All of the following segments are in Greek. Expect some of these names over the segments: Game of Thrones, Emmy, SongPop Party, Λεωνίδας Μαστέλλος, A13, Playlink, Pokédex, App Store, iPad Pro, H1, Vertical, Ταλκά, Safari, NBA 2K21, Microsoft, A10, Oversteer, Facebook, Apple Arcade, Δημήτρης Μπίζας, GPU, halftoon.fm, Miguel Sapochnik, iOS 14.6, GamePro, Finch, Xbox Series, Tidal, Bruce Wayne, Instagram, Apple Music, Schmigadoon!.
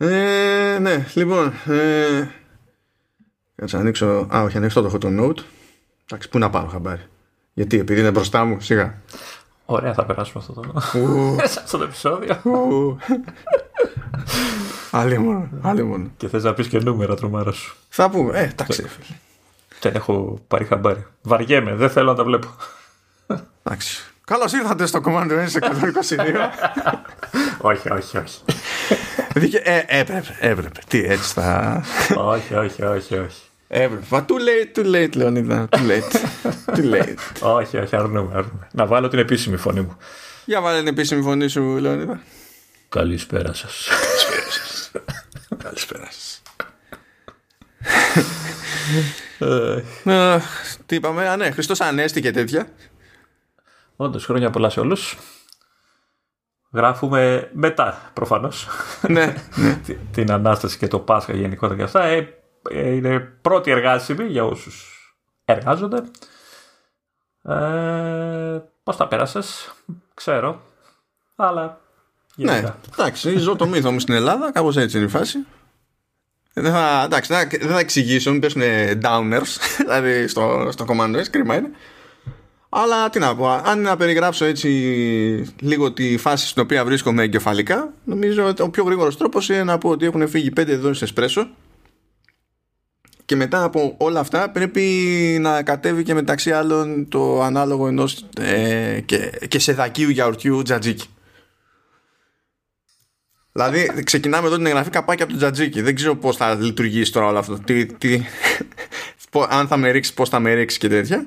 Ναι, λοιπόν. Κάτσε να ανοίξω. Α, όχι, ανοιχτό το έχω το note. Εντάξει, πού να πάρω χαμπάρι. Γιατί, επειδή είναι μπροστά μου, σιγά. Ωραία, θα περάσουμε αυτό το στο επεισόδιο. Άλλη μόνο, άλλη μόνο. Και θες να πεις και νούμερα, τρομάρα σου. Θα πούμε, εντάξει. Δεν έχω πάρει χαμπάρι. Βαριέμαι, δεν θέλω να τα βλέπω. Εντάξει. Καλώς ήρθατε στο Command S 122. Όχι, όχι, όχι. Έπρεπε. Τι, έτσι θα... Όχι, όχι, όχι, όχι. But too late, Λεωνίδα. Too late. Όχι, όχι, αρνούμε. Να βάλω την επίσημη φωνή μου. Για βάλε την επίσημη φωνή σου, Λεωνίδα. Καλησπέρα σας. Καλησπέρα σας. Τι είπαμε, ναι, Χριστός Ανέστη και τέτοια. Όντως, χρόνια πολλά σε όλους. Γράφουμε μετά, προφανώς. Ναι. Την Ανάσταση και το Πάσχα γενικότερα και αυτά. Είναι πρώτη εργάσιμη για όσους εργάζονται. Πώς τα πέρασες, ξέρω, αλλά γενικά. Ναι, εντάξει, ζω το μύθο μου στην Ελλάδα, κάπως έτσι είναι η φάση. Εντάξει, δεν θα εξηγήσω, μην πέσουν downers, δηλαδή στο Command S, κρίμα είναι. Αλλά τι να πω, αν να περιγράψω έτσι λίγο τη φάση στην οποία βρίσκομαι εγκεφαλικά, νομίζω ότι ο πιο γρήγορος τρόπος είναι να πω ότι έχουν φύγει 5 δόσεις εσπρέσο. Και μετά από όλα αυτά πρέπει να κατέβει και μεταξύ άλλων το ανάλογο ενός και σεδακίου γιαουρτιού τζατζίκι. Δηλαδή ξεκινάμε εδώ την εγγραφή καπάκι από το τζατζίκι. Δεν ξέρω πώς θα λειτουργήσει τώρα όλο αυτό. Αν θα με ρίξει, πώς θα με ρίξει και τέτοια.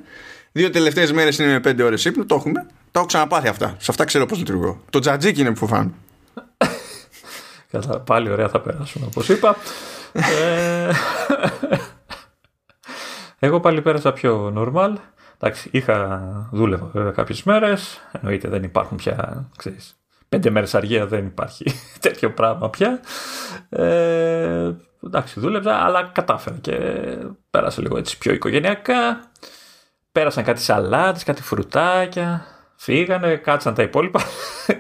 2 τελευταίες μέρες είναι με 5 ώρες ύπνου. Το έχουμε. Τα έχω ξαναπάθει αυτά. Σε αυτά ξέρω πώς λειτουργώ. Το τζατζίκι είναι που φοβάμαι. Πάλι ωραία θα περάσουν όπως είπα. Εγώ πάλι πέρασα πιο normal. Εντάξει, δούλευα βέβαια κάποιες μέρες. Εννοείται δεν υπάρχουν πια, ξέρεις, 5 μέρες αργία δεν υπάρχει τέτοιο πράγμα πια. Εντάξει, δούλεψα, αλλά κατάφερα και πέρασα λίγο έτσι πιο οικογενειακά. Πέρασαν κάτι σαλάτες, κάτι φρουτάκια. Φύγανε, κάτσαν τα υπόλοιπα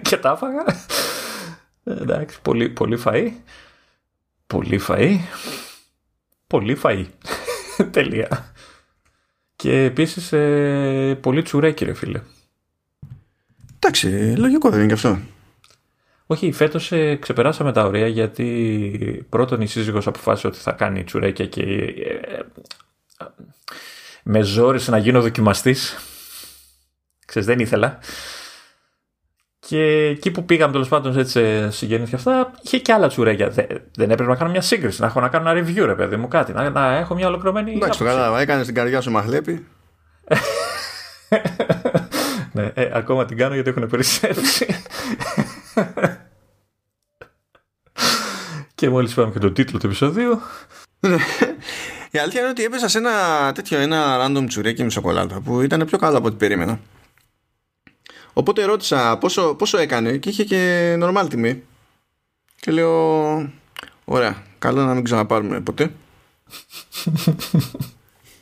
και τα έφαγα. Εντάξει, πολύ φαΐ. Τελεία. Και επίσης πολύ τσουρέκι, ρε φίλε. Εντάξει, λογικό δεν είναι και αυτό. Όχι, φέτος ξεπεράσαμε τα ωραία, γιατί πρώτον η σύζυγος αποφάσισε ότι θα κάνει τσουρέκια και με ζόρισε να γίνω δοκιμαστής. Ξέρεις, δεν ήθελα. Και εκεί που πήγαμε τέλος πάντων σε συγγενείς και αυτά, είχε και άλλα τσουρέκια. Δεν έπρεπε να κάνω μια σύγκριση, να κάνω ένα review, ρε παιδί μου, κάτι. Να έχω μια ολοκληρωμένη. Εντάξει, το κατάλαβα. Έκανες την καρδιά σου μαχλέπι. Ναι, ακόμα την κάνω γιατί έχουν περισσέψει. Και μόλις είπαμε και τον τίτλο του επεισοδίου. Η αλήθεια είναι ότι έπεσα σε ένα random τσουρέκι με σοκολάτα που ήταν πιο καλό από ό,τι περίμενα. Οπότε ρώτησα πόσο έκανε και είχε και normal τιμή. Και λέω, ωραία, καλό να μην ξαναπάρουμε ποτέ.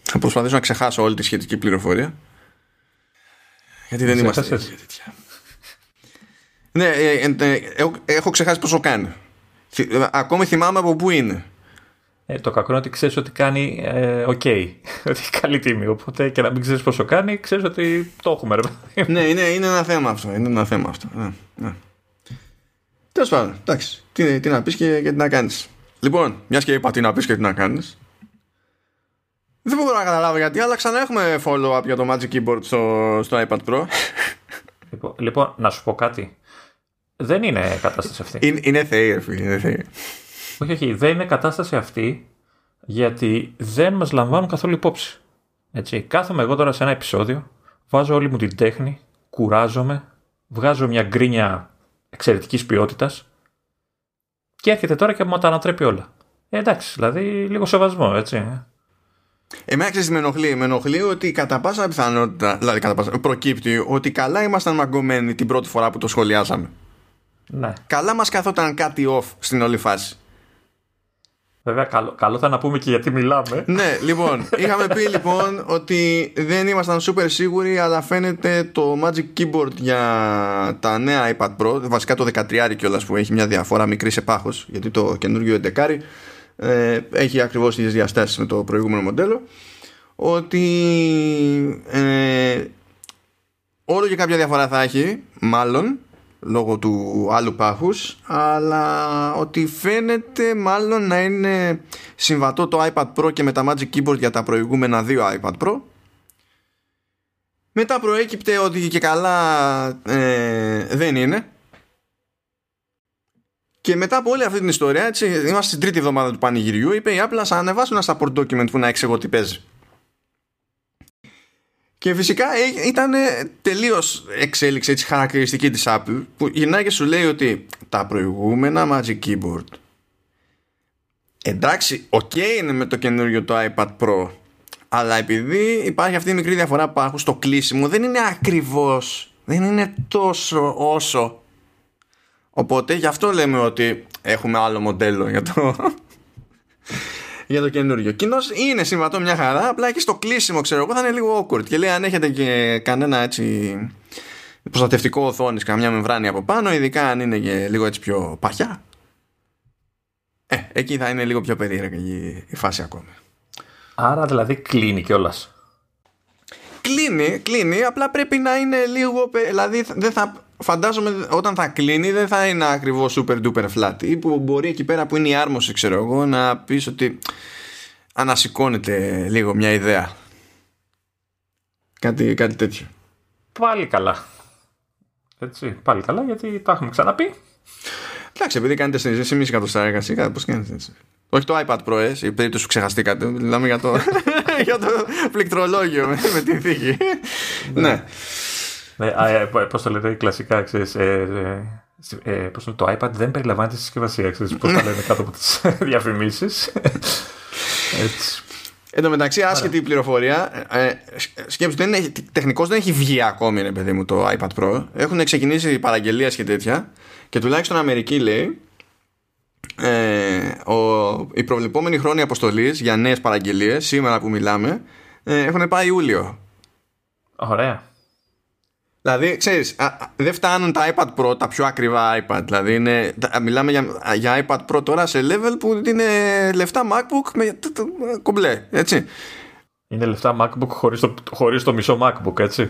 Θα προσπαθήσω να ξεχάσω όλη τη σχετική πληροφορία. Γιατί δεν είμαστε τέτοια. Ναι, έχω ξεχάσει πόσο κάνει. Ακόμη θυμάμαι από πού είναι. Το κακό είναι ότι ξέρεις ότι κάνει οκ, ότι έχει καλή τιμή. Οπότε και να μην ξέρεις πόσο κάνει, ξέρεις ότι το έχουμε, ρε. Ναι, είναι ένα θέμα αυτό. Τέλος πάντων, εντάξει. Τι να πεις και τι να κάνεις. Λοιπόν, μιας και είπα τι να πεις και τι να κάνεις, δεν μπορώ να καταλάβω γιατί, αλλά ξανά έχουμε follow-up για το Magic Keyboard στο iPad Pro. Λοιπόν, να σου πω κάτι. Δεν είναι κατάσταση αυτή. Είναι θεή, είναι θεή. Όχι, δεν είναι κατάσταση αυτή, γιατί δεν μας λαμβάνουν καθόλου υπόψη. Έτσι, κάθομαι εγώ τώρα σε ένα επεισόδιο, βάζω όλη μου την τέχνη, κουράζομαι, βγάζω μια γκρίνια εξαιρετικής ποιότητας και έρχεται τώρα και μου τα ανατρέπει όλα. Εντάξει, δηλαδή λίγο σεβασμό, έτσι. Εμένα ξέρεις τι με ενοχλεί ότι κατά πάσα πιθανότητα, δηλαδή προκύπτει ότι καλά ήμασταν μαγκωμένοι την πρώτη φορά που το σχολιάσαμε. Ναι. Καλά μας καθόταν κάτι off στην όλη φάση. Βέβαια, καλό θα να πούμε και γιατί μιλάμε. Ναι, λοιπόν, είχαμε πει λοιπόν ότι δεν ήμασταν super σίγουροι, αλλά φαίνεται το Magic Keyboard για τα νέα iPad Pro, βασικά το 13 κιόλας που έχει μια διαφορά μικρή σε πάχος, γιατί το καινούργιο 11 έχει ακριβώς τις διαστάσεις με το προηγούμενο μοντέλο, ότι όλο και κάποια διαφορά θα έχει, μάλλον, λόγω του άλλου πάχους, αλλά ότι φαίνεται μάλλον να είναι συμβατό το iPad Pro και με τα Magic Keyboard για τα προηγούμενα δύο iPad Pro. Μετά προέκυπτε ότι και καλά δεν είναι. Και μετά από όλη αυτή την ιστορία, έτσι, είμαστε στην τρίτη εβδομάδα του πανηγυριού, είπε η Apple να ανεβάσουν ένα support document που να εξηγώ τι παίζει. Και φυσικά ήταν τελείως εξέλιξη, έτσι, χαρακτηριστική της Apple, που γυρνάει και σου λέει ότι τα προηγούμενα Magic Keyboard, εντάξει, okay είναι με το καινούριο το iPad Pro, αλλά επειδή υπάρχει αυτή η μικρή διαφορά που έχουν στο κλείσιμο, δεν είναι ακριβώς, δεν είναι τόσο όσο. Οπότε γι' αυτό λέμε ότι έχουμε άλλο μοντέλο για το... για το καινούριο. Κοινώς είναι συμβατό μια χαρά, απλά και στο κλείσιμο, ξέρω εγώ, θα είναι λίγο awkward. Και λέει, αν έχετε και κανένα έτσι προστατευτικό οθόνης, καμιά μεμβράνη από πάνω, ειδικά αν είναι και λίγο έτσι πιο παχιά, εκεί θα είναι λίγο πιο περίεργη η φάση ακόμη. Άρα δηλαδή κλείνει κιόλας. Κλείνει, απλά πρέπει να είναι λίγο, δηλαδή δεν θα... Φαντάζομαι όταν θα κλείνει δεν θα είναι ακριβώς super duper flat, ή που μπορεί εκεί πέρα που είναι η άρμωση, ξέρω εγώ, να πεις ότι ανασηκώνεται λίγο μια ιδέα. Κάτι τέτοιο. Πάλι καλά. Έτσι, πάλι καλά, γιατί τα έχουμε ξαναπεί. Εντάξει, επειδή κάνετε συνεισίες, εμείς κατοστάρια, πώς κάνετε έτσι. Όχι το iPad Pro, η περίπτωση που ξεχαστήκατε. Μιλάμε για το, για το πληκτρολόγιο με τη θήκη. Ναι. Πώς το λέτε κλασικά, ξέρεις, πώς είναι, το iPad δεν περιλαμβάνεται στη συσκευασία, ξέρεις, πώς τα λένε κάτω από τις διαφημίσεις. Εν τω μεταξύ, άσχετη η πληροφορία, σκέψου, τεχνικώς δεν έχει βγει ακόμη, ρε παιδί μου, το iPad Pro. Έχουν ξεκινήσει παραγγελίες και τέτοια, και τουλάχιστον Αμερική λέει η προβλεπόμενη χρόνια αποστολής για νέες παραγγελίες, σήμερα που μιλάμε, έχουν πάει Ιούλιο. Ωραία. Δηλαδή, ξέρεις, δεν φτάνουν τα iPad Pro, τα πιο ακριβά iPad. Δηλαδή, μιλάμε για iPad Pro τώρα σε level που είναι λεφτά MacBook με κομπλέ, έτσι. Είναι λεφτά MacBook χωρίς το μισό MacBook, έτσι.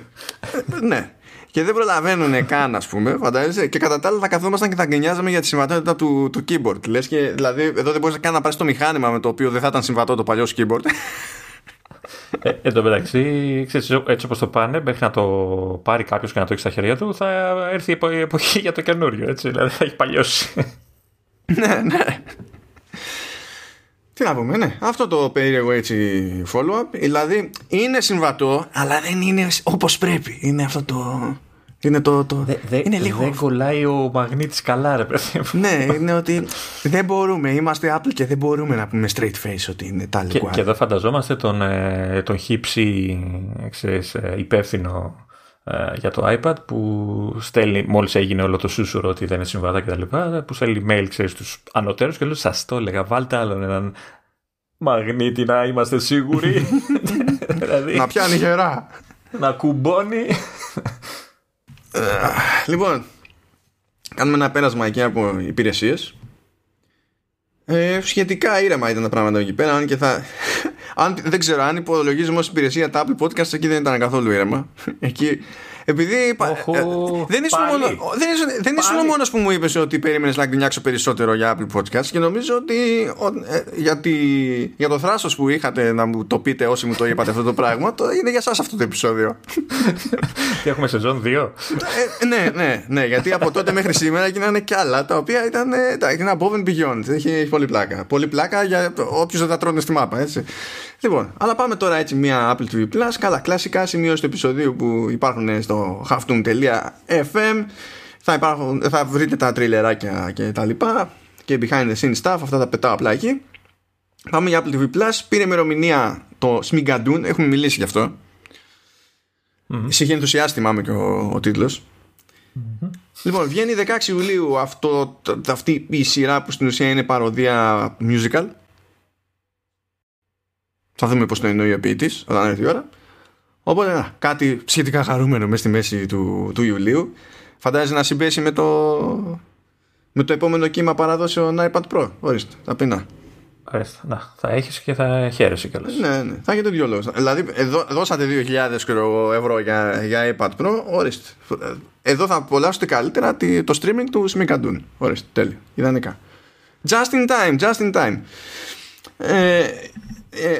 Ναι. Και δεν προλαβαίνουν καν, ας πούμε, φαντάζεσαι. Και κατά τα άλλα, θα καθόμασταν και θα γκρινιάζαμε για τη συμβατότητα του keyboard. Λες και, δηλαδή, εδώ δεν μπορείς καν να πάρεις το μηχάνημα με το οποίο δεν θα ήταν συμβατό το παλιό keyboard. Εν τω μεταξύ, ξέρεις, έτσι όπως το πάνε, μέχρι να το πάρει κάποιος και να το έχει στα χέρια του, θα έρθει η εποχή για το καινούριο, έτσι, δηλαδή θα έχει παλιώσει. Ναι. Τι να πούμε, ναι. Αυτό το περίεργο έτσι follow-up, δηλαδή είναι συμβατό, αλλά δεν είναι όπως πρέπει. Είναι αυτό το... Δεν κολλάει ο μαγνήτης καλά, ρε παιδί μου. Ναι, είναι ότι δεν μπορούμε, είμαστε Apple και δεν μπορούμε να πούμε straight face ότι είναι τα λεκουά. Και εδώ φανταζόμαστε τον χύψη, ξέρεις, υπεύθυνο για το iPad, που στέλνει, μόλις έγινε όλο το σούσουρο ότι δεν είναι συμβατά κτλ., που στέλνει mail, ξέρεις, στους ανωτέρους και λέει, σας το έλεγα, βάλτε άλλον έναν μαγνήτη να είμαστε σίγουροι. Δηλαδή, να πιάνει γερά, να κουμπώνει. Λοιπόν, κάνουμε ένα πέρασμα εκεί από υπηρεσίες. Σχετικά ήρεμα ήταν τα πράγματα εκεί πέρα, αν και δεν ξέρω, αν υπολογίζουμε ως υπηρεσία τα Apple Podcasts, εκεί δεν ήταν καθόλου ήρεμα. Εκεί, επειδή δεν ήσουν ο μόνος που μου είπες ότι περίμενες να γκρινιάξω περισσότερο για Apple Podcasts, και νομίζω ότι για το θράσος που είχατε να μου το πείτε όσοι μου το είπατε αυτό το πράγμα, το είναι για σας αυτό το επεισόδιο. Και έχουμε σεζόν 2. Ναι, γιατί από τότε μέχρι σήμερα γίνανε κι άλλα, τα οποία ήταν above and beyond. Έχει πολύ πλάκα. Πολύ πλάκα για όποιους δεν τα τρώνε στη μάπα, έτσι. Λοιπόν, αλλά πάμε τώρα έτσι μια Apple TV+, καλά κλασικά σημείωση του επεισοδίου που υπάρχουν στο halftoon.fm, θα βρείτε τα τριλεράκια και τα λοιπά και behind the scenes stuff, αυτά τα πετάω απλά εκεί. Πάμε για Apple TV+, πήρε ημερομηνία το Schmigadoon, έχουμε μιλήσει γι' αυτό. Είχε ενθουσιάσει, θυμάμαι, και ο τίτλος. Λοιπόν, βγαίνει 16 Ιουλίου αυτή η σειρά που στην ουσία είναι παροδία musical, Θα δούμε πώς το εννοεί ο ποιητής όταν έρθει η ώρα. Οπότε κάτι σχετικά χαρούμενο μέσα στη μέση του Ιουλίου. Φαντάζεσαι να συμπέσει με το επόμενο κύμα παραδόσεων iPad Pro. Ορίστε, ταπεινά. Να, θα έχεις και θα χαίρεσαι κιόλας. Ναι, θα έχετε δύο λόγους. Δηλαδή, δώσατε 2.000 ευρώ για iPad Pro. Ορίστε. Εδώ θα απολαύσετε καλύτερα το streaming του Schmigadoon!. Ορίστε, τέλειο. Ιδανικά. Just in time.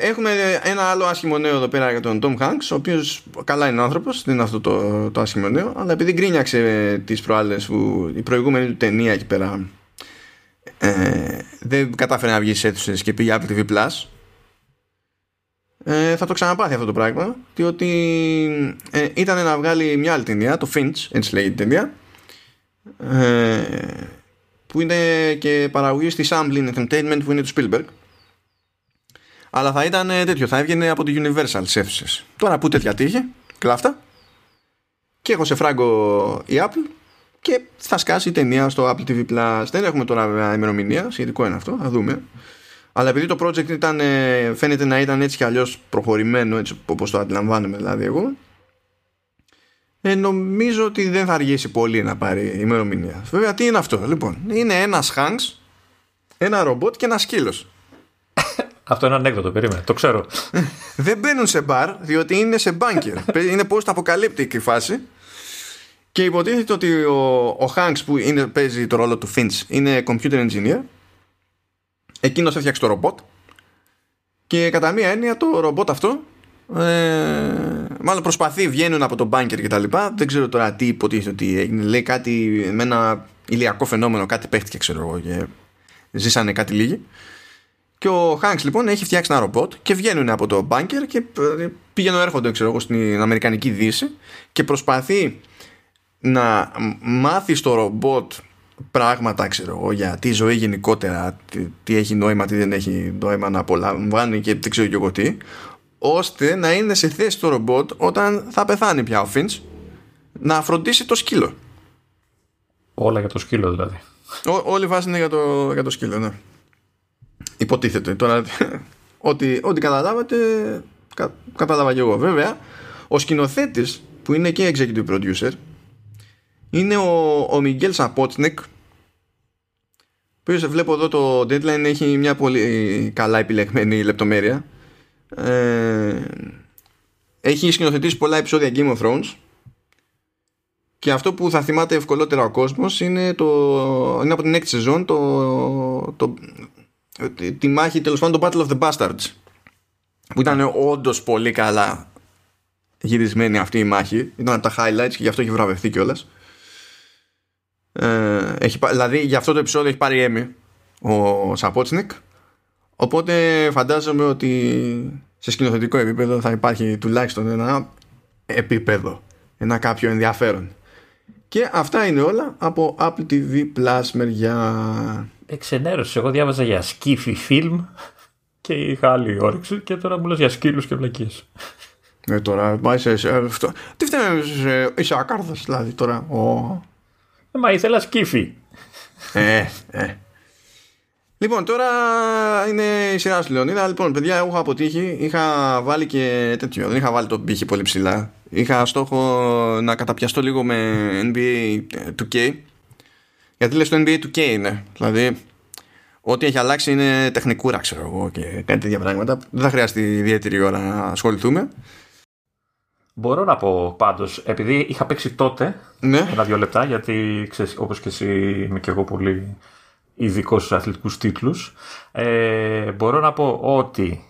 Έχουμε ένα άλλο άσχημο νέο εδώ πέρα για τον Tom Hanks, ο οποίος καλά είναι άνθρωπος, δεν είναι αυτό το άσχημο νέο, αλλά επειδή γκρίνιαξε τις προάλλες που η προηγούμενη του ταινία εκεί πέρα δεν κατάφερε να βγει στις αίθουσες και πήγε Apple TV+, θα το ξαναπάθει αυτό το πράγμα, διότι ήταν να βγάλει μια άλλη ταινία, το Finch, έτσι λέγεται ταινία, που είναι και παραγωγή στη Samblin Entertainment που είναι του Spielberg. Αλλά θα ήταν τέτοιο, θα έβγαινε από τη Universal σε αίθουσες. Τώρα που τέτοια τύχη, κλάφτα, και έχω σε φράγκο η Apple και θα σκάσει η ταινία στο Apple TV+. Δεν έχουμε τώρα ημερομηνία, σχετικό είναι αυτό, θα δούμε. Αλλά επειδή το project φαίνεται να ήταν έτσι κι αλλιώς προχωρημένο, έτσι όπως το αντιλαμβάνομαι δηλαδή εγώ, νομίζω ότι δεν θα αργήσει πολύ να πάρει ημερομηνία. Βέβαια, τι είναι αυτό, λοιπόν? Είναι ένας Hanks, ένα ρομπότ και ένα σκύλος. Αυτό είναι ανέκδοτο, περίμενε, το ξέρω. Δεν μπαίνουν σε μπαρ, διότι είναι σε μπάνκερ. Είναι πώς τα αποκαλύπτει η φάση. Και υποτίθεται ότι ο Hanks που παίζει το ρόλο του Finch είναι computer engineer. Εκείνος έφτιαξε το ρομπότ. Και κατά μία έννοια το ρομπότ αυτό μάλλον προσπαθεί, βγαίνουν από το μπάνκερ κτλ. Δεν ξέρω τώρα τι υποτίθεται ότι έγινε. Λέει κάτι με ένα ηλιακό φαινόμενο, κάτι παίχτηκε, ξέρω εγώ, και ζήσανε κάτι λίγοι. Και ο Hanks λοιπόν έχει φτιάξει ένα ρομπότ και βγαίνουν από το μπάνκερ και πηγαίνουν, έρχονται, ξέρω εγώ, στην Αμερικανική Δύση και προσπαθεί να μάθει στο ρομπότ πράγματα, ξέρω εγώ, για τη ζωή γενικότερα, τι έχει νόημα, τι δεν έχει νόημα να απολαμβάνει και δεν ξέρω και εγώ τι, ώστε να είναι σε θέση το ρομπότ όταν θα πεθάνει πια ο Finch να φροντίσει το σκύλο. Όλα για το σκύλο δηλαδή. Όλη βάση είναι για το σκύλο, ναι. Υποτίθεται τώρα ότι καταλάβατε, κατάλαβα και εγώ. Βέβαια, ο σκηνοθέτης που είναι και executive producer είναι ο Miguel Sapochnik, που βλέπω εδώ το deadline έχει μια πολύ καλά επιλεγμένη λεπτομέρεια. Έχει σκηνοθετήσει πολλά επεισόδια Game of Thrones και αυτό που θα θυμάται ευκολότερα ο κόσμος είναι από την 6η σεζόν τη μάχη, τέλος πάντων, το Battle of the Bastards, που ήταν όντως πολύ καλά γυρισμένη αυτή η μάχη. Ήταν από τα highlights και γι' αυτό έχει βραβευτεί κιόλας. Δηλαδή γι' αυτό το επεισόδιο έχει πάρει Emmy ο Sapochnik. Οπότε φαντάζομαι ότι σε σκηνοθετικό επίπεδο θα υπάρχει τουλάχιστον ένα επίπεδο, ένα κάποιο ενδιαφέρον. Και αυτά είναι όλα από Apple TV Plus μεριά. Εξενέρωσε. Εγώ διάβαζα για σκίφι φιλμ και είχα άλλη όρεξη και τώρα μου λες για σκύλους και βλακίες. Τώρα, μα είσαι αυτό. Τι φταίμε, είσαι ακάρδος δηλαδή τώρα. Μα ήθελα σκίφι. Λοιπόν, τώρα είναι η σειρά σου, Λεωνίδα. Λοιπόν, παιδιά, εγώ έχω αποτύχει. Είχα βάλει και τέτοιο. Δεν είχα βάλει τον πύχη πολύ ψηλά. Είχα στόχο να καταπιαστώ λίγο με NBA 2K. Γιατί λες το NBA 2K είναι. Δηλαδή, ό,τι έχει αλλάξει είναι τεχνικούρα, ξέρω εγώ, και κάνει τέτοια πράγματα. Δεν θα χρειαστεί ιδιαίτερη ώρα να ασχοληθούμε. Μπορώ να πω πάντως, επειδή είχα παίξει τότε, ναι, ένα-δύο λεπτά, γιατί ξέρεις, όπως και εσύ είμαι και εγώ πολύ ειδικός στους αθλητικούς τίτλους, μπορώ να πω ότι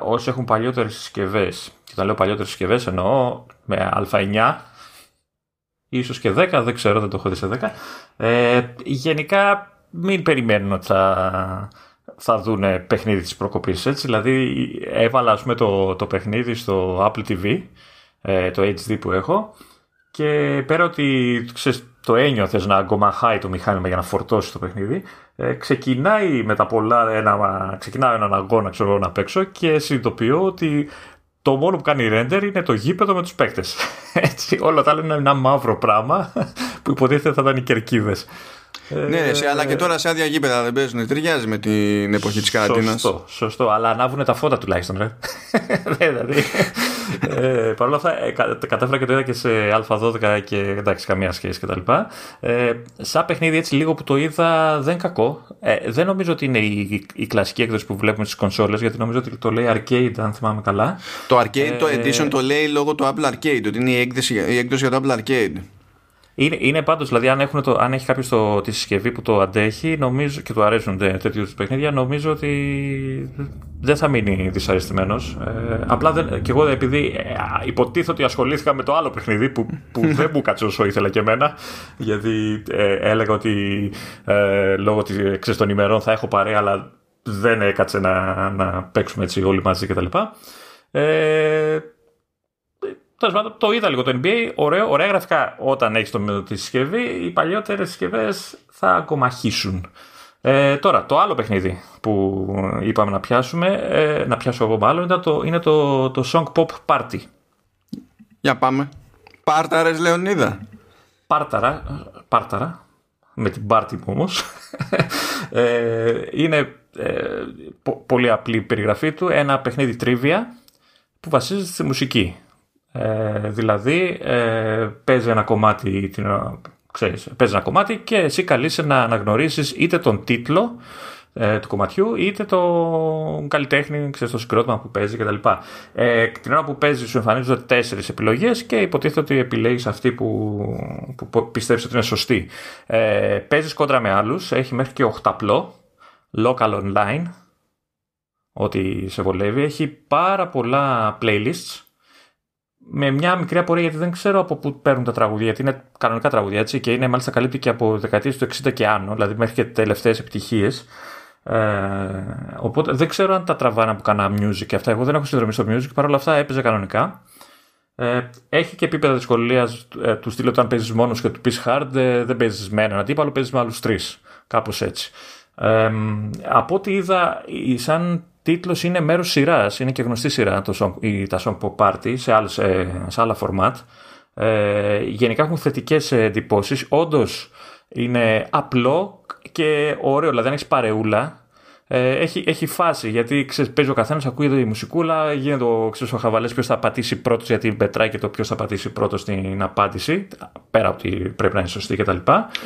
όσοι έχουν παλιότερες συσκευές, και όταν λέω παλιότερες συσκευές εννοώ με α9, ίσως και 10, δεν ξέρω, δεν το έχω δει σε 10. Γενικά μην περιμένουν ότι θα δουν παιχνίδι της προκοπής, έτσι. Δηλαδή έβαλα, ας πούμε, το παιχνίδι στο Apple TV, το HD που έχω, και πέρα ότι ξέρεις, το ένιωθες να αγκομαχάει το μηχάνημα για να φορτώσει το παιχνίδι, ξεκινάει με τα πολλά έναν αγώνα, ξέρω, να παίξω, και συνειδητοποιώ ότι το μόνο που κάνει render είναι το γήπεδο με τους παίκτες. Όλα τα άλλα είναι ένα μαύρο πράγμα που υποτίθεται θα ήταν οι κερκίδες. Ναι, αλλά και τώρα σε άδεια γήπεδα δεν παίζουν. Ταιριάζει με την εποχή της καραντίνας. Σωστό, αλλά ανάβουν τα φώτα τουλάχιστον. Παρ' όλα αυτά, κατάφερα και το είδα και σε Α12 και εντάξει, καμία σχέση κτλ. Σαν παιχνίδι, έτσι λίγο που το είδα, δεν κακό. Δεν νομίζω ότι είναι η κλασική έκδοση που βλέπουμε στις κονσόλες, γιατί νομίζω ότι το λέει Arcade, αν θυμάμαι καλά. Το Arcade, το Edition το λέει λόγω του Apple Arcade, ότι είναι η έκδοση για το Apple Arcade. Είναι πάντως, δηλαδή αν έχει κάποιος τη συσκευή που το αντέχει, νομίζω, και του αρέσουν τέτοιου είδους παιχνίδια, νομίζω ότι δεν θα μείνει δυσαρεστημένος. Απλά και εγώ, επειδή υποτίθεται ότι ασχολήθηκα με το άλλο παιχνίδι που δεν μου κάτσε όσο ήθελα και εμένα, γιατί έλεγα ότι λόγω των ημερών θα έχω παρέα, αλλά δεν έκατσε να παίξουμε έτσι όλοι μαζί κτλ. Το είδα λίγο το NBA, ωραία γραφικά όταν έχεις τη συσκευή. Οι παλιότερες συσκευές θα ακομαχήσουν. Τώρα, το άλλο παιχνίδι που είπαμε να πιάσουμε, να πιάσω εγώ μάλλον, είναι το SongPop Party. Για πάμε. Πάρταρες, Λεωνίδα. Πάρταρα, με την πάρτι μου όμως. Είναι πολύ απλή περιγραφή του. Ένα παιχνίδι τρίβια που βασίζεται στη μουσική. Δηλαδή παίζει ένα κομμάτι, παίζει ένα κομμάτι και εσύ καλείσαι να αναγνωρίσεις είτε τον τίτλο του κομματιού, είτε τον καλλιτέχνη, το συγκρότημα που παίζει κτλ. Την ώρα που παίζει σου εμφανίζονται 4 επιλογές και υποτίθεται ότι επιλέγεις αυτή που πιστεύεις ότι είναι σωστή. Παίζεις κόντρα με άλλους, έχει μέχρι και 8πλό local online, ό,τι σε βολεύει. Έχει πάρα πολλά playlists με μια μικρή απορία, γιατί δεν ξέρω από πού παίρνουν τα τραγούδια, γιατί είναι κανονικά τραγούδια, έτσι, και είναι μάλιστα καλύπτει και από δεκαετίες του 60 και άνω, δηλαδή μέχρι και τελευταίες επιτυχίες. Οπότε δεν ξέρω αν τα τραβάνε από κανένα music και αυτά. Εγώ δεν έχω συνδρομή στο music, παρόλα αυτά έπαιζε κανονικά. Έχει και επίπεδα δυσκολίας του στυλ, όταν παίζεις μόνος και του πεις hard, δεν παίζεις με έναν αντίπαλο, παίζεις με άλλους 3, κάπως έτσι. Από ό,τι είδα, σαν τίτλος είναι μέρος σειράς, είναι και γνωστή σειρά τα SongPop Party σε άλλα format. Γενικά έχουν θετικές εντυπώσεις. Όντως είναι απλό και ωραίο, δηλαδή δεν έχεις παρεούλα. Έχει φάση, γιατί παίζει ο καθένας, ακούει εδώ η μουσικούλα, γίνεται ο χαβαλές ποιος θα πατήσει πρώτος, γιατί πετράει και το ποιος θα πατήσει πρώτος την απάντηση, πέρα από ότι πρέπει να είναι σωστή κτλ.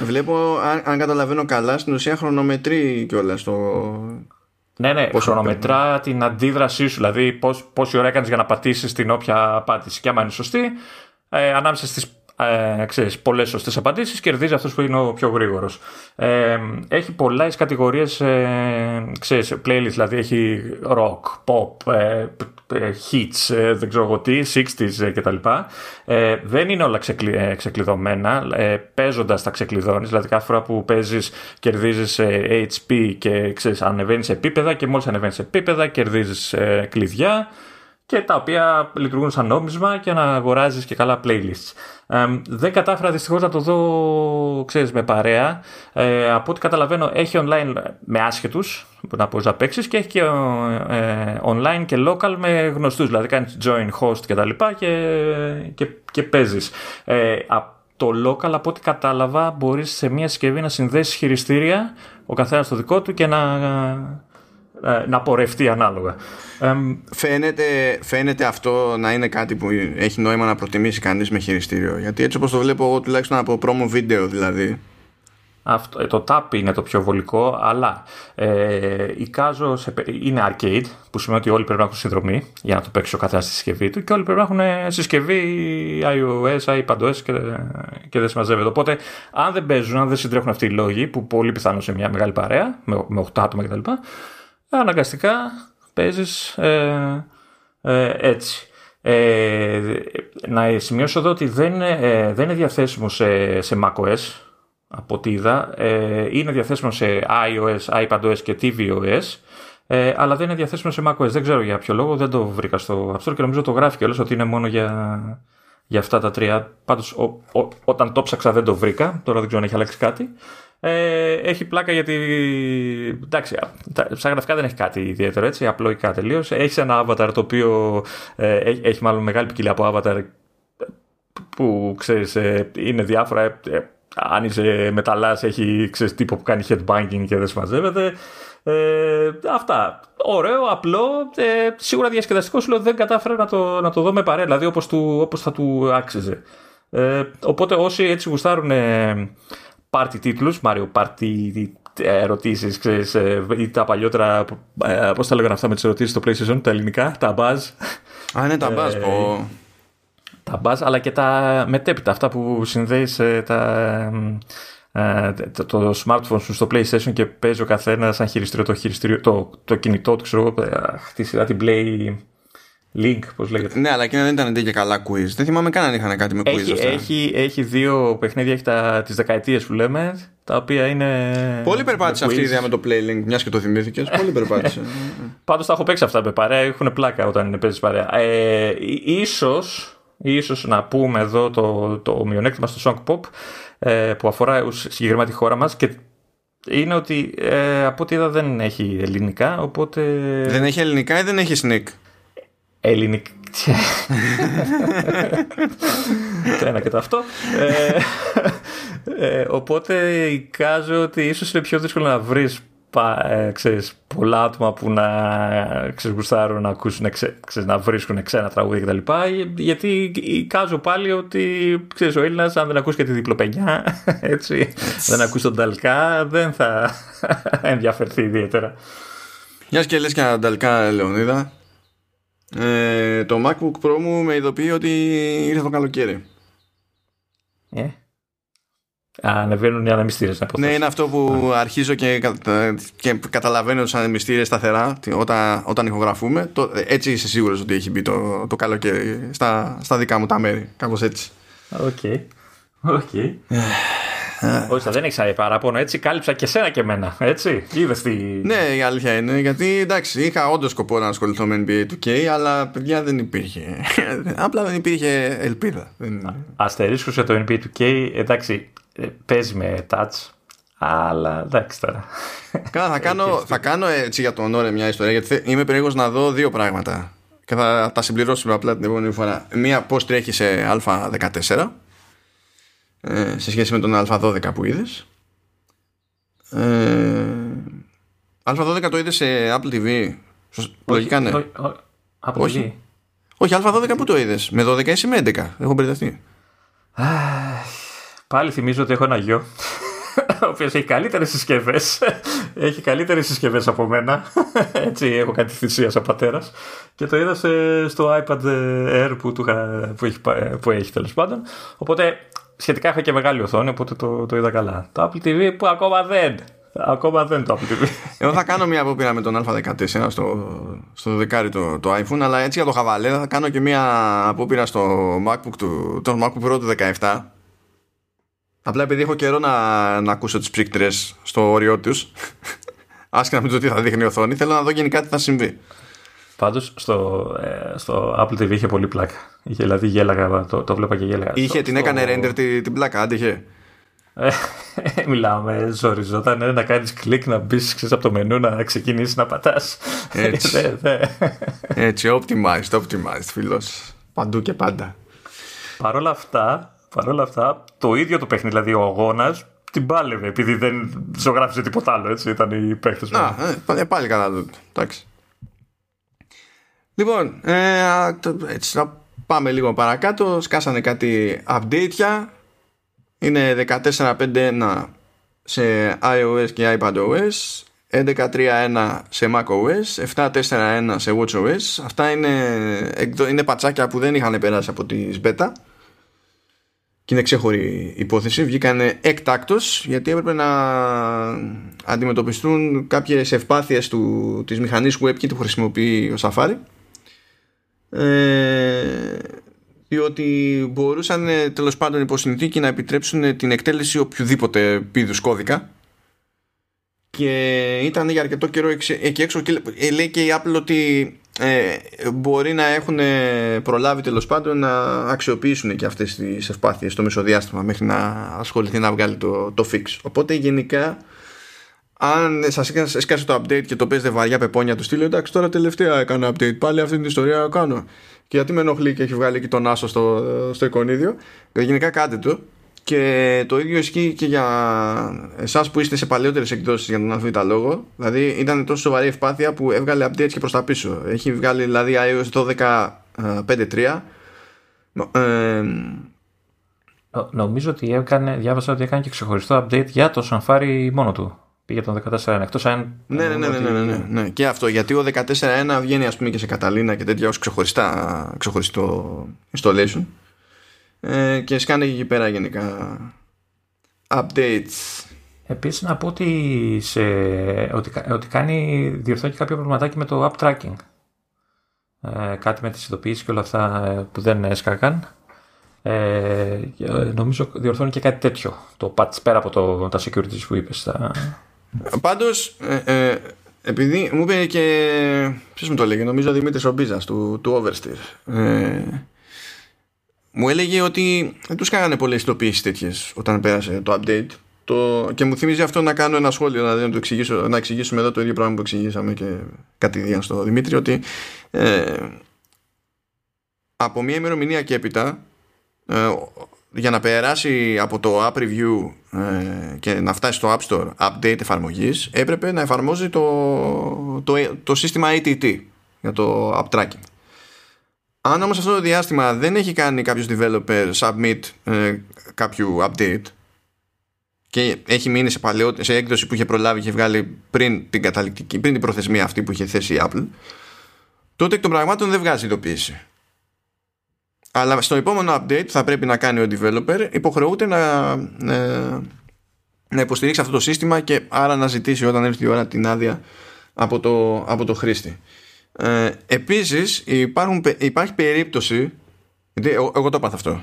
Βλέπω, αν καταλαβαίνω καλά, στην ουσία χρονομετρεί κιόλας το... Ναι, χρονομετρά την αντίδρασή σου, δηλαδή πόση ώρα έκανες για να πατήσεις την όποια απάντηση. Και άμα είναι σωστή, ανάμεσα στις πολλές σωστές απαντήσεις, κερδίζει αυτός που είναι ο πιο γρήγορος. Έχει πολλές κατηγορίες, playlist, δηλαδή έχει rock, pop, hits, δεν ξέρω εγώ τι, 60s κτλ. Δεν είναι όλα ξεκλειδωμένα, παίζοντας τα ξεκλειδώνεις, δηλαδή κάθε φορά που παίζεις κερδίζεις HP και ανεβαίνεις επίπεδα, και μόλις ανεβαίνεις επίπεδα κερδίζεις κλειδιά, και τα οποία λειτουργούν σαν νόμισμα, και να αγοράζεις και καλά playlists. Δεν κατάφερα δυστυχώς να το δω, με παρέα. Από ό,τι καταλαβαίνω έχει online με άσχετους, να μπορείς να παίξεις, και έχει και online και local με γνωστούς, δηλαδή κάνεις join host κτλ. Και παίζεις. Το local, από ό,τι κατάλαβα, μπορείς σε μια συσκευή να συνδέσεις χειριστήρια, ο καθένας το δικό του, και να πορευτεί ανάλογα. Φαίνεται αυτό να είναι κάτι που έχει νόημα να προτιμήσει κανείς με χειριστήριο, γιατί έτσι όπως το βλέπω εγώ, τουλάχιστον από πρόμο βίντεο δηλαδή, αυτό, το tap είναι το πιο βολικό, αλλά εικάζω είναι arcade, που σημαίνει ότι όλοι πρέπει να έχουν συνδρομή για να το παίξει ο καθένας στη συσκευή του, και όλοι πρέπει να έχουν συσκευή iOS, iPadOS και δεν συμμαζεύεται. Οπότε αν δεν παίζουν, αν δεν συντρέχουν αυτοί οι λόγοι, που πολύ πιθανό σε μια μεγάλη παρέα με 8 άτομα κτλ, αναγκαστικά παίζεις έτσι. Να σημειώσω εδώ ότι δεν είναι διαθέσιμο σε macOS, από ό,τι είδα. Είναι διαθέσιμο σε iOS, iPadOS και tvOS, αλλά δεν είναι διαθέσιμο σε macOS. Δεν ξέρω για ποιο λόγο, δεν το βρήκα στο App Store, και νομίζω το γράφει κιόλας ότι είναι μόνο για αυτά τα τρία. Πάντως όταν το ψάξα δεν το βρήκα, τώρα δεν ξέρω αν έχει αλλάξει κάτι. Έχει πλάκα, γιατί εντάξει, σαν γραφικά δεν έχει κάτι ιδιαίτερο, έτσι, απλοϊκά τελείως. Έχει ένα avatar το οποίο έχει μάλλον μεγάλη ποικιλία από avatar που ξέρεις, είναι διάφορα. αν είσαι μεταλλάς έχει, ξέρεις, τύπο που κάνει headbanging και δεν συμμαζεύεται. Αυτά. Ωραίο, απλό. Σίγουρα διασκεδαστικό, σου λέω, δεν κατάφερα να το δω με παρέα, δηλαδή όπως θα του άξιζε. Οπότε όσοι έτσι γουστάρουν πάρτι τίτλους, Mario Party, ερωτήσεις, ξέρεις, ή τα παλιότερα, πώς τα λέγανε αυτά με τις ερωτήσεις στο PlayStation, τα ελληνικά, τα Buzz. Α, ναι, τα Buzz, τα Buzz, αλλά και τα μετέπειτα, αυτά που συνδέεις το smartphone σου στο PlayStation και παίζει ο καθένας σαν χειριστήριο το κινητό του, ξέρω, τη σειρά την Play Link, πώς λέγεται. Ναι, αλλά εκείνα δεν ήταν και καλά quiz. Δεν θυμάμαι καν αν είχαν κάτι με quiz αυτά. Έχει δύο παιχνίδια, έχει τις δεκαετίες που λέμε, τα οποία είναι. Πολύ περπάτησε αυτή η ιδέα με το Playlink, μιας και το θυμήθηκες. Πολύ περπάτησε. Πάντως τα έχω παίξει αυτά με παρέα, έχουν πλάκα όταν είναι παίζεις παρέα. Ίσως να πούμε εδώ το μειονέκτημα στο SongPop που αφορά συγκεκριμένα τη χώρα μας, και είναι ότι από ό,τι είδα δεν έχει ελληνικά, οπότε. Δεν έχει ελληνικά ή δεν έχει sneak. Ελληνική. Το ένα και το αυτό. Οπότε εικάζω ότι ίσως είναι πιο δύσκολο να βρεις, ξέρεις, πολλά άτομα που να γουστάρουν να ακούσουν, να βρίσκουν ξένα τραγούδια κτλ. Γιατί εικάζω πάλι ότι, ξέρεις, ο Έλληνας, αν δεν ακούσει και τη διπλοπενιά, έτσι, δεν ακούσει τον Ταλκά, δεν θα ενδιαφερθεί ιδιαίτερα. Μια και λες και έναν Ταλκά, Λεωνίδα. Το MacBook Pro μου με ειδοποιεί ότι ήρθε το καλοκαίρι. Ανεβαίνουν οι ανεμιστήρες. Ναι, είναι αυτό που αρχίζω και καταλαβαίνω τους ανεμιστήρες σταθερά όταν ηχογραφούμε. Έτσι είσαι σίγουρος ότι έχει μπει το καλοκαίρι στα δικά μου τα μέρη. Κάπως έτσι. Οκ. Όχι, δεν έχει παράπονο, έτσι. Κάλυψα και σένα και εμένα, έτσι. Είδες τι. Ναι, η αλήθεια είναι. Γιατί εντάξει, είχα όντως σκοπό να ασχοληθώ με NBA 2K, αλλά παιδιά δεν υπήρχε. Απλά δεν υπήρχε ελπίδα. Αστερίσκουσε το NBA 2K, εντάξει, παίζει με touch, αλλά εντάξει τώρα. Καλά, θα κάνω έτσι για τον ώρα μια ιστορία, γιατί είμαι περίεργος να δω δύο πράγματα. Και θα τα συμπληρώσουμε απλά την επόμενη φορά. Μία, πώς τρέχει σε Α14. Σε σχέση με τον Α12 που είδες. Α12 το είδες σε Apple TV? Λογικά ναι. Όχι, Α12 που το είδες? Με 12 ή με 11? Έχω μπερδευτεί. Πάλι θυμίζω ότι έχω ένα γιο ο οποίος έχει καλύτερες συσκευές. Έχει καλύτερες συσκευές από μένα. Έτσι, έχω κάτι θυσία σαν πατέρας. Και το είδα στο iPad Air που έχει, τέλος πάντων. Οπότε σχετικά είχα και μεγάλη οθόνη, οπότε το είδα καλά. Το Apple TV που ακόμα δεν το Apple TV. Εγώ θα κάνω μια απόπειρα με τον Α14 στο δεκάρι το iPhone, αλλά έτσι για το χαβαλέ θα κάνω και μια απόπειρα στο MacBook τον MacBook Pro του 17. Απλά επειδή έχω καιρό να ακούσω τις πρίκτρες στο όριό τους, άσχετα με το τι θα δείχνει η οθόνη, θέλω να δω γενικά τι θα συμβεί. Πάντως στο Apple TV είχε πολύ πλάκα. Δηλαδή γέλαγα, το βλέπα και γέλαγα. Την έκανε render την πλάκα, άντυχε. Μιλάμε, ζοριζόταν να κάνεις κλικ, να μπεις από το μενού, να ξεκινήσεις να πατάς. Έτσι, έτσι, optimized φίλος. Παντού και πάντα. Παρ' όλα αυτά, το ίδιο το παιχνίδι, δηλαδή ο αγώνας, την πάλευε, επειδή δεν ζωγράφιζε τίποτα άλλο, έτσι, ήταν οι παίχτες. Πάλι καλά, εντάξει. Λοιπόν, έτσι, να πάμε λίγο παρακάτω. Σκάσανε κάτι update. Είναι 14.5.1 σε iOS και iPadOS, 11.3.1 σε macOS, 7.4.1 σε watchOS. Αυτά είναι πατσάκια που δεν είχαν περάσει από τις beta και είναι ξέχωρη υπόθεση. Βγήκανε εκτάκτως γιατί έπρεπε να αντιμετωπιστούν κάποιες ευπάθειες της μηχανής WebKit που χρησιμοποιεί ο Safari. Διότι μπορούσαν, τέλος πάντων, υποσυνθήκη να επιτρέψουν την εκτέλεση οποιοδήποτε είδους κώδικα, και ήταν για αρκετό καιρό εκεί έξω, και λέει και η Apple ότι μπορεί να έχουν προλάβει, τέλος πάντων, να αξιοποιήσουν και αυτές τις ευπάθειες στο μεσοδιάστημα μέχρι να ασχοληθεί να βγάλει το fix. Οπότε γενικά, αν σας έσκασε το update και το παίζετε βαριά πεπόνια του στήλου, εντάξει, τώρα τελευταία έκανα update, πάλι αυτή την ιστορία κάνω, και γιατί με ενοχλεί και έχει βγάλει και τον άσο στο εικονίδιο. Γενικά κάντε το, Και το ίδιο ισχύει και για εσάς που είστε σε παλαιότερες εκδόσεις για τον αλφαβήτα λόγο. Δηλαδή ήταν τόσο σοβαρή ευπάθεια που έβγαλε updates και προς τα πίσω. Έχει βγάλει δηλαδή iOS 12.5.3. Νομίζω ότι έκανε, διάβασα ότι έκανε και ξεχωριστό update για το Σαφάρι μόνο του. Πήγε τον 14.1. Εκτός αν... Ναι. Και αυτό. Γιατί ο 14.1 βγαίνει ας πούμε και σε Καταλίνα και τέτοια ως ξεχωριστό installation. Και σκάνε εκεί πέρα γενικά updates. Επίσης να πω ότι, ότι κάνει, διορθώνει και κάποιο προβληματάκι με το app tracking, κάτι με τις ειδοποιήσεις και όλα αυτά που δεν έσκακαν, νομίζω διορθώνει και κάτι τέτοιο το patch πέρα από τα securities που είπες τα... Πάντως επειδή μου είπε και ποιος μου το λέγει, νομίζω ο Δημήτρης ο Μπίζας του Oversteer, μου έλεγε ότι δεν τους κάνανε πολλές ειδοποιήσεις τέτοιες όταν πέρασε το update. Και μου θυμίζει αυτό να κάνω ένα σχόλιο, να εξηγήσουμε εδώ το ίδιο πράγμα που εξηγήσαμε και κατηδίαν στο Δημήτρη, ότι από μια ημερομηνία και έπειτα, για να περάσει από το App Review και να φτάσει στο App Store update εφαρμογής, έπρεπε να εφαρμόζει το σύστημα ATT για το App Tracking. Αν όμως αυτό το διάστημα δεν έχει κάνει κάποιος developer submit κάποιου update και έχει μείνει σε έκδοση που είχε προλάβει, είχε βγάλει πριν την προθεσμία αυτή που είχε θέσει η Apple, τότε εκ των πραγμάτων δεν βγάζει ειδοποίηση. Αλλά στο επόμενο update θα πρέπει να κάνει ο developer, υποχρεούται να υποστηρίξει αυτό το σύστημα και άρα να ζητήσει όταν έρθει η ώρα την άδεια από το χρήστη. Επίσης υπάρχει περίπτωση, γιατί εγώ το έπαθα αυτό,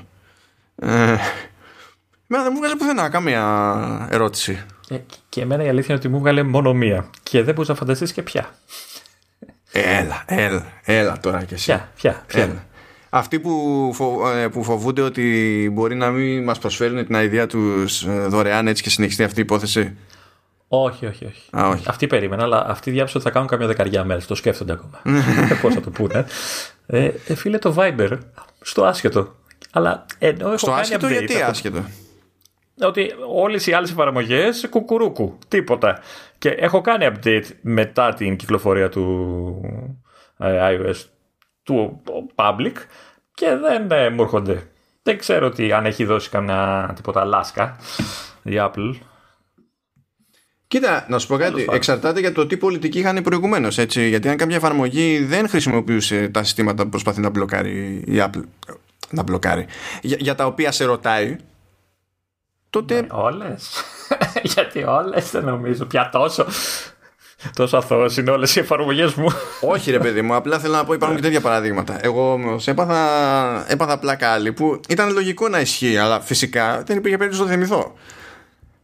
εμένα δεν μου βγάλε πουθενά καμία ερώτηση, και εμένα η αλήθεια είναι ότι μου βγάλε μόνο μία και δεν μπορούσα να φανταστείς και ποια. Έλα τώρα κι εσύ. Ποια. Αυτοί που φοβούνται ότι μπορεί να μην μας προσφέρουν την ιδέα τους δωρεάν έτσι και συνεχιστεί αυτή η υπόθεση. Όχι. Όχι. Αυτή περίμενα, αλλά αυτή διάψω ότι θα κάνουν καμιά 10 μέρες. Το σκέφτονται ακόμα. Πώς θα το πούνε. Φίλε, το Viber, στο άσχετο. Αλλά ενώ έχω κάνει update. Γιατί άσχετο? Ότι όλες οι άλλες εφαρμογές κουκουρούκου. Τίποτα. Και έχω κάνει update μετά την κυκλοφορία του iOS του public και δεν μου έρχονται. Δεν ξέρω ότι αν έχει δώσει καμιά τίποτα λάσκα η Apple. Κοίτα, να σου πω κάτι. Εξαρτάται για το τι πολιτική είχαν προηγουμένως. Γιατί αν κάποια εφαρμογή δεν χρησιμοποιούσε τα συστήματα που προσπαθεί να μπλοκάρει η Apple, για τα οποία σε ρωτάει, τότε. Όλες. Γιατί όλες δεν νομίζω πια τόσο. Τόσο αθώος είναι όλες οι εφαρμογές μου. Όχι, ρε παιδί μου. Απλά θέλω να πω, υπάρχουν και τέτοια παραδείγματα. Εγώ όμως έπαθα πλάκα άλλη που ήταν λογικό να ισχύει, αλλά φυσικά δεν υπήρχε περίπτωση να το θυμηθώ.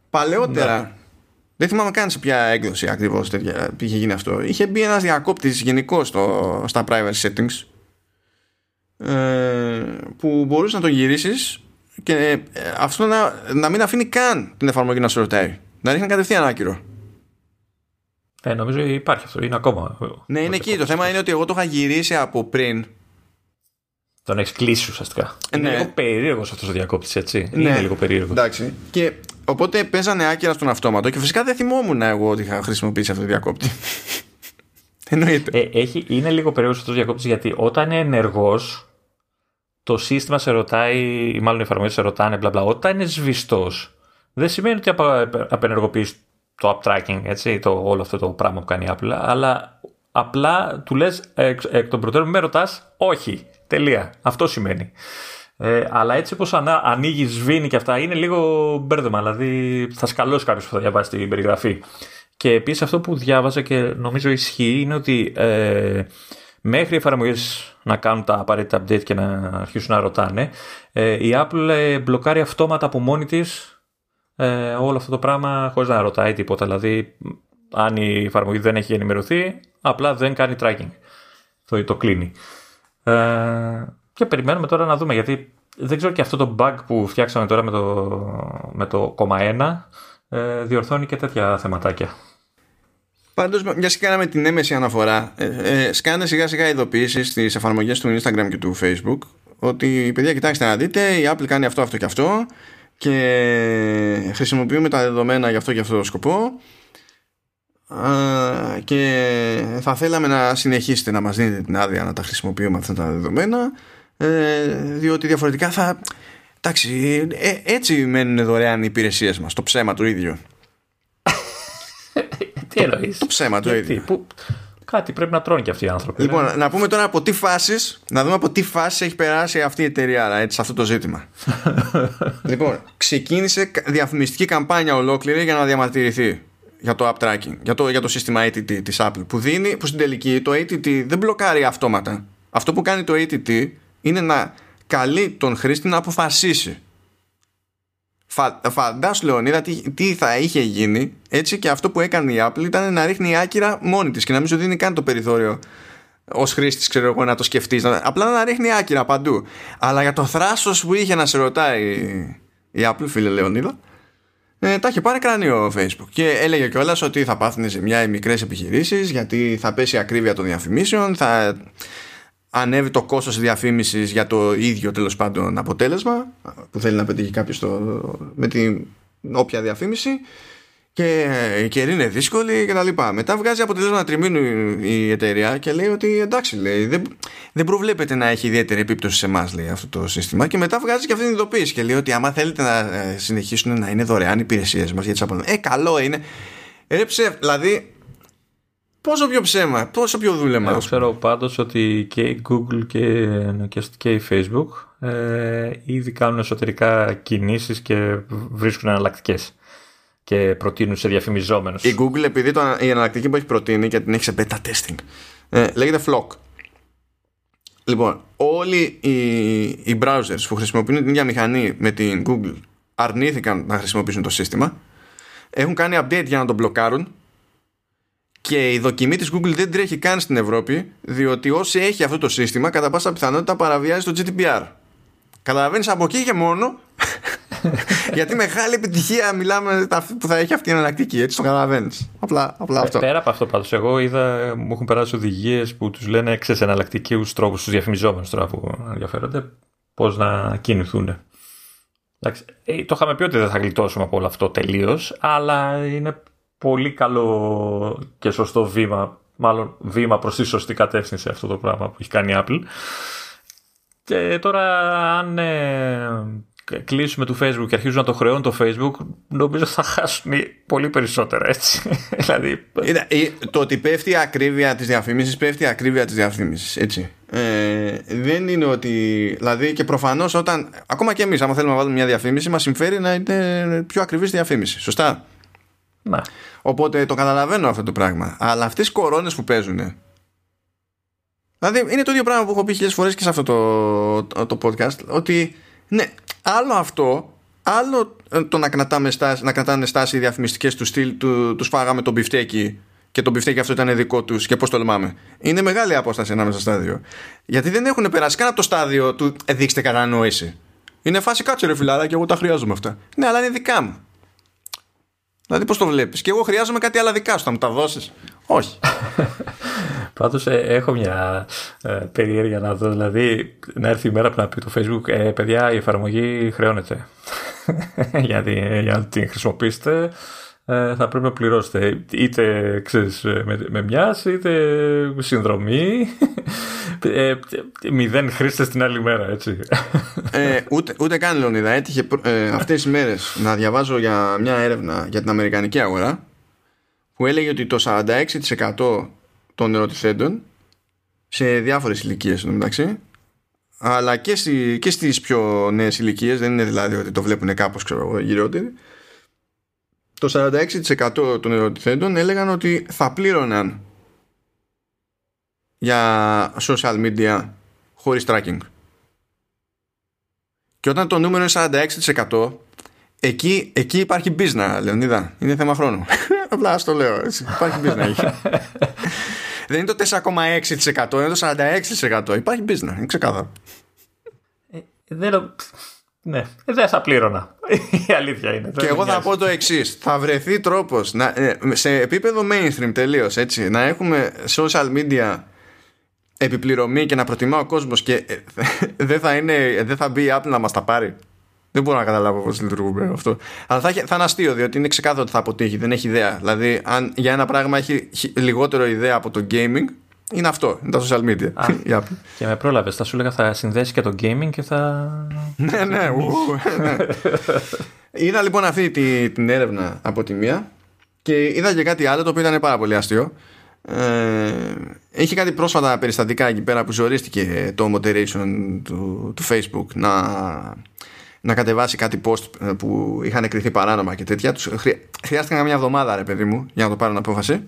Παλαιότερα. Ναι. Δεν θυμάμαι καν σε ποια έκδοση ακριβώς είχε γίνει αυτό. Είχε μπει ένας διακόπτης γενικός στα private settings που μπορούσε να τον γυρίσεις και αυτό να μην αφήνει καν την εφαρμογή να σου ρωτάει. Να ρίχνει κατευθείαν άκυρο. Νομίζω υπάρχει αυτό. Είναι ακόμα. Ναι, είναι εκεί. Το θέμα είναι ότι εγώ το είχα γυρίσει από πριν. Τον έχεις κλείσει ουσιαστικά. Είναι λίγο περίεργος αυτός ο διακόπτης, έτσι. Ναι. Είναι λίγο περίεργος. Εντάξει. Και οπότε παίζανε άκυρα στον αυτόματο και φυσικά δεν θυμόμουν εγώ ότι είχα χρησιμοποιήσει αυτό το διακόπτη. Εννοείται. Είναι λίγο περίεργος αυτός ο διακόπτης, γιατί όταν είναι ενεργός, το σύστημα σε ρωτάει, ή μάλλον οι εφαρμογές σε ρωτάνε, μπλα μπλα. Όταν είναι σβηστός, δεν σημαίνει ότι απενεργοποιείς το app tracking, έτσι, όλο αυτό το πράγμα που κάνει η Apple, αλλά απλά του λες εκ των προτέρων με ρωτάς, όχι. Τελεία. Αυτό σημαίνει. Αλλά έτσι όπως ανοίγει, σβήνει και αυτά, είναι λίγο μπέρδεμα. Δηλαδή θα σκαλώσει κάποιος που θα διαβάσει την περιγραφή. Και επίσης αυτό που διάβαζα και νομίζω ισχύει είναι ότι μέχρι οι εφαρμογές να κάνουν τα απαραίτητα update και να αρχίσουν να ρωτάνε, η Apple μπλοκάρει αυτόματα από μόνη της όλο αυτό το πράγμα χωρίς να ρωτάει τίποτα. Δηλαδή αν η εφαρμογή δεν έχει ενημερωθεί, απλά δεν κάνει tracking. Το κλείνει. Και περιμένουμε τώρα να δούμε, γιατί δεν ξέρω, και αυτό το bug που φτιάξαμε τώρα με το 0,1 διορθώνει και τέτοια θεματάκια. Πάντως, μια και κάναμε την έμεση αναφορά, σκάνε σιγά σιγά ειδοποιήσεις στις εφαρμογές του Instagram και του Facebook ότι, παιδιά, κοιτάξτε να δείτε, η Apple κάνει αυτό και αυτό και χρησιμοποιούμε τα δεδομένα για αυτό και αυτόν τον σκοπό, και θα θέλαμε να συνεχίσετε να μας δίνετε την άδεια να τα χρησιμοποιούμε αυτά τα δεδομένα, διότι διαφορετικά θα... Εντάξει, έτσι μένουν δωρεάν οι υπηρεσίες μας. Το ψέμα του ίδιου. Τι εννοείς? Το ψέμα του ίδιου. Κάτι πρέπει να τρώνε και αυτοί οι άνθρωποι. Λοιπόν, ναι. Να πούμε τώρα από τι φάσεις, να δούμε από τι φάσεις έχει περάσει αυτή η εταιρεία σε αυτό το ζήτημα. Λοιπόν, ξεκίνησε διαφημιστική καμπάνια ολόκληρη για να διαμαρτυρηθεί για το app tracking, για το σύστημα ATT της Apple, που στην τελική το ATT δεν μπλοκάρει αυτόματα. Αυτό που κάνει το ATT είναι να καλεί τον χρήστη να αποφασίσει. Φαντάσου, Λεωνίδα, τι θα είχε γίνει, έτσι, και αυτό που έκανε η Apple ήταν να ρίχνει άκυρα μόνη της και να μην σου δίνει καν το περιθώριο ως χρήστης, ξέρω εγώ, να το σκεφτείς, απλά να ρίχνει άκυρα παντού. Αλλά για το θράσος που είχε να σε ρωτάει η Apple, φίλε Λεωνίδα, τα είχε πάρει κρανίο Facebook. Και έλεγε κιόλας ότι θα πάθουν ζημιά οι μικρές επιχειρήσεις, γιατί θα πέσει η ακρίβεια των διαφημίσεων, θα ανέβει το κόστος διαφήμισης για το ίδιο, τέλος πάντων, αποτέλεσμα που θέλει να πετύχει κάποιος με την όποια διαφήμιση, και η καιρή είναι δύσκολη και τα λοιπά. Μετά βγάζει αποτελέσμα τριμήνου η εταιρεία και λέει ότι εντάξει, λέει, δεν προβλέπεται να έχει ιδιαίτερη επίπτωση σε εμάς, λέει, αυτό το σύστημα. Και μετά βγάζει και αυτή την ειδοποίηση και λέει ότι άμα θέλετε να συνεχίσουν να είναι δωρεάν οι υπηρεσίες μας για τις απολύτες, καλό είναι. Δηλαδή, πόσο πιο ψέμα, πόσο πιο δούλεμα. Εγώ ξέρω πάντως ότι και η Google και η Facebook ήδη κάνουν εσωτερικά κινήσεις και βρίσκουν εναλλακτικές και προτείνουν σε διαφημιζόμενους. Η Google, επειδή η εναλλακτική που έχει προτείνει και την έχει σε beta testing, λέγεται Flock. Λοιπόν, όλοι οι browsers που χρησιμοποιούν την ίδια μηχανή με την Google αρνήθηκαν να χρησιμοποιήσουν το σύστημα, έχουν κάνει update για να τον μπλοκάρουν. Και η δοκιμή της Google δεν τρέχει καν στην Ευρώπη, διότι όσοι έχει αυτό το σύστημα, κατά πάσα πιθανότητα παραβιάζει το GDPR. Καταλαβαίνεις, από εκεί και μόνο. Γιατί μεγάλη επιτυχία μιλάμε που θα έχει αυτή η εναλλακτική. Έτσι το καταλαβαίνεις. Απλά αυτό. Πέρα από αυτό πάντως, εγώ είδα, μου έχουν περάσει οδηγίες που τους λένε εξής εναλλακτικούς τρόπους στους διαφημιζόμενους τώρα που ενδιαφέρονται, πώς να κινηθούν. Εντάξει, το είχαμε πει ότι δεν θα γλιτώσουμε από όλο αυτό τελείως, αλλά είναι πολύ καλό και σωστό βήμα, μάλλον βήμα προς τη σωστή κατεύθυνση αυτό το πράγμα που έχει κάνει η Apple. Και τώρα αν κλείσουμε το Facebook και αρχίζουν να το χρεώνουν το Facebook, νομίζω θα χάσουν πολύ περισσότερα, έτσι. Δηλαδή, το ότι πέφτει η ακρίβεια της διαφήμισης, πέφτει η ακρίβεια της διαφήμισης, έτσι. Δεν είναι ότι... Δηλαδή, και προφανώς όταν... Ακόμα και εμείς, άμα θέλουμε να βάλουμε μια διαφήμιση, μας συμφέρει να είναι πιο ακριβής διαφήμιση, σωστά. Να. Οπότε το καταλαβαίνω αυτό το πράγμα. Αλλά αυτές οι κορώνες που παίζουν, δηλαδή είναι το ίδιο πράγμα που έχω πει χιλιάδες φορές και σε αυτό το podcast, ότι ναι, άλλο αυτό, άλλο το να κρατάνε στάση οι διαφημιστικές του στυλ του φάγαμε τον μπιφτέκι και τον μπιφτέκι αυτό ήταν δικό τους και πώς τολμάμε. Είναι μεγάλη απόσταση ανάμεσα στα στάδιο, γιατί δεν έχουν περάσει καν από το στάδιο του δείξτε κατανόηση. Είναι φάση κάτσε ρε φιλάρα και εγώ τα χρειάζομαι αυτά. Ναι, αλλά είναι δικά μου. Δηλαδή πώς το βλέπεις? Και εγώ χρειάζομαι κάτι άλλα δικά σου, θα μου τα δώσεις? Όχι. Πάντως έχω μια περιέργεια να δω. Δηλαδή να έρθει η μέρα που να πει το Facebook παιδιά, η εφαρμογή χρεώνεται. Για να την χρησιμοποιήσετε θα πρέπει να πληρώσετε, είτε ξέρεις, με μιας, είτε συνδρομή. Μηδέν χρήστες την άλλη μέρα, έτσι. Ούτε καν, Λεωνίδα. Έτυχε αυτές τις μέρες να διαβάζω για μια έρευνα για την αμερικανική αγορά που έλεγε ότι το 46% των ερωτηθέντων σε διάφορες ηλικίες, εντάξει, αλλά και στις πιο νέες ηλικίες, δεν είναι δηλαδή ότι το βλέπουν κάπως, ξέρω, γυρότεροι, το 46% των ερωτηθέντων έλεγαν ότι θα πλήρωναν για social media χωρίς tracking. Και όταν το νούμερο είναι 46%, εκεί υπάρχει business, Λεωνίδα. Είναι θέμα χρόνου. Απλά ας το λέω, έτσι. Υπάρχει business. Δεν είναι το 4,6%, είναι το 46%. Υπάρχει business, είναι ξεκάθαρο. Ναι, δεν θα πλήρωνα. Η αλήθεια είναι. Και εγώ θα πω το εξής. Θα βρεθεί τρόπος σε επίπεδο mainstream τελείως, έτσι, να έχουμε social media επιπληρωμή και να προτιμά ο κόσμος και δεν θα μπει η Apple να μας τα πάρει. Δεν μπορώ να καταλάβω πώς λειτουργούμε αυτό. Αλλά θα είναι αστείο, διότι είναι ξεκάθαρο ότι θα αποτύχει. Δεν έχει ιδέα. Δηλαδή, αν για ένα πράγμα έχει λιγότερο ιδέα από το gaming, είναι αυτό. Είναι τα social media. Yeah. Και με πρόλαβες. Θα σου έλεγα θα συνδέσει και το gaming και θα. Ναι. Είδα λοιπόν αυτή την έρευνα από τη μία και είδα και κάτι άλλο το οποίο ήταν πάρα πολύ αστείο. Είχε κάτι πρόσφατα περιστατικά εκεί πέρα που ζορίστηκε το moderation του Facebook να κατεβάσει κάτι post που είχαν εκριθεί παράνομα και τέτοια. Χρειάστηκαν μια εβδομάδα, ρε παιδί μου, για να το πάρουν απόφαση.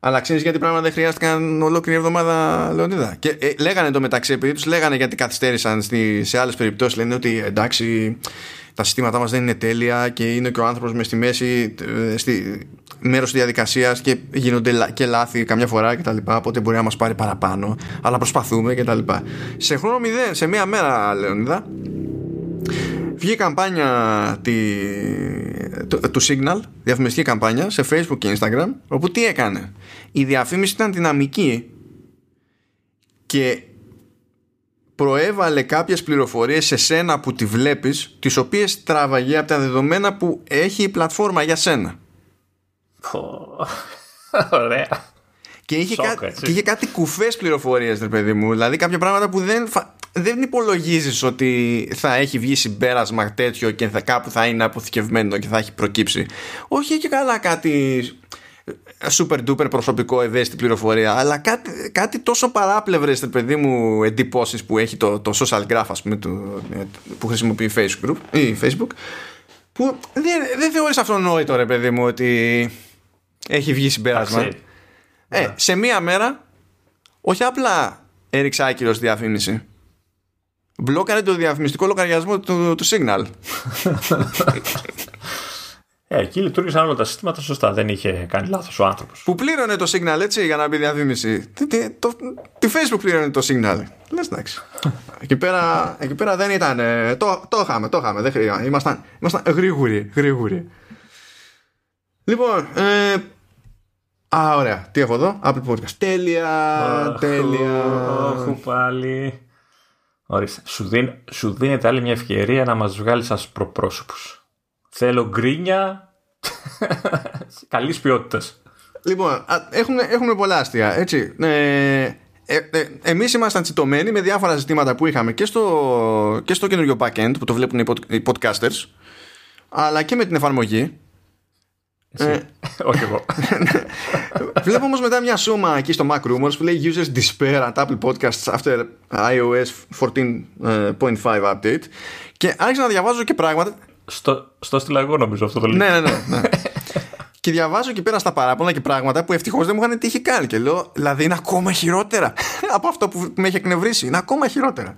Αλλά ξέρεις γιατί πράγματα δεν χρειάστηκαν ολόκληρη εβδομάδα, Λεωνίδα? Και λέγανε το μεταξύ, επειδή τους λέγανε γιατί καθυστέρησαν σε άλλες περιπτώσεις, λένε ότι εντάξει, τα συστήματά μας δεν είναι τέλεια και είναι και ο άνθρωπος μες στη μέση, στη μέρος της διαδικασίας, και γίνονται και λάθη καμιά φορά κτλ. Οπότε μπορεί να μας πάρει παραπάνω, αλλά προσπαθούμε κτλ. Σε χρόνο μηδέν, σε μία μέρα, Λεωνίδα, βγήκε καμπάνια του Signal, διαφημιστική καμπάνια σε Facebook και Instagram, όπου τι έκανε? Η διαφήμιση ήταν δυναμική και προέβαλε κάποιες πληροφορίες σε σένα που τη βλέπεις, τις οποίες τράβαγε από τα δεδομένα που έχει η πλατφόρμα για σένα. Ωραία. Και είχε κάτι κουφές πληροφορίες, ρε παιδί μου. Δηλαδή κάποια πράγματα που δεν υπολογίζεις ότι θα έχει βγει συμπέρασμα τέτοιο και κάπου θα είναι αποθηκευμένο και θα έχει προκύψει. Όχι και καλά κάτι super duper προσωπικό, ευαίσθητη πληροφορία, αλλά κάτι τόσο παράπλευρες, ρε παιδί μου, εντυπώσεις που έχει το social graph, ας πούμε, που χρησιμοποιεί Facebook, που δεν θεωρείς αυτονόητο, ρε παιδί μου, ότι έχει βγει συμπέρασμα. Σε μία μέρα όχι απλά έριξε άκυρος διαφήμιση, μπλόκαρε το διαφημιστικό λογαριασμό του Signal. Εκεί λειτουργήσαν όλα τα συστήματα σωστά. Δεν είχε κάνει λάθος ο άνθρωπος. Που πλήρωνε το Signal, έτσι, για να μπει διαφήμιση. Τη Facebook πλήρωνε το Signal. Λες εντάξει. Εκεί πέρα δεν ήταν. Το είχαμε. Δεν χρειάζεται. Ήμασταν γρήγοροι. Λοιπόν. Ωραία. Τι έχω εδώ? Apple Podcast. Τέλεια. Όχου πάλι. Ορίστε. Σου δίνεται άλλη μια ευκαιρία να μας βγάλεις σαν προπρόσωπους. Θέλω γκρίνια καλής ποιότητας. Λοιπόν, έχουμε πολλά αστεία, έτσι. Εμείς ήμασταν τσιτωμένοι με διάφορα ζητήματα που είχαμε και στο καινούριο backend που το βλέπουν οι podcasters, αλλά και με την εφαρμογή. Όχι εγώ. Βλέπω όμως μετά μια σώμα εκεί στο Mac Rumors που λέει Users despair at Apple Podcasts after iOS 14.5 update. Και άρχισα να διαβάζω και πράγματα. Στο στείλα εγώ, νομίζω, αυτό το λέω. Ναι. Και διαβάζω και πέρα στα παράπονα και πράγματα που ευτυχώς δεν μου είχαν τύχει καν. Και λέω, δηλαδή είναι ακόμα χειρότερα από αυτό που με έχει εκνευρίσει. Είναι ακόμα χειρότερα.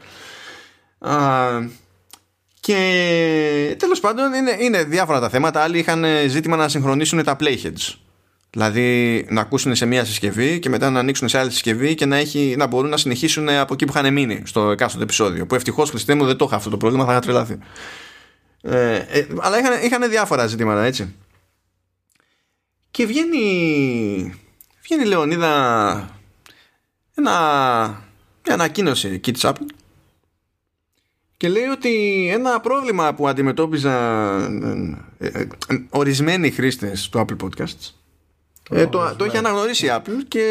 Και τέλος πάντων είναι διάφορα τα θέματα. Άλλοι είχαν ζήτημα να συγχρονίσουν τα playheads. Δηλαδή να ακούσουν σε μία συσκευή και μετά να ανοίξουν σε άλλη συσκευή και να μπορούν να συνεχίσουν από εκεί που είχαν μείνει στο εκάστοτε επεισόδιο. Που ευτυχώς, Χριστέ μου, δεν το είχα αυτό το πρόβλημα, θα είχα τρελαθεί. Αλλά είχαν διάφορα ζητήματα, έτσι. Και βγαίνει η Λεωνίδα μια ανακοίνωση εκεί της Apple και λέει ότι ένα πρόβλημα που αντιμετώπιζαν ορισμένοι χρήστες του Apple Podcasts το έχει αναγνωρίσει η Apple και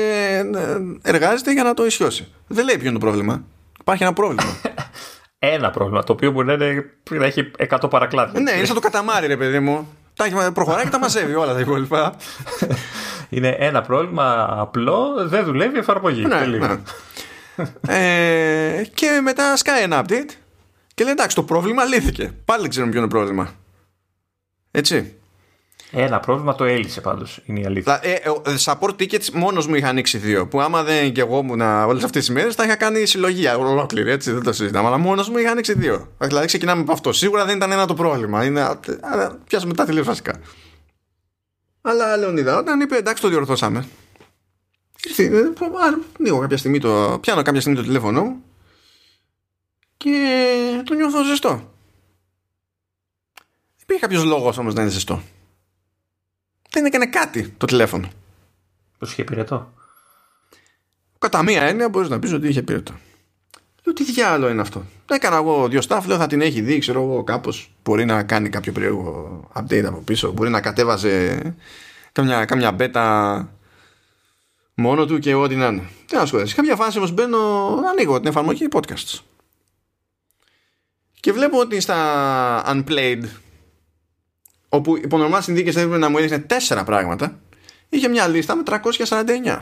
εργάζεται για να το ισιώσει. Δεν λέει ποιο είναι το πρόβλημα. Υπάρχει ένα πρόβλημα. Ένα πρόβλημα, το οποίο μπορεί να έχει 100 παρακλάδια. Ναι, είναι σαν το καταμάρι, ρε παιδί μου. Προχωράει και τα μαζεύει όλα τα υπόλοιπα. Είναι ένα πρόβλημα απλό, δεν δουλεύει η εφαρμογή. Ναι. Και μετά σκάει ένα update και λέει εντάξει, το πρόβλημα λύθηκε. Πάλι δεν ξέρουμε ποιο είναι το πρόβλημα. Έτσι. Ένα πρόβλημα το έλυσε πάντως, είναι η αλήθεια. Support tickets μόνος μου είχα ανοίξει 2. Που άμα δεν και εγώ ήμουν όλες αυτές τις μέρες, τα είχα κάνει συλλογή ολόκληρη, έτσι, δεν το συζητάμε. Αλλά μόνος μου είχα ανοίξει 2. Δηλαδή ξεκινάμε από αυτό. Σίγουρα δεν ήταν ένα το πρόβλημα. Πιάσαμε τα τελείως βασικά. Αλλά Λεωνίδα, όταν είπε εντάξει, το διορθώσαμε. Πιάνω κάποια στιγμή το τηλέφωνο μου και το νιώθω ζεστό. Δεν υπήρχε κάποιος λόγος όμως να είναι ζεστό. Δεν έκανε κάτι το τηλέφωνο. Πώς είχε πυρετό? Κατά μία έννοια μπορείς να πεις ότι είχε πυρετό. Λέω τι διάλογο είναι αυτό. Έκανα εγώ δύο staff, λέω θα την έχει δει, ξέρω εγώ κάπως. Μπορεί να κάνει κάποιο περίεργο update από πίσω. Μπορεί να κατέβαζε καμιά μπέτα μόνο του και ό,τι να είναι. Τι να σου πω. Σε κάποια φάση όμως μπαίνω, ανοίγω την εφαρμογή podcasts. Και βλέπω ότι στα Unplayed, όπου υπό νορμάλ συνθήκες έπρεπε να μου έδειξε 4 πράγματα, είχε μια λίστα με 349.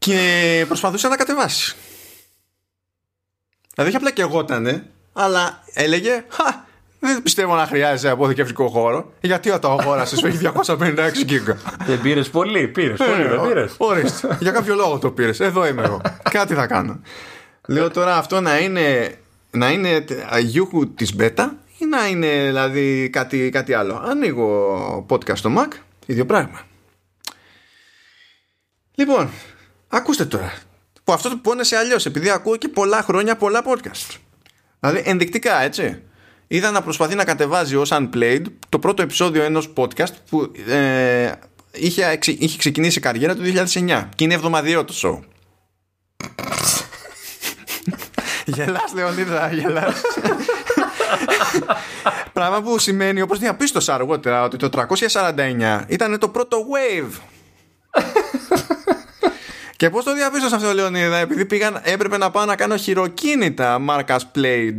Και προσπαθούσε να τα κατεβάσει. Δηλαδή απλά και εγώ ήτανε, αλλά έλεγε δεν πιστεύω να χρειάζεσαι αποθηκευτικό χώρο. Γιατί όταν αγόρασες σου έχει 256 γίγκα. Δεν πήρες πολύ, πήρες. Ορίστε, για κάποιο λόγο το πήρες. Εδώ είμαι εγώ. Κάτι θα κάνω. Λέω τώρα αυτό να είναι αγιούχου της μπέτα ή να είναι δηλαδή κάτι άλλο. Ανοίγω podcast στο Mac, ίδιο πράγμα. Λοιπόν, ακούστε τώρα. Που αυτό το πόνεσε αλλιώς, επειδή ακούω και πολλά χρόνια πολλά podcast. Δηλαδή ενδεικτικά έτσι. Είδα να προσπαθεί να κατεβάζει ως Unplayed το πρώτο επεισόδιο ενός podcast που είχε ξεκινήσει η καριέρα του 2009 και είναι εβδομαδιαίο το show. Γελάς Λεωνίδα, γελάς. Πράγμα που σημαίνει, όπως διαπίστωσα αργότερα, ότι το 349 ήταν το πρώτο wave. Και πώς το διαπίστωσα αυτό Λεωνίδα? Επειδή έπρεπε να πάω να κάνω χειροκίνητα μάρκας Played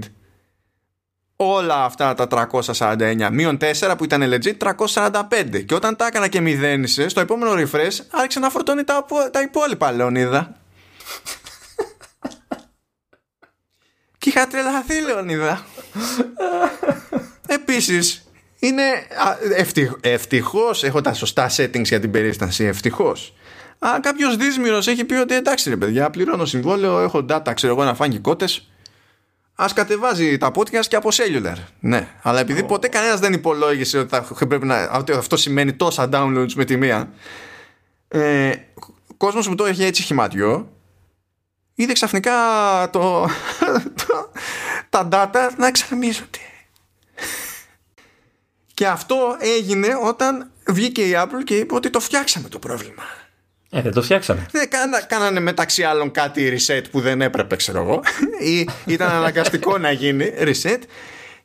όλα αυτά τα 349 μείον 4 που ήταν legit 345. Και όταν τα έκανα και μηδένισε, στο επόμενο refresh άρχισε να φορτώνει τα υπόλοιπα Λεωνίδα. Και είχα τρελαθεί Λεωνίδα. Επίσης είναι ευτυχώς έχω τα σωστά settings για την περίσταση. Ευτυχώς. Αν κάποιος δύσμυρος έχει πει ότι εντάξει ρε παιδιά, πληρώνω συμβόλαιο, έχω data, ξέρω εγώ να φάγει κότες, ας κατεβάζει τα podcast και από cellular. Ναι, αλλά επειδή ποτέ κανένας δεν υπολόγισε ότι αυτό σημαίνει τόσα downloads με τη μία, ο κόσμος που το έχει έτσι χυμάτιο είδε ξαφνικά τα data να εξαρμίζονται. Και αυτό έγινε όταν βγήκε η Apple και είπε ότι το φτιάξαμε το πρόβλημα. Δεν το φτιάξαμε. Κάνανε μεταξύ άλλων κάτι reset που δεν έπρεπε, ξέρω εγώ. Ήταν αναγκαστικό να γίνει reset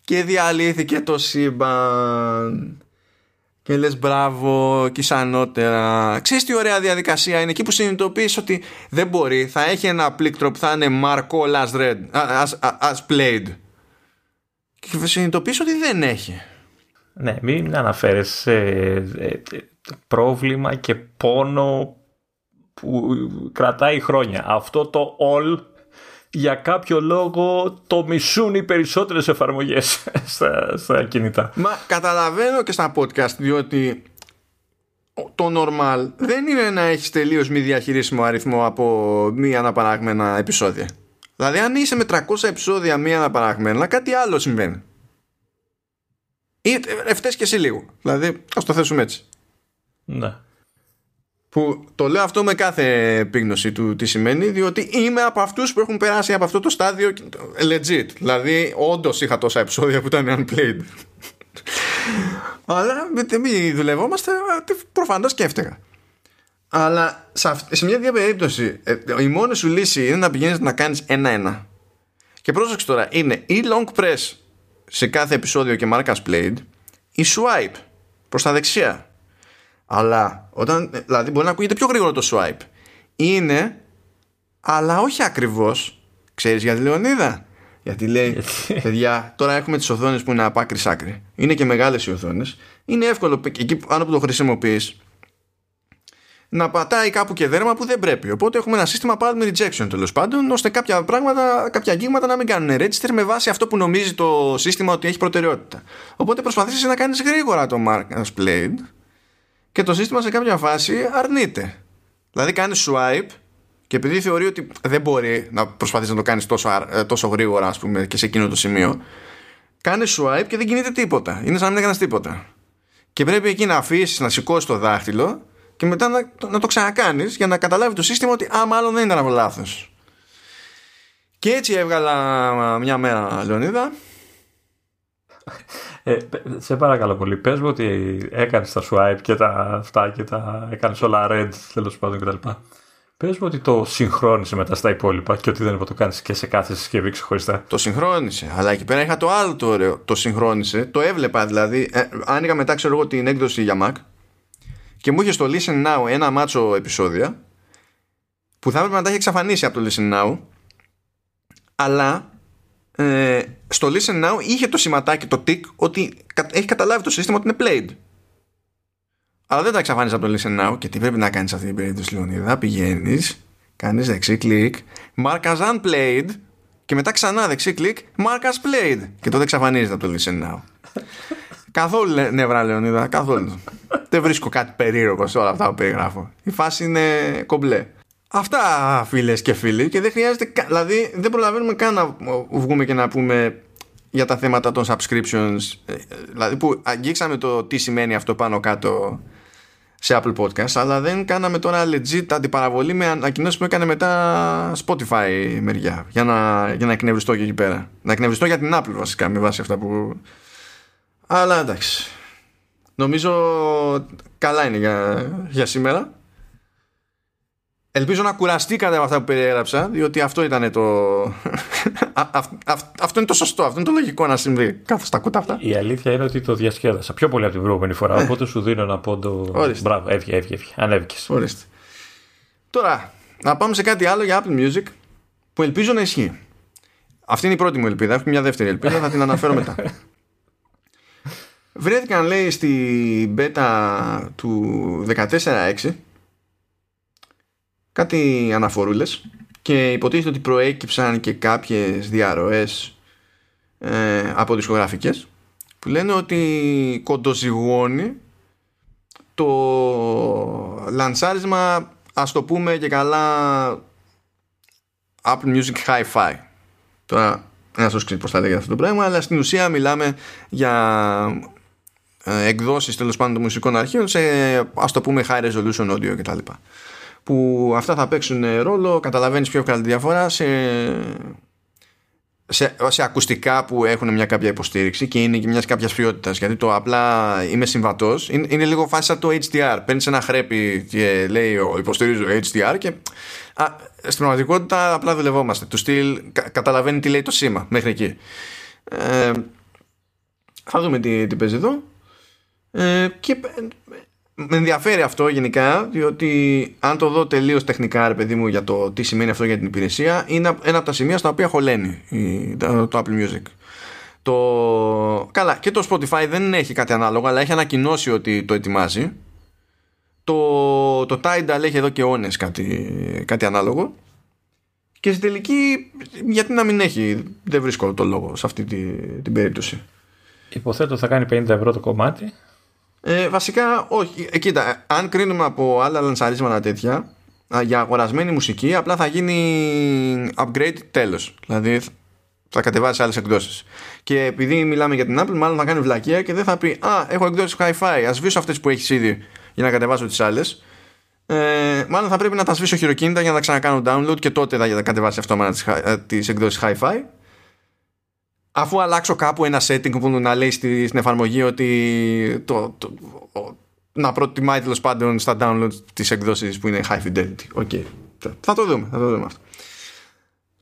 και διαλύθηκε το σύμπαν. Και λες μπράβο, κυσανότερα. Ξέρεις τι ωραία διαδικασία είναι εκεί που συνειδητοποιείς ότι δεν μπορεί. Θα έχει ένα πλήκτρο που θα είναι Marco as played. Και συνειδητοποιείς ότι δεν έχει. Ναι, μην αναφέρεις πρόβλημα και πόνο που κρατάει χρόνια. Αυτό το all για κάποιο λόγο το μισούν οι περισσότερες εφαρμογές στα κινητά. Μα καταλαβαίνω και στα podcast, διότι το normal δεν είναι να έχεις τελείως μη διαχειρίσιμο αριθμό από μη αναπαραγμένα επεισόδια. Δηλαδή αν είσαι με 300 επεισόδια μη αναπαραγμένα, κάτι άλλο συμβαίνει. Ή φταίς και εσύ λίγο. Δηλαδή ας το θέσουμε έτσι. Ναι. Που το λέω αυτό με κάθε επίγνωση του τι σημαίνει, διότι είμαι από αυτούς που έχουν περάσει από αυτό το στάδιο legit. Δηλαδή όντως είχα τόσα επεισόδια που ήταν unplayed. Αλλά μην δουλευόμαστε, προφανώς σκέφτηκα. Αλλά σε μια περίπτωση η μόνη σου λύση είναι να πηγαίνεις να κάνεις ένα-ένα. Και πρόσεξε τώρα, είναι ή long press σε κάθε επεισόδιο και markers played, ή swipe προς τα δεξιά. Αλλά όταν, δηλαδή μπορεί να ακούγεται πιο γρήγορο το swipe. Είναι, αλλά όχι ακριβώς. Ξέρεις γιατί Λεωνίδα? Γιατί λέει παιδιά, τώρα έχουμε τις οθόνες που είναι από άκρη σ' άκρη. Είναι και μεγάλες οι οθόνες. Είναι εύκολο εκεί αν το χρησιμοποιείς να πατάει κάπου και δέρμα που δεν πρέπει. Οπότε έχουμε ένα σύστημα pattern rejection τέλος πάντων, ώστε κάποια πράγματα, κάποια αγγίγματα να μην κάνουν register με βάση αυτό που νομίζει το σύστημα ότι έχει προτεραιότητα. Οπότε προσπαθήσεις να κάνεις γρήγορα το markers played και το σύστημα σε κάποια φάση αρνείται. Δηλαδή κάνεις swipe και επειδή θεωρεί ότι δεν μπορεί να προσπαθείς να το κάνεις τόσο γρήγορα, ας πούμε, και σε εκείνο το σημείο, κάνεις swipe και δεν κινείται τίποτα. Είναι σαν να μην έκανας τίποτα. Και πρέπει εκεί να αφήσεις, να σηκώσεις το δάχτυλο και μετά να το ξανακάνεις για να καταλάβει το σύστημα ότι μάλλον δεν ήταν από λάθος. Και έτσι έβγαλα μια μέρα, Λεωνίδα. Σε παρακαλώ πολύ, πες μου ότι έκανες τα swipe και τα αυτά και τα έκανες όλα red τέλος πάντων κτλ. Πες μου ότι το συγχρόνισε μετά στα υπόλοιπα και ότι δεν το κάνεις και σε κάθε συσκευή ξεχωριστά. Το συγχρόνισε, αλλά εκεί πέρα είχα το άλλο το ωραίο. Το συγχρόνισε, το έβλεπα δηλαδή. Άνοιγα μετά, ξέρω εγώ, την έκδοση για Mac και μου είχε στο Listen Now ένα μάτσο επεισόδια που θα έπρεπε να τα έχει εξαφανίσει από το Listen Now. Αλλά στο Listen Now είχε το σηματάκι, το tick, ότι έχει καταλάβει το σύστημα ότι είναι played. Αλλά δεν τα εξαφάνισε από το Listen Now. Και τι πρέπει να κάνεις σε αυτή την περίπτωση, Λεωνίδα? Πηγαίνεις, κάνεις δεξί κλικ, mark as unplayed, και μετά ξανά δεξί κλικ, mark as played, και τότε εξαφανίζεται από το Listen Now. Καθόλου νευρά, Λεωνίδα, καθόλου. Δεν βρίσκω κάτι περίεργο σε όλα αυτά που περιγράφω. Η φάση είναι κομπλέ. Αυτά, φίλες και φίλοι, και δεν χρειάζεται, δηλαδή δεν προλαβαίνουμε καν να βγούμε και να πούμε για τα θέματα των subscriptions, δηλαδή που αγγίξαμε το τι σημαίνει αυτό πάνω κάτω σε Apple Podcasts, αλλά δεν κάναμε τώρα legit αντιπαραβολή με ανακοινώσεις που έκανε μετά Spotify μεριά, για να εκνευριστώ και εκεί πέρα. Να εκνευριστώ για την Apple βασικά, με βάση αυτά που... Αλλά εντάξει, νομίζω καλά είναι για σήμερα. Ελπίζω να κουραστήκατε με αυτά που περιέγραψα, διότι αυτό ήταν το... αυτό είναι το σωστό, αυτό είναι το λογικό να συμβεί. Κάθος τα ακούτα αυτά. Η αλήθεια είναι ότι το διασκέδασα πιο πολύ από την προηγούμενη φορά, οπότε σου δίνω ένα πόντο. Μπράβο, έβγε, ανέβηκες. Ορίστε. Τώρα, να πάμε σε κάτι άλλο για Apple Music, που ελπίζω να ισχύει. Αυτή είναι η πρώτη μου ελπίδα, έχω μια δεύτερη ελπίδα, θα την αναφέρω μετά. Βρέθηκαν, λέει, στη μπέτα του 14.6 κάτι αναφορούλες και υποτίθεται ότι προέκυψαν και κάποιες διαρροές από δισκογραφικές που λένε ότι κοντοζυγώνει το λανσάρισμα, ας το πούμε και καλά, Apple Music Hi-Fi. Τώρα ένα σωστή πως θα λέγεται αυτό το πράγμα, αλλά στην ουσία μιλάμε για εκδόσεις τέλος πάντων των μουσικών αρχείων σε, ας το πούμε, high resolution audio κτλ. Που αυτά θα παίξουν ρόλο, καταλαβαίνεις πιο εύκολα τη διαφορά σε ακουστικά που έχουν μια κάποια υποστήριξη και είναι και μιας κάποιας ποιότητας. Γιατί το απλά είμαι συμβατός είναι λίγο φάση σαν το HDR. Παίρνεις ένα χρέπι και λέει υποστηρίζω HDR και στην πραγματικότητα απλά δουλευόμαστε. Του στυλ καταλαβαίνει τι λέει το σήμα μέχρι εκεί. Θα δούμε τι παίζει εδώ. Και... με ενδιαφέρει αυτό γενικά, διότι αν το δω τελείως τεχνικά, ρε παιδί μου, για το τι σημαίνει αυτό για την υπηρεσία, είναι ένα από τα σημεία στα οποία χωλαίνει το Apple Music. Καλά, και το Spotify δεν έχει κάτι ανάλογο, αλλά έχει ανακοινώσει ότι το ετοιμάζει. Το Tidal έχει εδώ και αιώνες κάτι ανάλογο. Και στην τελική, γιατί να μην έχει, δεν βρίσκω το λόγο σε αυτή την περίπτωση. Υποθέτω θα κάνει 50 ευρώ το κομμάτι. Βασικά όχι, κοίτα, αν κρίνουμε από άλλα λανσαρίσματα τέτοια για αγορασμένη μουσική, απλά θα γίνει upgrade, τέλος. Δηλαδή θα κατεβάσει άλλες εκδόσεις. Και επειδή μιλάμε για την Apple, μάλλον θα κάνει βλακεία και δεν θα πει έχω εκδόσεις Hi-Fi, ας σβήσω αυτές που έχεις ήδη για να κατεβάσω τις άλλες. Μάλλον θα πρέπει να τα σβήσω χειροκίνητα για να τα ξανακάνω download και τότε θα κατεβάσει αυτόματα τις εκδόσεις Hi-Fi. Αφού αλλάξω κάπου ένα setting που να λέει στην εφαρμογή ότι να προτιμάει τέλος πάντων στα download τις εκδόσεις που είναι high fidelity. Okay. Θα το δούμε αυτό.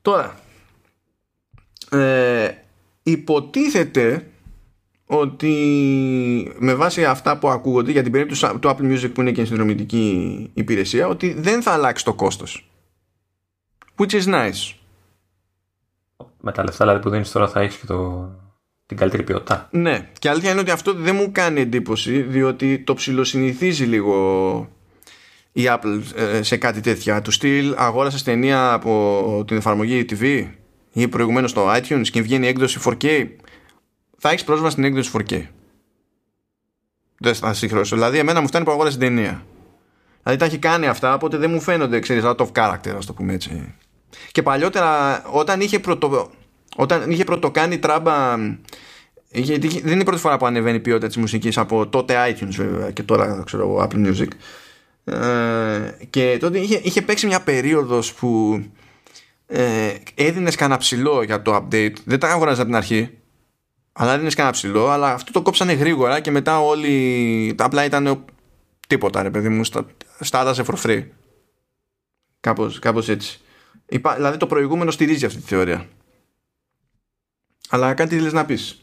Τώρα, υποτίθεται ότι με βάση αυτά που ακούγονται για την περίπτωση του Apple Music που είναι και συνδρομητική υπηρεσία, ότι δεν θα αλλάξει το κόστος. Which is nice. Με τα λεφτά δηλαδή που δίνεις τώρα θα έχεις και την καλύτερη ποιότητα. Ναι, και αλήθεια είναι ότι αυτό δεν μου κάνει εντύπωση, διότι το ψιλοσυνηθίζει λίγο η Apple σε κάτι τέτοια. Του στυλ αγόρασες ταινία από την εφαρμογή TV ή προηγουμένως στο iTunes και βγαίνει έκδοση 4K, θα έχεις πρόσβαση στην έκδοση 4K. Δεν θα συγχρώσω. Δηλαδή εμένα μου φτάνει που αγόρασες ταινία. Δηλαδή τα έχει κάνει αυτά, οπότε δεν μου φαίνονται, ξέρεις, out of character, ας το πούμε έτσι. Και παλιότερα όταν είχε κάνει τράμπα, γιατί δεν είναι η πρώτη φορά που ανεβαίνει η ποιότητα της μουσικής από τότε iTunes βέβαια και τώρα, ξέρω εγώ, Apple Music, και τότε είχε παίξει μια περίοδος που έδινες κανένα ψηλό για το update, δεν τα αγοράζεις από την αρχή, αλλά έδινες κανένα ψηλό, αλλά αυτό το κόψανε γρήγορα και μετά όλοι απλά ήταν τίποτα, ρε παιδί μου, στάλασε for free. Κάπως έτσι. Δηλαδή το προηγούμενο στηρίζει αυτή τη θεωρία. Αλλά κάτι λες να πεις.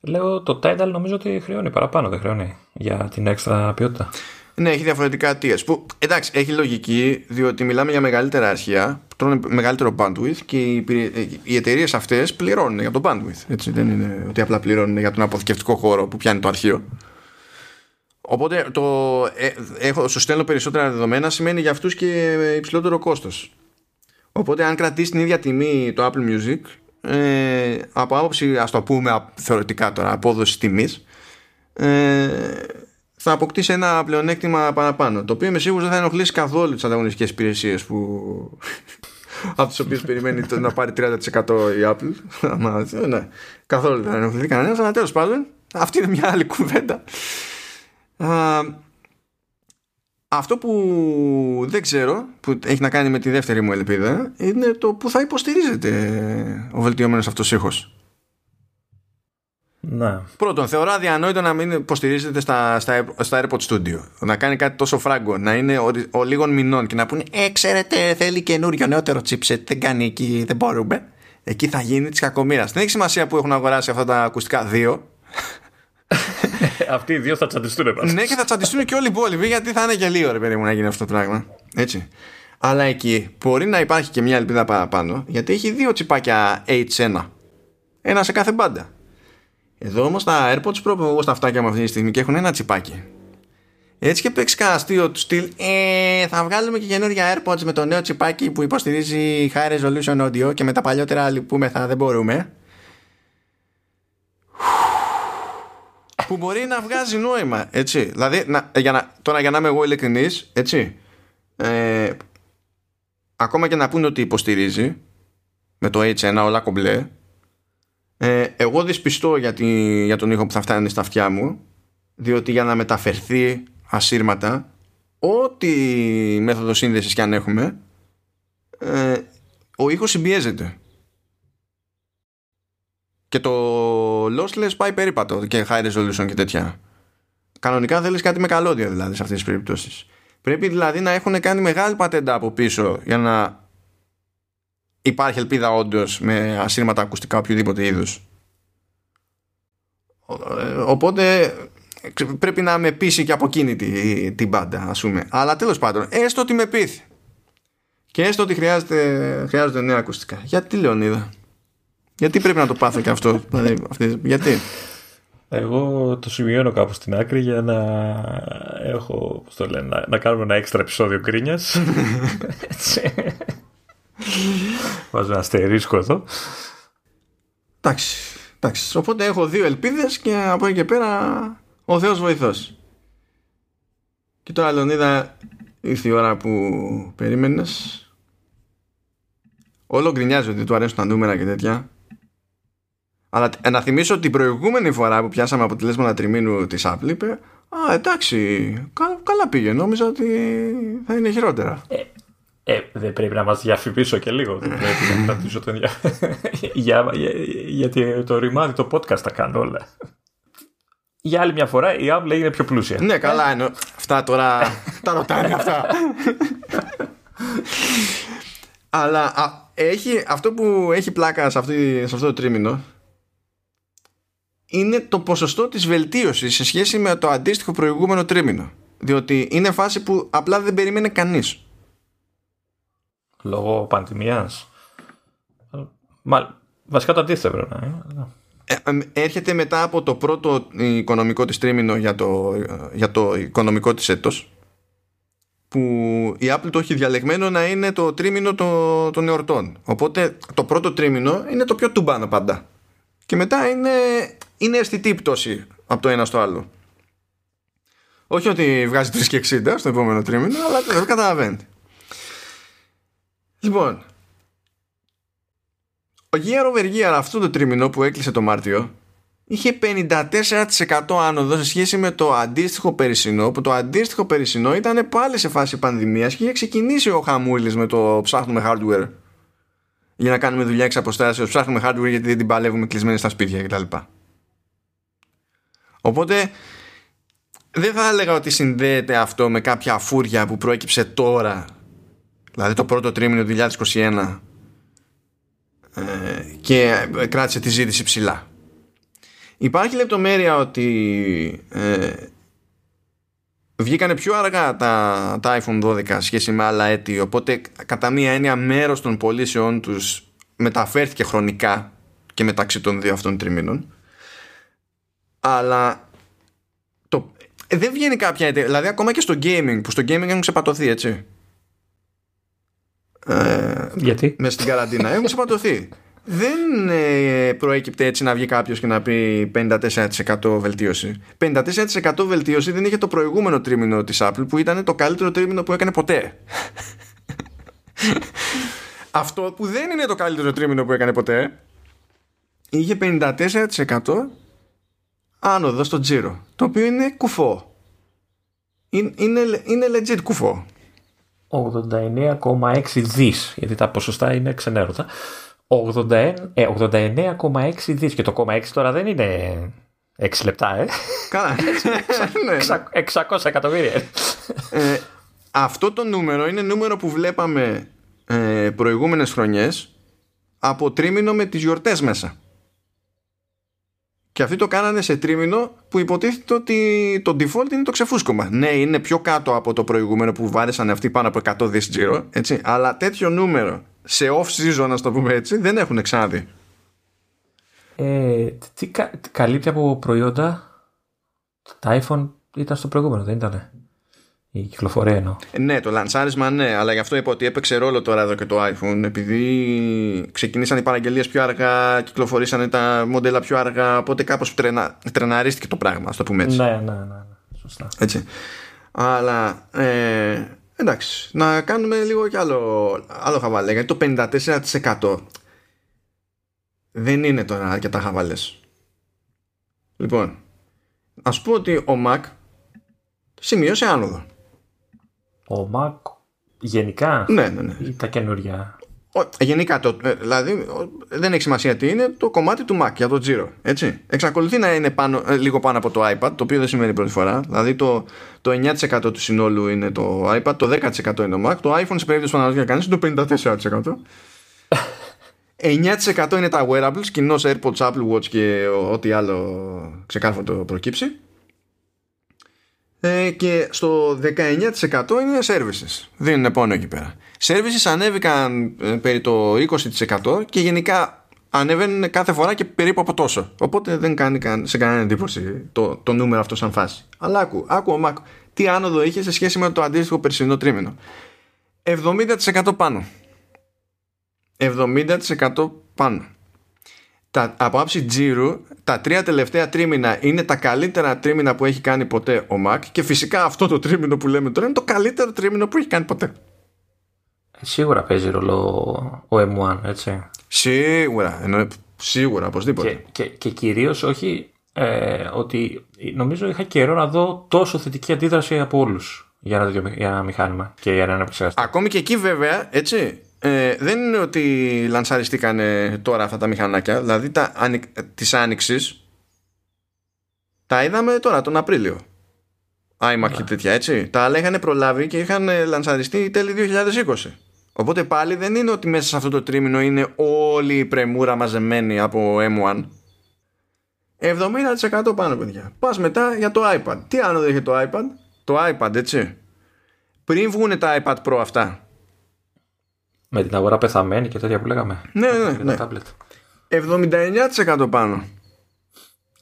Λέω το Tidal νομίζω ότι χρειώνει παραπάνω, δεν χρειώνει για την έξτρα ποιότητα. Ναι, έχει διαφορετικά tiers που εντάξει έχει λογική, διότι μιλάμε για μεγαλύτερα αρχεία, τρώνε μεγαλύτερο bandwidth και οι εταιρείες αυτές πληρώνουν για το bandwidth. Έτσι, δεν είναι ότι απλά πληρώνουν για τον αποθηκευτικό χώρο που πιάνει το αρχείο. Οπότε σου στέλνω περισσότερα δεδομένα σημαίνει για αυτούς και υψηλότερο κόστος. Οπότε αν κρατήσει την ίδια τιμή το Apple Music, από άποψη, ας το πούμε θεωρητικά τώρα, απόδοση τιμής, θα αποκτήσει ένα πλεονέκτημα παραπάνω, το οποίο είμαι σίγουρος δεν θα ενοχλήσει καθόλου τις ανταγωνιστικές υπηρεσίες που... από τις οποίες περιμένει να πάρει 30% η Apple. Ναι, καθόλου δεν θα ενοχληθεί κανένας, αλλά τέλος πάντων αυτή είναι μια άλλη κουβέντα. Αυτό που δεν ξέρω, που έχει να κάνει με τη δεύτερη μου ελπίδα, είναι το που θα υποστηρίζεται ο βελτιωμένος αυτός ήχος. Ναι. Πρώτον, θεωρώ αδιανόητο να μην υποστηρίζεται στα AirPod Studio. Να κάνει κάτι τόσο φράγκο, να είναι ο λίγων μηνών και να πούνε ξέρετε, θέλει καινούριο νεότερο chipset, δεν κάνει εκεί, δεν μπορούμε. Εκεί θα γίνει της κακομοίρας. Δεν έχει σημασία που έχουν αγοράσει αυτά τα ακουστικά δύο. Αυτοί οι δύο θα τσαντιστούν. Ναι, και θα τσαντιστούν και όλοι οι υπόλοιποι, γιατί θα είναι γελίο ρε παιδί μου να γίνει αυτό το πράγμα. Έτσι. Αλλά εκεί μπορεί να υπάρχει και μια ελπίδα παραπάνω, γιατί έχει δύο τσιπάκια H1. Ένα σε κάθε μπάντα. Εδώ όμως τα AirPods Pro που εγώ στα αυτάκια μου αυτή τη στιγμή και έχουν ένα τσιπάκι. Έτσι και παίξει κανένα αστείο του στυλ. Θα βγάλουμε και καινούργια AirPods με το νέο τσιπάκι που υποστηρίζει high resolution audio και με τα παλιότερα λυπούμεθα δεν μπορούμε. Που μπορεί να βγάζει νόημα, έτσι. Δηλαδή, τώρα για να είμαι εγώ ειλικρινής, έτσι. Ακόμα και να πούνε ότι υποστηρίζει με το H1 όλα κομπλέ, εγώ δυσπιστώ για τον ήχο που θα φτάνει στα αυτιά μου, διότι για να μεταφερθεί ασύρματα, ό,τι μέθοδο σύνδεσης και αν έχουμε, ο ήχος συμπιέζεται. Και το lossless πάει περίπατο και high resolution και τέτοια. Κανονικά θέλεις κάτι με καλώδιο δηλαδή σε αυτές τις περιπτώσεις. Πρέπει δηλαδή να έχουν κάνει μεγάλη πατέντα από πίσω για να υπάρχει ελπίδα όντως με ασύρματα ακουστικά οποιοδήποτε είδους. Οπότε πρέπει να με πείσει και από εκείνη την πάντα ας πούμε. Αλλά τέλος πάντων έστω ότι με πείθει και έστω ότι χρειάζονται νέα ακουστικά. Γιατί Λεωνίδα? Γιατί πρέπει να το πάθω και αυτό? Γιατί? Εγώ το σημειώνω κάπου στην άκρη για να έχω, πώς το λένε, να κάνουμε ένα έξτρα επεισόδιο κρίνιας. Βάζω ένα αστερίσκο εδώ. Εντάξει. Οπότε έχω δύο ελπίδες και από εκεί και πέρα ο Θεός βοηθός. Και τώρα Λεωνίδα ήρθε η ώρα που περίμενες. Όλο γκρινιάζει ότι του αρέσουν τα νούμερα και τέτοια. Αλλά να θυμίσω ότι την προηγούμενη φορά που πιάσαμε αποτελέσματα τριμήνου της Apple είπε εντάξει, καλά πήγε, νόμιζα ότι θα είναι χειρότερα. Δεν πρέπει να μας διαφημίσω και λίγο? Δεν πρέπει να κρατήσω τον γιατί το ρημάδι το podcast τα κάνω όλα. Για άλλη μια φορά η Apple έγινε πιο πλούσια. Ναι, καλά εννοώ. Αυτά τώρα τα ρωτάνε αυτά. Αλλά αυτό που έχει πλάκα σε αυτό το τρίμηνο είναι το ποσοστό της βελτίωσης σε σχέση με το αντίστοιχο προηγούμενο τρίμηνο. Διότι είναι φάση που απλά δεν περίμενε κανείς. Λόγω πανδημίας. Βασικά το αντίθετο πρέπει να είναι. Έρχεται μετά από το πρώτο οικονομικό της τρίμηνο για το οικονομικό της έτος, που η Apple το έχει διαλεγμένο να είναι το τρίμηνο των εορτών. Οπότε το πρώτο τρίμηνο είναι το πιο τουμπάνο πάντα. Και μετά είναι αισθητή η πτώση από το ένα στο άλλο. Όχι ότι βγάζει 3,60 στο επόμενο τρίμηνο, αλλά δεν καταλαβαίνετε. Λοιπόν, ο year over year αυτό το τρίμηνο που έκλεισε το Μάρτιο είχε 54% άνοδο σε σχέση με το αντίστοιχο περσινό, που το αντίστοιχο περσινό ήταν πάλι σε φάση πανδημίας και είχε ξεκινήσει ο χαμούλης με το ψάχνουμε hardware για να κάνουμε δουλειά εξ αποστάσεως, ψάχνουμε hardware γιατί δεν την παλεύουμε κλεισμένοι στα σπίτια κτλ. Οπότε δεν θα έλεγα ότι συνδέεται αυτό με κάποια φούρια που προέκυψε τώρα. δηλαδή το πρώτο τρίμηνο 2021 και κράτησε τη ζήτηση ψηλά. Υπάρχει λεπτομέρεια ότι βγήκανε πιο αργά τα iPhone 12 σχέση με άλλα έτη, οπότε κατά μία έννοια μέρος των πωλήσεών τους μεταφέρθηκε χρονικά και μεταξύ των δύο αυτών τριμήνων. Αλλά δεν βγαίνει κάποια εταιρεία, δηλαδή ακόμα και στο gaming, που στο gaming έχουν ξεπατωθεί, έτσι. Γιατί? Μέσα στην καραντίνα έχουν ξεπατωθεί. Δεν προέκυπτε έτσι να βγει κάποιος και να πει 54% βελτίωση. 54% βελτίωση δεν είχε το προηγούμενο τρίμηνο της Apple, που ήταν το καλύτερο τρίμηνο που έκανε ποτέ. Αυτό που δεν είναι το καλύτερο τρίμηνο που έκανε ποτέ είχε 54% άνοδο στο τζίρο, το οποίο είναι κουφό. Είναι legit κουφό. 89,6 δις, γιατί τα ποσοστά είναι ξενέρωτα. 89,6 δις, και το 0,6 τώρα δεν είναι 6 λεπτά, Καλά. 600 εκατομμύρια. Αυτό το νούμερο είναι νούμερο που βλέπαμε προηγούμενες χρονιές από τρίμηνο με τις γιορτές μέσα. Και αυτοί το κάνανε σε τρίμηνο που υποτίθεται ότι το default είναι το ξεφούσκωμα. Ναι, είναι πιο κάτω από το προηγούμενο που βάρεσαν αυτοί πάνω από 100 δις τζίρο, έτσι, αλλά τέτοιο νούμερο σε off-season, να το πούμε έτσι, δεν έχουν ξαναδεί. Τι καλύπτει από προϊόντα? Τα iPhone ήταν στο προηγούμενο, δεν ήταν? Η κυκλοφορία εννοώ. Ναι, το λαντσάρισμα, ναι, αλλά γι' αυτό είπα ότι έπαιξε ρόλο τώρα εδώ και το iPhone, επειδή ξεκινήσαν οι παραγγελίες πιο αργά, κυκλοφορήσαν τα μοντέλα πιο αργά, οπότε κάπως τρεναρίστηκε το πράγμα, α το πούμε έτσι. Ναι, σωστά. Έτσι. Αλλά εντάξει, να κάνουμε λίγο κι άλλο χαβαλέ, γιατί το 54% δεν είναι τώρα αρκετά χαβαλές. Λοιπόν, ας πω ότι ο Mac σημείωσε άνοδο. Ο Mac γενικά? Ναι. Ή τα καινούργια? Γενικά, δηλαδή δεν έχει σημασία τι είναι, το κομμάτι του Mac για το τζίρο, έτσι. Εξακολουθεί να είναι λίγο πάνω από το iPad, το οποίο δεν σημαίνει πρώτη φορά. Δηλαδή το 9% του συνόλου είναι το iPad, το 10% είναι το Mac. Το iPhone, σε περίπτωση που αναλογεί κανείς, είναι το 54%. 9% είναι τα wearables, κοινώς AirPods, Apple Watch και ό,τι άλλο ξεκάρφωτο προκύψει. Και στο 19% είναι services. Δεν είναι πόνο εκεί πέρα. Services ανέβηκαν περί το 20% και γενικά ανεβαίνουν κάθε φορά και περίπου από τόσο. Οπότε δεν κάνει σε κανένα εντύπωση το νούμερο αυτό σαν φάση. Αλλά άκου Μάκο, τι άνοδο είχε σε σχέση με το αντίστοιχο περσινό τρίμηνο? 70% πάνω. 70% πάνω. Από άψη τζίρου, τα τρία τελευταία τρίμηνα είναι τα καλύτερα τρίμηνα που έχει κάνει ποτέ ο Mac, και φυσικά αυτό το τρίμηνο που λέμε τώρα είναι το καλύτερο τρίμηνο που έχει κάνει ποτέ. Σίγουρα παίζει ρόλο ο M1, έτσι. Σίγουρα, σίγουρα, οπωσδήποτε. Και κυρίως όχι ότι νομίζω είχα καιρό να δω τόσο θετική αντίδραση από όλους για ένα μηχάνημα και για έναν επεξεργαστή. Ακόμη και εκεί βέβαια, έτσι. Δεν είναι ότι λανσαριστήκανε τώρα αυτά τα μηχανάκια. Δηλαδή της Άνοιξης τα είδαμε τώρα τον Απρίλιο, iMac και τέτοια, έτσι. Τα άλλα είχαν προλάβει και είχαν λανσαριστεί τέλη 2020. Οπότε πάλι δεν είναι ότι μέσα σε αυτό το τρίμηνο είναι όλη η πρεμούρα μαζεμένη από M1. 70% πάνω, παιδιά. Πας μετά για το iPad. Τι άνοδο είχε το iPad? Το iPad, έτσι, πριν βγουν τα iPad Pro αυτά, με την αγορά πεθαμένη και τέτοια που λέγαμε. Ναι. Τάμπλετ. 79% πάνω.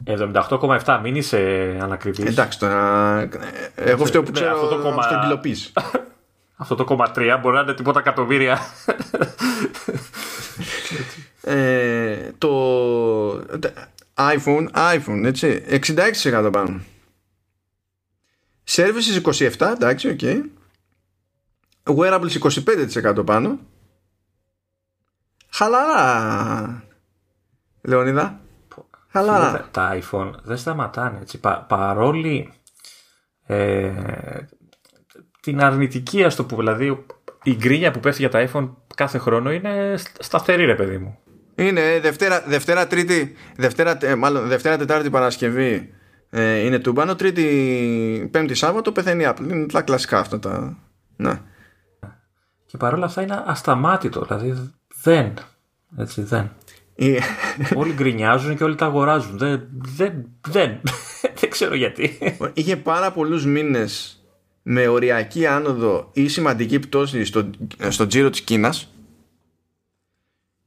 78,7. Μην είσαι ανακριβής. Εντάξει τώρα. Εγώ φταίω που ξέρω αυτό το κόμμα. Αυτό το 0,3 μπορεί να είναι τίποτα εκατομμύρια. Το iPhone, έτσι, 66% πάνω. Services 27%, εντάξει, οκ. Wearables 25% πάνω. Χαλαρά, Λεωνίδα. Χαλαρά. Τα iPhone δεν σταματάνε, έτσι. Παρόλη την αρνητική, ας το πούμε, δηλαδή η γκρίνια που πέφτει για τα iPhone κάθε χρόνο είναι σταθερή, ρε παιδί μου. Είναι Δευτέρα, Τετάρτη, Παρασκευή είναι τούμπανο. Τρίτη, Πέμπτη, Σάββατο πεθαίνει η Apple. Είναι τα κλασικά αυτά τα. Ναι. και παρόλα αυτά είναι ασταμάτητο, δηλαδή δεν, έτσι δεν. Όλοι γκρινιάζουν και όλοι τα αγοράζουν. Δεν ξέρω γιατί. Είχε πάρα πολλούς μήνες με οριακή άνοδο ή σημαντική πτώση στο τζίρο της Κίνας.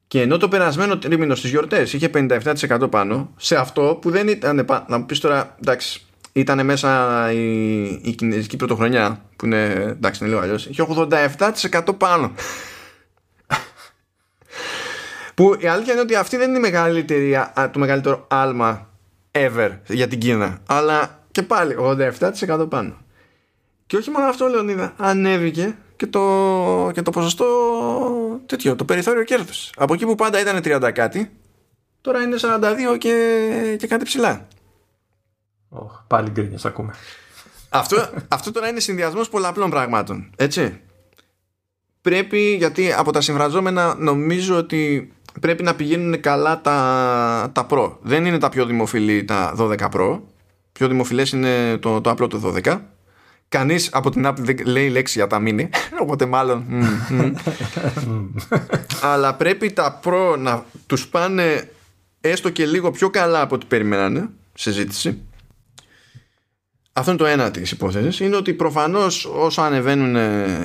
Και ενώ το περασμένο τρίμηνο στις γιορτές είχε 57% πάνω, σε αυτό που δεν ήταν. Να μου πεις τώρα, εντάξει, ήταν μέσα η κινέζικη πρωτοχρονιά, που είναι, εντάξει, είναι λίγο αλλιώς, είχε 87% πάνω. Που η αλήθεια είναι ότι αυτή δεν είναι η μεγαλύτερη, το μεγαλύτερο άλμα ever για την Κίνα. Αλλά και πάλι 87% πάνω. Και όχι μόνο αυτό, Λεωνίδα, ανέβηκε και το ποσοστό τέτοιο, το περιθώριο κέρδους. Από εκεί που πάντα ήταν 30 κάτι, τώρα είναι 42 και κάτι ψηλά. Πάλι γκρίνιες ακούμε. Αυτό τώρα είναι συνδυασμός πολλαπλών πραγμάτων, έτσι. Πρέπει, γιατί από τα συμφραζόμενα νομίζω ότι πρέπει να πηγαίνουν καλά τα Pro. Δεν είναι τα πιο δημοφιλή τα 12 Pro. Πιο δημοφιλές είναι το απλό το 12. Κανείς από την Apple δεν λέει λέξη για τα mini. Οπότε μάλλον Αλλά πρέπει τα Pro να τους πάνε έστω και λίγο πιο καλά από ό,τι περιμένανε σε ζήτηση. Αυτό είναι το ένα της υπόθεσης. Είναι ότι προφανώς όσο ανεβαίνουν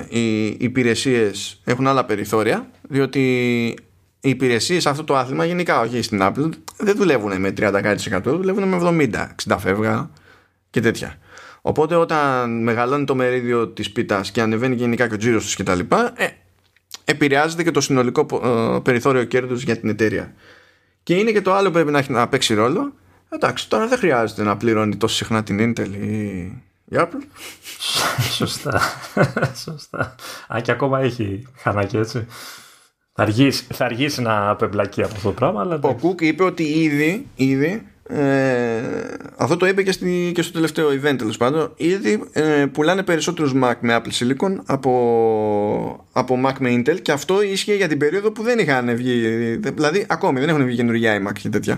οι υπηρεσίες έχουν άλλα περιθώρια, διότι οι υπηρεσίες σε αυτό το άθλημα γενικά, όχι στην Apple, δεν δουλεύουν με 30%, δουλεύουν με 70%, 60% φεύγα και τέτοια. Οπότε όταν μεγαλώνει το μερίδιο της πίτας και ανεβαίνει γενικά και ο τζίρος τους κτλ, επηρεάζεται και το συνολικό περιθώριο κέρδους για την εταιρεία. Και είναι και το άλλο που πρέπει να παίξει ρόλο. Εντάξει, τώρα δεν χρειάζεται να πληρώνει τόσο συχνά την Intel ή η Apple. Σωστά. Α, και ακόμα έχει χανάκι, έτσι. Θα αργήσει να πεμπλακεί από αυτό το πράγμα, αλλά... Ο Κουκ είπε ότι ήδη αυτό το είπε και στο τελευταίο event, τέλος πάντων. Ήδη πουλάνε περισσότερους Mac με Apple Silicon από Mac με Intel, και αυτό ίσχυε για την περίοδο που δεν είχαν βγει. Δηλαδή, ακόμη δεν έχουν βγει καινούργια iMac και τέτοια.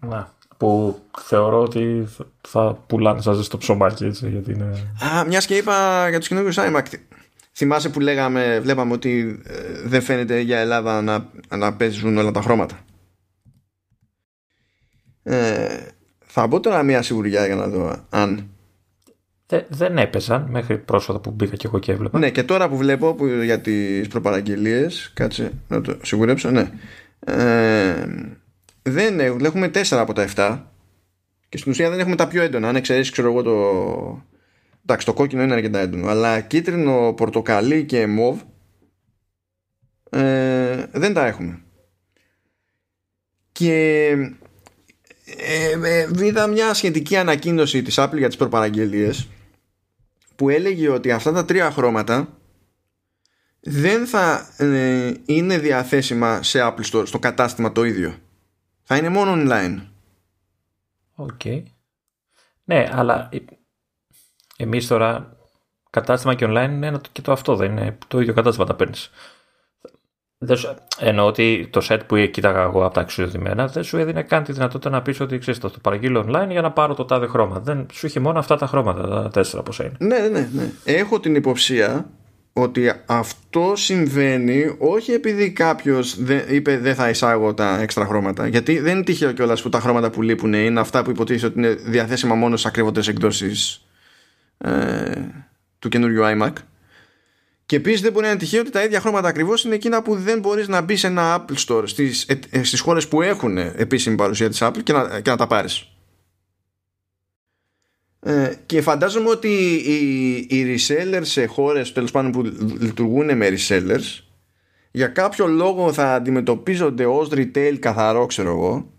Να, που θεωρώ ότι θα πουλάνε σας στο ψωμάκι, έτσι, γιατί είναι... Μιας και είπα για τους καινούργιους iMac, θυμάσαι που βλέπαμε ότι δεν φαίνεται για Ελλάδα να παίζουν όλα τα χρώματα. Θα μπω τώρα μια σιγουριά για να δω αν... Δεν έπαιζαν μέχρι πρόσφατα που μπήκα και εγώ και έβλεπα. Ναι, και τώρα που βλέπω για τις προπαραγγελίες, κάτσε να το σιγουρέψω, ναι. Δεν έχουμε 4 από τα 7 και στην ουσία δεν έχουμε τα πιο έντονα. Αν εξαιρέσεις, ξέρω εγώ, το κόκκινο είναι αρκετά έντονο, αλλά κίτρινο, πορτοκαλί και μοβ δεν τα έχουμε. Και είδα μια σχετική ανακοίνωση της Apple για τις προπαραγγελίες που έλεγε ότι αυτά τα τρία χρώματα δεν θα είναι διαθέσιμα σε Apple Store, στο κατάστημα το ίδιο. Θα είναι μόνο online. Okay. Ναι, αλλά εμείς τώρα κατάστημα και online είναι ένα και το αυτό, δεν είναι το ίδιο κατάστημα τα παίρνεις. Εννοώ ότι το set που κοίταγα εγώ από τα αξιοδημένα δεν σου έδινε καν τη δυνατότητα να πεις ότι ξέρεις, θα το παραγγείλω online για να πάρω το τάδε χρώμα. Δεν σου είχε μόνο αυτά τα χρώματα, τα 4 πόσα είναι. Ναι. Έχω την υποψία ότι αυτό συμβαίνει όχι επειδή κάποιος είπε δεν θα εισάγω τα έξτρα χρώματα, γιατί δεν είναι τυχαίο κιόλας που τα χρώματα που λείπουν είναι αυτά που υποτίθεται ότι είναι διαθέσιμα μόνο σε ακριβότερες εκδόσεις του καινούριου iMac. Και επίσης δεν μπορεί να είναι τυχαίο ότι τα ίδια χρώματα ακριβώς είναι εκείνα που δεν μπορείς να μπει σε ένα Apple Store στις χώρες που έχουν επίσημη παρουσία της Apple και να τα πάρεις. Και φαντάζομαι ότι οι resellers σε χώρες, τέλος πάντων, που λειτουργούν με resellers, για κάποιο λόγο θα αντιμετωπίζονται ως retail καθαρό, ξέρω εγώ,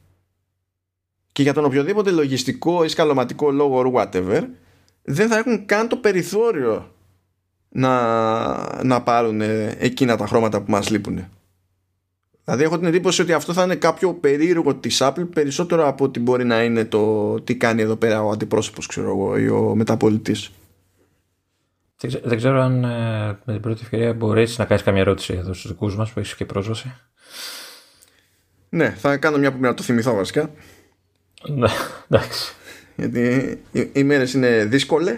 και για τον οποιοδήποτε λογιστικό ή σκαλωματικό λόγο or whatever δεν θα έχουν καν το περιθώριο να πάρουν εκείνα τα χρώματα που μας λείπουν. Δηλαδή έχω την εντύπωση ότι αυτό θα είναι κάποιο περίεργο της Apple, περισσότερο από ότι μπορεί να είναι το τι κάνει εδώ πέρα ο αντιπρόσωπος, ξέρω εγώ, ή ο μεταπολιτής. Δεν ξέρω αν με την πρώτη ευκαιρία μπορείς να κάνεις καμία ερώτηση εδώ στους δικούς μας που έχεις και πρόσβαση. Ναι, θα κάνω μια που να το θυμηθώ βασικά. Ναι, εντάξει. Γιατί οι μέρες είναι δύσκολες,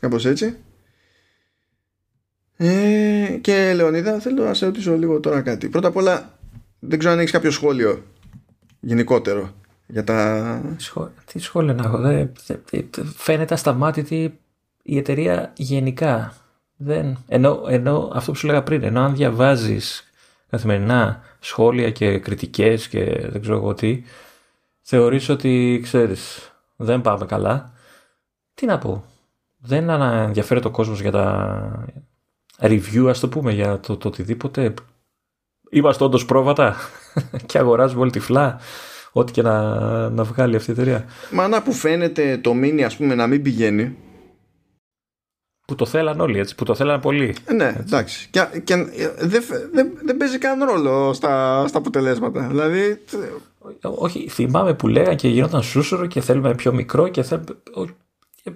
κάπως έτσι. Και Λεωνίδα, θέλω να σε ρωτήσω λίγο τώρα κάτι. Πρώτα απ' όλα, δεν ξέρω αν έχεις κάποιο σχόλιο γενικότερο για τα... Τι σχόλιο να έχω? Φαίνεται ασταμάτητη η εταιρεία γενικά. Ενώ αυτό που σου λέγα πριν, ενώ αν διαβάζεις καθημερινά σχόλια και κριτικές και δεν ξέρω εγώ τι, θεωρείς ότι ξέρεις δεν πάμε καλά. Τι να πω, δεν ενδιαφέρεται ο κόσμος για τα review, ας το πούμε, για το οτιδήποτε. Είμαστε όντως πρόβατα και αγοράζουμε όλη τυφλά ό,τι και να βγάλει αυτή η εταιρεία. Μα να που φαίνεται το mini, ας πούμε, να μην πηγαίνει. Που το θέλαν όλοι, έτσι, που το θέλαν πολύ. Ναι, έτσι. Εντάξει. Και δεν παίζει καν ρόλο στα αποτελέσματα. Δηλαδή... Όχι, θυμάμαι που λέγανε και γινόταν σούσουρο και θέλουμε πιο μικρό και θέλουμε...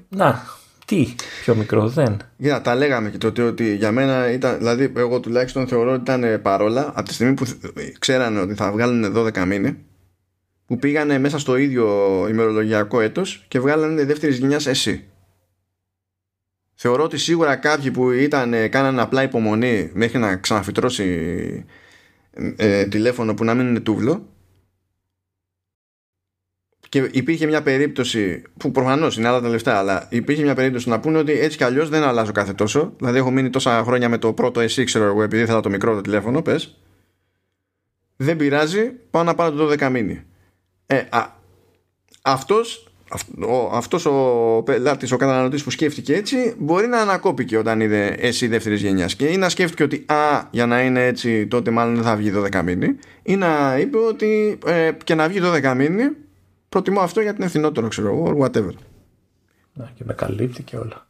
Να, τι πιο μικρό, δεν. Για, τα λέγαμε και τότε ότι για μένα ήταν... Δηλαδή, εγώ τουλάχιστον θεωρώ ότι ήταν παρόλα από τη στιγμή που ξέρανε ότι θα βγάλουν 12 μήνες, που πήγανε μέσα στο ίδιο ημερολογιακό έτος και βγάλανε δεύτερης γενιάς SE. Θεωρώ ότι σίγουρα κάποιοι που κάνανε απλά υπομονή μέχρι να ξαναφυτρώσει τηλέφωνο που να μην είναι τούβλο, και υπήρχε μια περίπτωση που προφανώς είναι άλλα τα λεφτά, αλλά υπήρχε μια περίπτωση να πούνε ότι έτσι κι αλλιώς δεν αλλάζω κάθε τόσο, δηλαδή έχω μείνει τόσα χρόνια με το πρώτο SE, ξέρω εγώ, επειδή ήθελα το μικρό το τηλέφωνο, πες, δεν πειράζει, πάω να πάρω το 12 μήνυ. Αυτός ο πελάτης, ο καταναλωτής που σκέφτηκε έτσι, μπορεί να ανακόπηκε όταν είδε εσύ δεύτερης γενιάς, και ή να σκέφτηκε ότι για να είναι έτσι τότε μάλλον δεν θα βγει 12 μήνυ, ή να είπε ότι και να βγει 12 μήνυ προτιμώ αυτό γιατί είναι ευθυνότερο, ξέρω εγώ, whatever. Να, και με καλύπτει και όλα.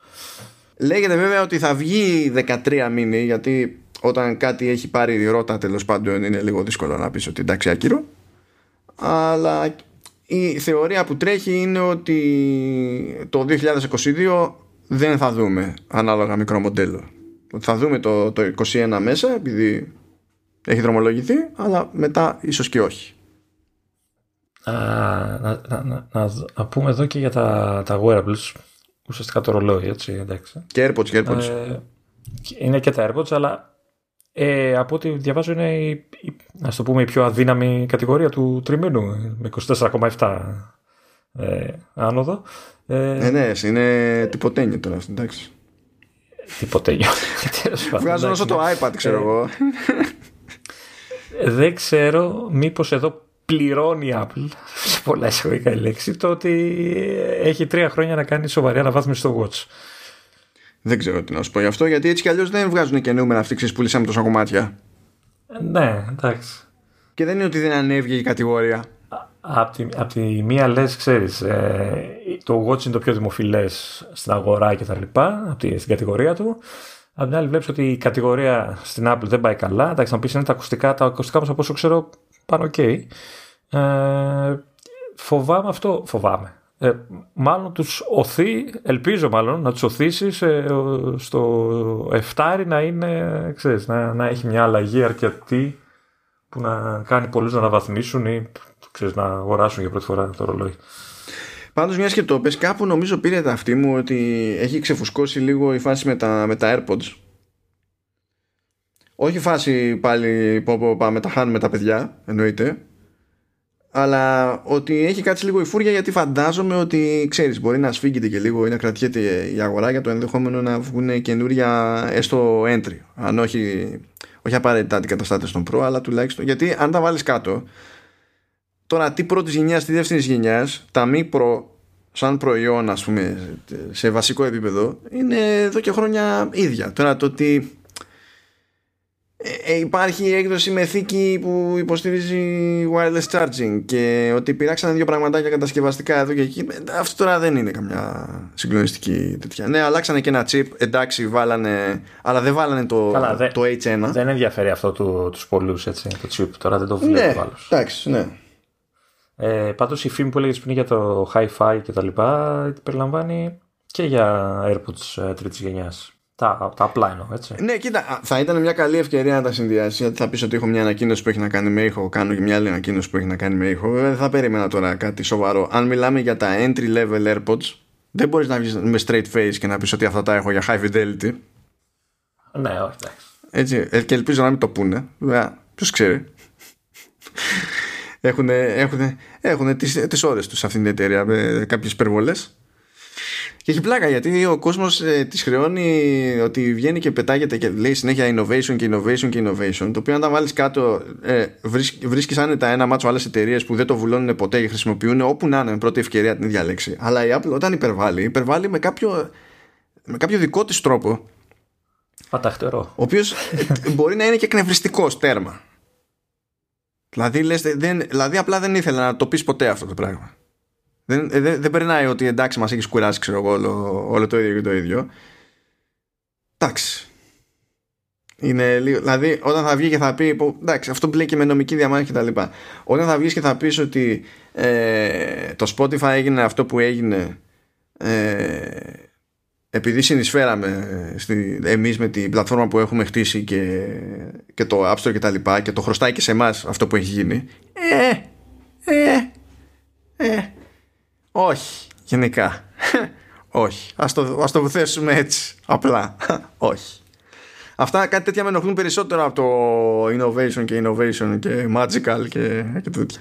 Λέγεται βέβαια ότι θα βγει 13 μήνυ, γιατί όταν κάτι έχει πάρει ρότα, τέλος πάντων, είναι λίγο δύσκολο να πεις ότι εντάξει άκυρο, αλλά... Η θεωρία που τρέχει είναι ότι το 2022 δεν θα δούμε ανάλογα μικρό μοντέλο. Θα δούμε το 2021 μέσα, επειδή έχει δρομολογηθεί, αλλά μετά ίσως και όχι. Να πούμε εδώ και για τα wearables, ουσιαστικά το ρολόι, έτσι, εντάξει. Και AirPods. Είναι και τα AirPods, αλλά από ό,τι διαβάζω είναι ας το πούμε, η πιο αδύναμη κατηγορία του τριμήνου, με 24,7 άνοδο. Ναι, είναι τυποτένιο τώρα, εντάξει. Τυποτένιο. Βγάζω όσο το iPad, ξέρω εγώ. Δεν ξέρω, μήπως εδώ πληρώνει η Apple, σε πολλά εισαγωγικά η λέξη, το ότι έχει 3 χρόνια να κάνει σοβαρή αναβάθμιση στο Watch. Δεν ξέρω τι να σου πω γι' αυτό, γιατί έτσι κι αλλιώς δεν βγάζουν και νούμερα αυτοί, ξέρεις, πουλήσαμε τόσα κομμάτια. Ναι, εντάξει. Και δεν είναι ότι δεν ανέβγε η κατηγορία. Απ' τη μία λες, ξέρεις, το Watch είναι το πιο δημοφιλές στην αγορά και τα λοιπά, στην κατηγορία του. Απ' την άλλη βλέπεις ότι η κατηγορία στην Apple δεν πάει καλά. Εντάξει, να πεις είναι τα ακουστικά μας, από όσο ξέρω, πάνε οκ. Φοβάμαι αυτό, μάλλον τους ελπίζω μάλλον να τους οθήσει στο 7 να είναι, ξέρεις, να έχει μια αλλαγή αρκετή που να κάνει πολλούς να αναβαθμίσουν ή, ξέρεις, να αγοράσουν για πρώτη φορά το ρολόι. Πάντως, μιας και το πες, κάπου νομίζω πήρε τα αυτή μου ότι έχει ξεφουσκώσει λίγο η φάση με τα AirPods. Όχι φάση πάλι πάμε τα χάνουμε τα παιδιά, εννοείται, αλλά ότι έχει κάτσει λίγο η φούρια, γιατί φαντάζομαι ότι, ξέρεις, μπορεί να σφίγγεται και λίγο ή να κρατιέται η αγορά για το ενδεχόμενο να βγουν καινούρια έστω entry, αν όχι απαραίτητα αντικαταστάτες των Pro, αλλά τουλάχιστον, γιατί αν τα βάλεις κάτω τώρα, τι πρώτης γενιάς, τι δεύτερης γενιάς, τα μη Pro σαν προϊόν, ας πούμε, σε βασικό επίπεδο είναι εδώ και χρόνια ίδια. Τώρα το ότι υπάρχει έκδοση με θήκη που υποστηρίζει wireless charging και ότι πειράξανε 2 πραγματάκια κατασκευαστικά εδώ και εκεί, αυτό τώρα δεν είναι καμιά συγκλονιστική τέτοια. Ναι, αλλάξανε και ένα chip, εντάξει, βάλανε, αλλά δεν βάλανε το H1. Δεν ενδιαφέρει αυτό τους πολλούς, έτσι, το chip, τώρα δεν το βλέπω. Ναι, εντάξει, ναι. Πάντως η φήμη που έλεγες πριν για το Hi-Fi και τα λοιπά περιλαμβάνει και για AirPods τρίτης γενιάς. Τα απλά εννοώ, έτσι. Ναι, κοίτα, θα ήταν μια καλή ευκαιρία να τα συνδυάσει. Γιατί θα πει ότι έχω μια ανακοίνωση που έχει να κάνει με ήχο, κάνω και μια άλλη ανακοίνωση που έχει να κάνει με ήχο. Βέβαια, δεν θα περίμενα τώρα κάτι σοβαρό. Αν μιλάμε για τα entry level AirPods, δεν μπορεί να βγει με straight face και να πει ότι αυτά τα έχω για high fidelity. Ναι, όχι, εντάξει. Έτσι, και ελπίζω να μην το πούνε. Βέβαια, ποιος ξέρει. Έχουν τις ώρες τους σε αυτήν την εταιρεία με κάποιες υπερβολές. Και έχει πλάκα γιατί ο κόσμος της χρεώνει ότι βγαίνει και πετάγεται και λέει συνέχεια innovation και innovation και innovation. Το οποίο αν τα βάλεις κάτω, βρίσκεις άνετα ένα μάτσο άλλες εταιρείες που δεν το βουλώνουν ποτέ και χρησιμοποιούν όπου να είναι με πρώτη ευκαιρία την ίδια λέξη. Αλλά η Apple όταν υπερβάλλει με κάποιο δικό της τρόπο. Παταχτερό. Ο οποίος μπορεί να είναι και εκνευριστικός τέρμα. Δηλαδή, απλά δεν ήθελα να το πεις ποτέ αυτό το πράγμα. Δεν περνάει ότι εντάξει, μας έχεις κουράσει, ξέρω εγώ, όλο το ίδιο και το ίδιο. Εντάξει. Είναι λίγο. Δηλαδή, όταν θα βγει και θα πει. Εντάξει, αυτό μπλέκει με νομική διαμάχη και τα λοιπά. Όταν θα βγεις και θα πεις ότι το Spotify έγινε αυτό που έγινε. Επειδή συνεισφέραμε εμείς με την πλατφόρμα που έχουμε χτίσει και το App Store και τα λοιπά, και το χρωστάει και σε εμάς αυτό που έχει γίνει. Όχι, γενικά. Όχι, ας το θέσουμε έτσι. Απλά, όχι. Αυτά, κάτι τέτοια με ενοχλούν περισσότερο από το innovation και innovation και magical και τέτοια.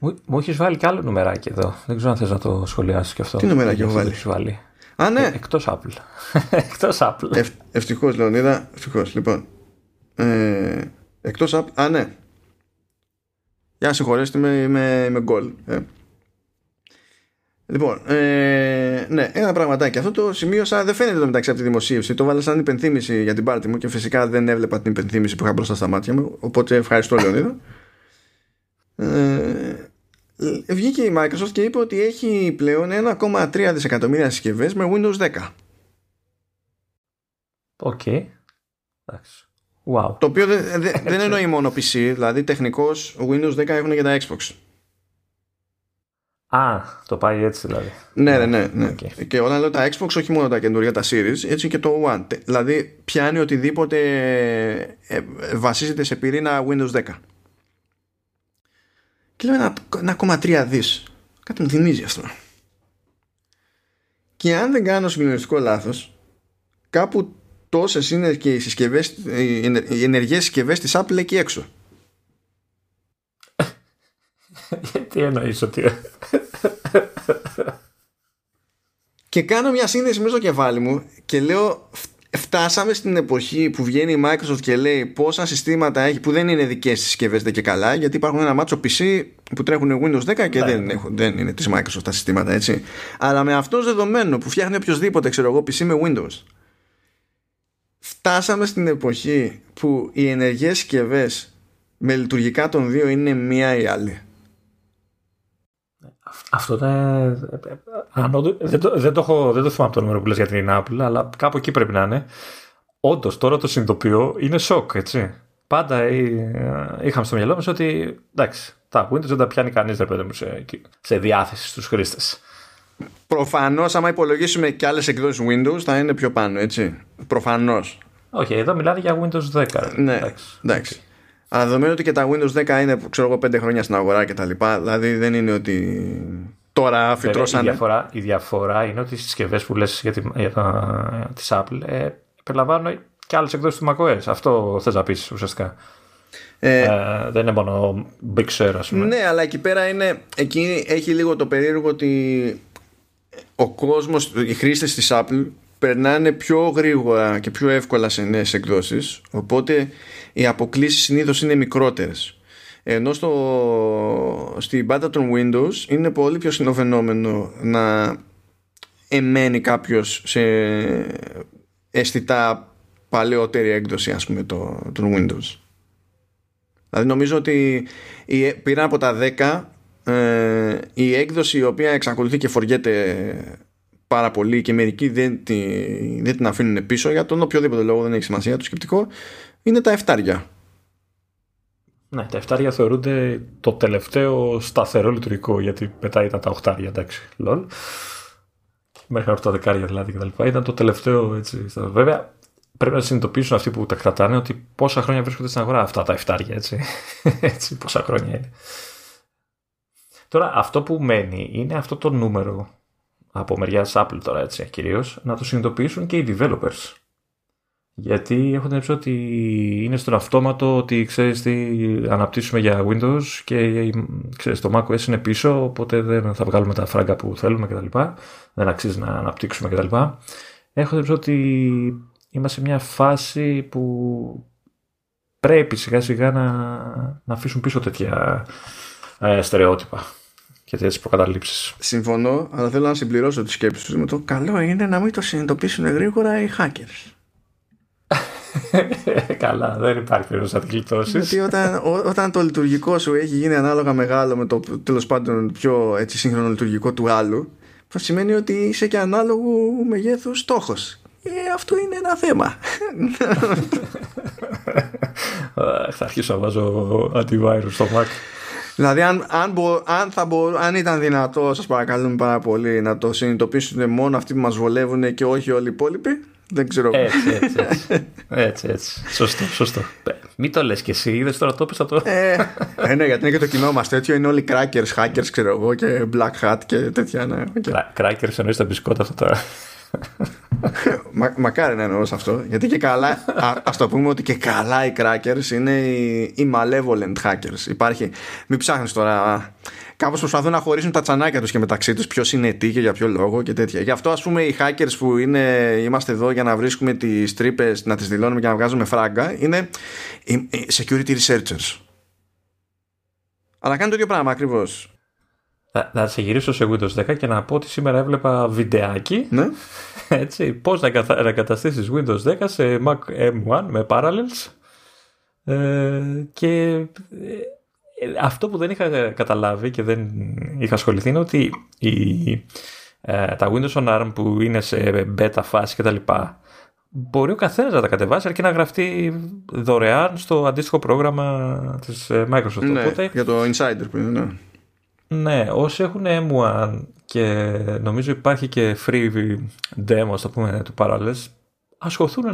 Μου έχεις βάλει κι άλλο νομεράκι εδώ. Δεν ξέρω αν θες να το σχολιάσεις κι αυτό. Τι νομεράκι έχω βάλει. Α, ναι. Εκτός Apple. Εκτός Apple. Ευτυχώς, Λεωνίδα. Ευτυχώς. Λοιπόν. Εκτός Apple. Α, ναι. Για να συγχωρέσετε με γκολ. Λοιπόν. Ναι, ένα πραγματάκι. Αυτό το σημείωσα. Δεν φαίνεται το μεταξύ από τη δημοσίευση. Το βάλα σαν υπενθύμηση για την πάρτι μου και φυσικά δεν έβλεπα την υπενθύμηση που είχα μπροστά στα μάτια μου. Οπότε ευχαριστώ, Λεωνίδα. Βγήκε η Microsoft και είπε ότι έχει πλέον 1,3 δισεκατομμύρια συσκευές με Windows 10. Οκ. Wow. Το οποίο δεν εννοεί μόνο PC, δηλαδή τεχνικώς Windows 10 έχουν και τα Xbox. Α, το πάει έτσι δηλαδή. Ναι. Okay. Και όταν λέω τα Xbox, όχι μόνο τα καινούργια, τα Series, έτσι και το One. Δηλαδή πιάνει οτιδήποτε βασίζεται σε πυρήνα Windows 10. Και λέμε 1,3 δις. Κάτι μου θυμίζει αυτό. Και αν δεν κάνω συγκλονιστικό λάθος, κάπου τόσες είναι και οι ενεργές συσκευές της Apple εκεί έξω. Γιατί εννοείς ότι... Και κάνω μια σύνδεση μέσα στο κεφάλι μου και λέω... Φτάσαμε στην εποχή που βγαίνει η Microsoft και λέει πόσα συστήματα έχει που δεν είναι δικές συσκευές δε και καλά, γιατί υπάρχουν ένα μάτσο PC που τρέχουν Windows 10 και δεν είναι της Microsoft τα συστήματα, έτσι. Αλλά με αυτός δεδομένο που φτιάχνει οποιοδήποτε, ξέρω εγώ, PC με Windows, φτάσαμε στην εποχή που οι ενεργές συσκευές με λειτουργικά των δύο είναι μία ή άλλη. Αυτό δεν το θυμάμαι το νούμερο που λες για την Apple, αλλά κάπου εκεί πρέπει να είναι. Όντως, τώρα το συνειδητοποιώ, είναι σοκ, έτσι. Πάντα είχαμε στο μυαλό μας ότι εντάξει, τα Windows δεν τα πιάνει κανείς, ρε παιδί μου, σε διάθεση στους χρήστες. Προφανώς, άμα υπολογίσουμε και άλλες εκδόσεις Windows, θα είναι πιο πάνω, έτσι. Προφανώς. Όχι, εδώ μιλάμε για Windows 10. Ναι, εντάξει. Αλλά δεδομένου ότι και τα Windows 10 είναι, ξέρω εγώ, 5 χρόνια στην αγορά και τα λοιπά, δηλαδή δεν είναι ότι τώρα φυτρώσανε. Η διαφορά είναι ότι οι συσκευές που λες για τις Apple περιλαμβάνουν και άλλες εκδόσεις του macOS. Αυτό θες να πεις ουσιαστικά. Δεν είναι μόνο Big Sur, ας πούμε. Ναι, αλλά εκεί πέρα είναι, εκεί έχει λίγο το περίεργο ότι ο κόσμος, οι χρήστες της Apple περνάνε πιο γρήγορα και πιο εύκολα σε νέες εκδόσεις, οπότε οι αποκλίσεις συνήθως είναι μικρότερες, ενώ στην μπάτα των Windows είναι πολύ πιο συνοφαινόμενο να εμένει κάποιος σε αισθητά παλαιότερη έκδοση, ας πούμε, των Windows. Δηλαδή νομίζω ότι πήραν από τα 10 η έκδοση η οποία εξακολουθεί και φοριέται πάρα πολύ και μερικοί δεν την αφήνουν πίσω για τον οποιοδήποτε λόγο, δεν έχει σημασία το σκεπτικό, είναι τα εφτάρια. Ναι, τα εφτάρια θεωρούνται το τελευταίο σταθερό λειτουργικό, γιατί μετά ήταν τα οχτάρια, εντάξει, lol. Μέχρι τα δεκάρια δηλαδή και τα λοιπά, ήταν το τελευταίο, έτσι. Βέβαια, πρέπει να συνειδητοποιήσουν αυτοί που τα κρατάνε ότι πόσα χρόνια βρίσκονται στην αγορά αυτά τα εφτάρια, έτσι. Έτσι, πόσα χρόνια είναι. Τώρα, αυτό που μένει είναι αυτό το νούμερο από μεριάς Apple τώρα έτσι κυρίως, να το συνειδητοποιήσουν και οι developers. Γιατί έχω την αίσθηση ότι είναι στον αυτόματο ότι ξέρεις τι αναπτύσσουμε για Windows και ξέρεις, το macOS είναι πίσω, οπότε δεν θα βγάλουμε τα φράγκα που θέλουμε κτλ. Δεν αξίζει να αναπτύξουμε κτλ. Έχω την αίσθηση ότι είμαστε σε μια φάση που πρέπει σιγά σιγά να αφήσουν πίσω τέτοια στερεότυπα και τέτοιες προκαταλήψεις. Συμφωνώ, αλλά θέλω να συμπληρώσω τις σκέψεις τους με το καλό είναι να μην το συνειδητοποιήσουν γρήγορα οι hackers. Καλά, δεν υπάρχει περίπτωση να γλιτώσεις. Γιατί όταν το λειτουργικό σου έχει γίνει ανάλογα μεγάλο με το τέλος πάντων πιο έτσι, σύγχρονο λειτουργικό του άλλου, θα σημαίνει ότι είσαι και ανάλογου μεγέθους στόχος. Αυτό είναι ένα θέμα. Θα αρχίσω να βάζω αντιβάιρους στο Mac. Δηλαδή, αν ήταν δυνατό, σας παρακαλούμε πάρα πολύ να το συνειδητοποιήσουν μόνο αυτοί που μας βολεύουν και όχι όλοι οι υπόλοιποι. Δεν ξέρω. Έτσι. Σωστό. Μην το λες και εσύ, είδες τώρα το πες αυτό. Ναι, γιατί είναι και το κοινό μας τέτοιο. Είναι όλοι crackers, hackers, ξέρω εγώ, και black hat και τέτοια. Ναι. Crackers εννοείς τα μπισκότα αυτά τώρα. Μακάρι να εννοώ αυτό. Γιατί και καλά, ας το πούμε ότι και καλά οι crackers είναι οι malevolent hackers. Υπάρχει, μην ψάχνεις τώρα. Κάπως προσπαθούν να χωρίσουν τα τσανάκια τους και μεταξύ τους ποιος είναι τι και για ποιο λόγο και τέτοια. Γι' αυτό ας πούμε οι hackers που είμαστε εδώ για να βρίσκουμε τις τρύπες, να τις δηλώνουμε και να βγάζουμε φράγκα, είναι security researchers. Αλλά κάνουν το ίδιο πράγμα ακριβώς. Να σε γυρίσω σε Windows 10 και να πω ότι σήμερα έβλεπα βιντεάκι, ναι, έτσι, πώς να καταστήσεις Windows 10 σε Mac M1 με Parallels και... Αυτό που δεν είχα καταλάβει και δεν είχα ασχοληθεί είναι ότι τα Windows on ARM που είναι σε beta φάση κτλ. Μπορεί ο καθένας να τα κατεβάσει αρκεί να γραφτεί δωρεάν στο αντίστοιχο πρόγραμμα της Microsoft. Ναι, οπότε, για το Insider που είναι. Ναι, όσοι έχουν M1 και νομίζω υπάρχει και free demo, ας το πούμε, του Parallels, ασχοληθούν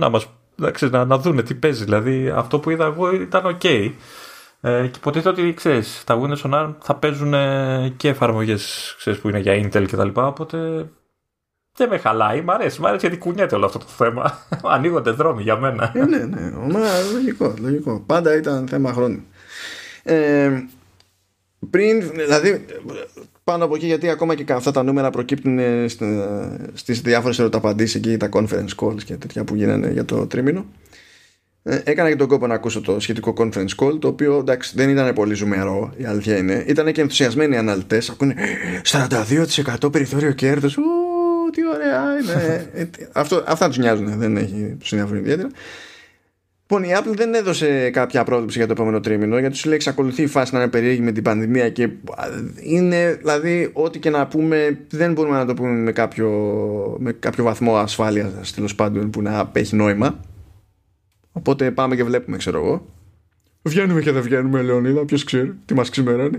να δουν τι παίζει. Δηλαδή αυτό που είδα εγώ ήταν ok. Και υποτίθεται ότι ξέρεις, τα Windows on ARM θα παίζουν και εφαρμογές που είναι για Intel κτλ. Οπότε δεν με χαλάει. Μ' αρέσει γιατί κουνιέται όλο αυτό το θέμα. Ανοίγονται δρόμοι για μένα. Ναι. Λογικό. Πάντα ήταν θέμα χρόνου. Πριν, δηλαδή, πάνω από εκεί, γιατί ακόμα και αυτά τα νούμερα προκύπτουν στις διάφορες ερωταπαντήσεις και τα conference calls και τέτοια που γίνανε για το τρίμηνο. Έκανα και τον κόπο να ακούσω το σχετικό conference call, το οποίο εντάξει δεν ήταν πολύ ζουμερό, η αλήθεια είναι. Ήταν και ενθουσιασμένοι οι αναλυτές, ακούνε 42% περιθώριο κέρδους. Τι ωραία είναι. Αυτά τους νοιάζουν, δεν έχει τους ενδιαφέρει ιδιαίτερα. Λοιπόν, η Apple δεν έδωσε κάποια πρόβλεψη για το επόμενο τρίμηνο, γιατί σου λέει εξακολουθεί η φάση να είναι περίεργη με την πανδημία και είναι, δηλαδή, ό,τι και να πούμε, δεν μπορούμε να το πούμε με κάποιο βαθμό ασφάλειας, τέλος πάντων, που να έχει νόημα. Οπότε πάμε και βλέπουμε, ξέρω εγώ. Βγαίνουμε και δεν βγαίνουμε, Λεωνίδα, ποιος ξέρει τι μας ξημερώνει.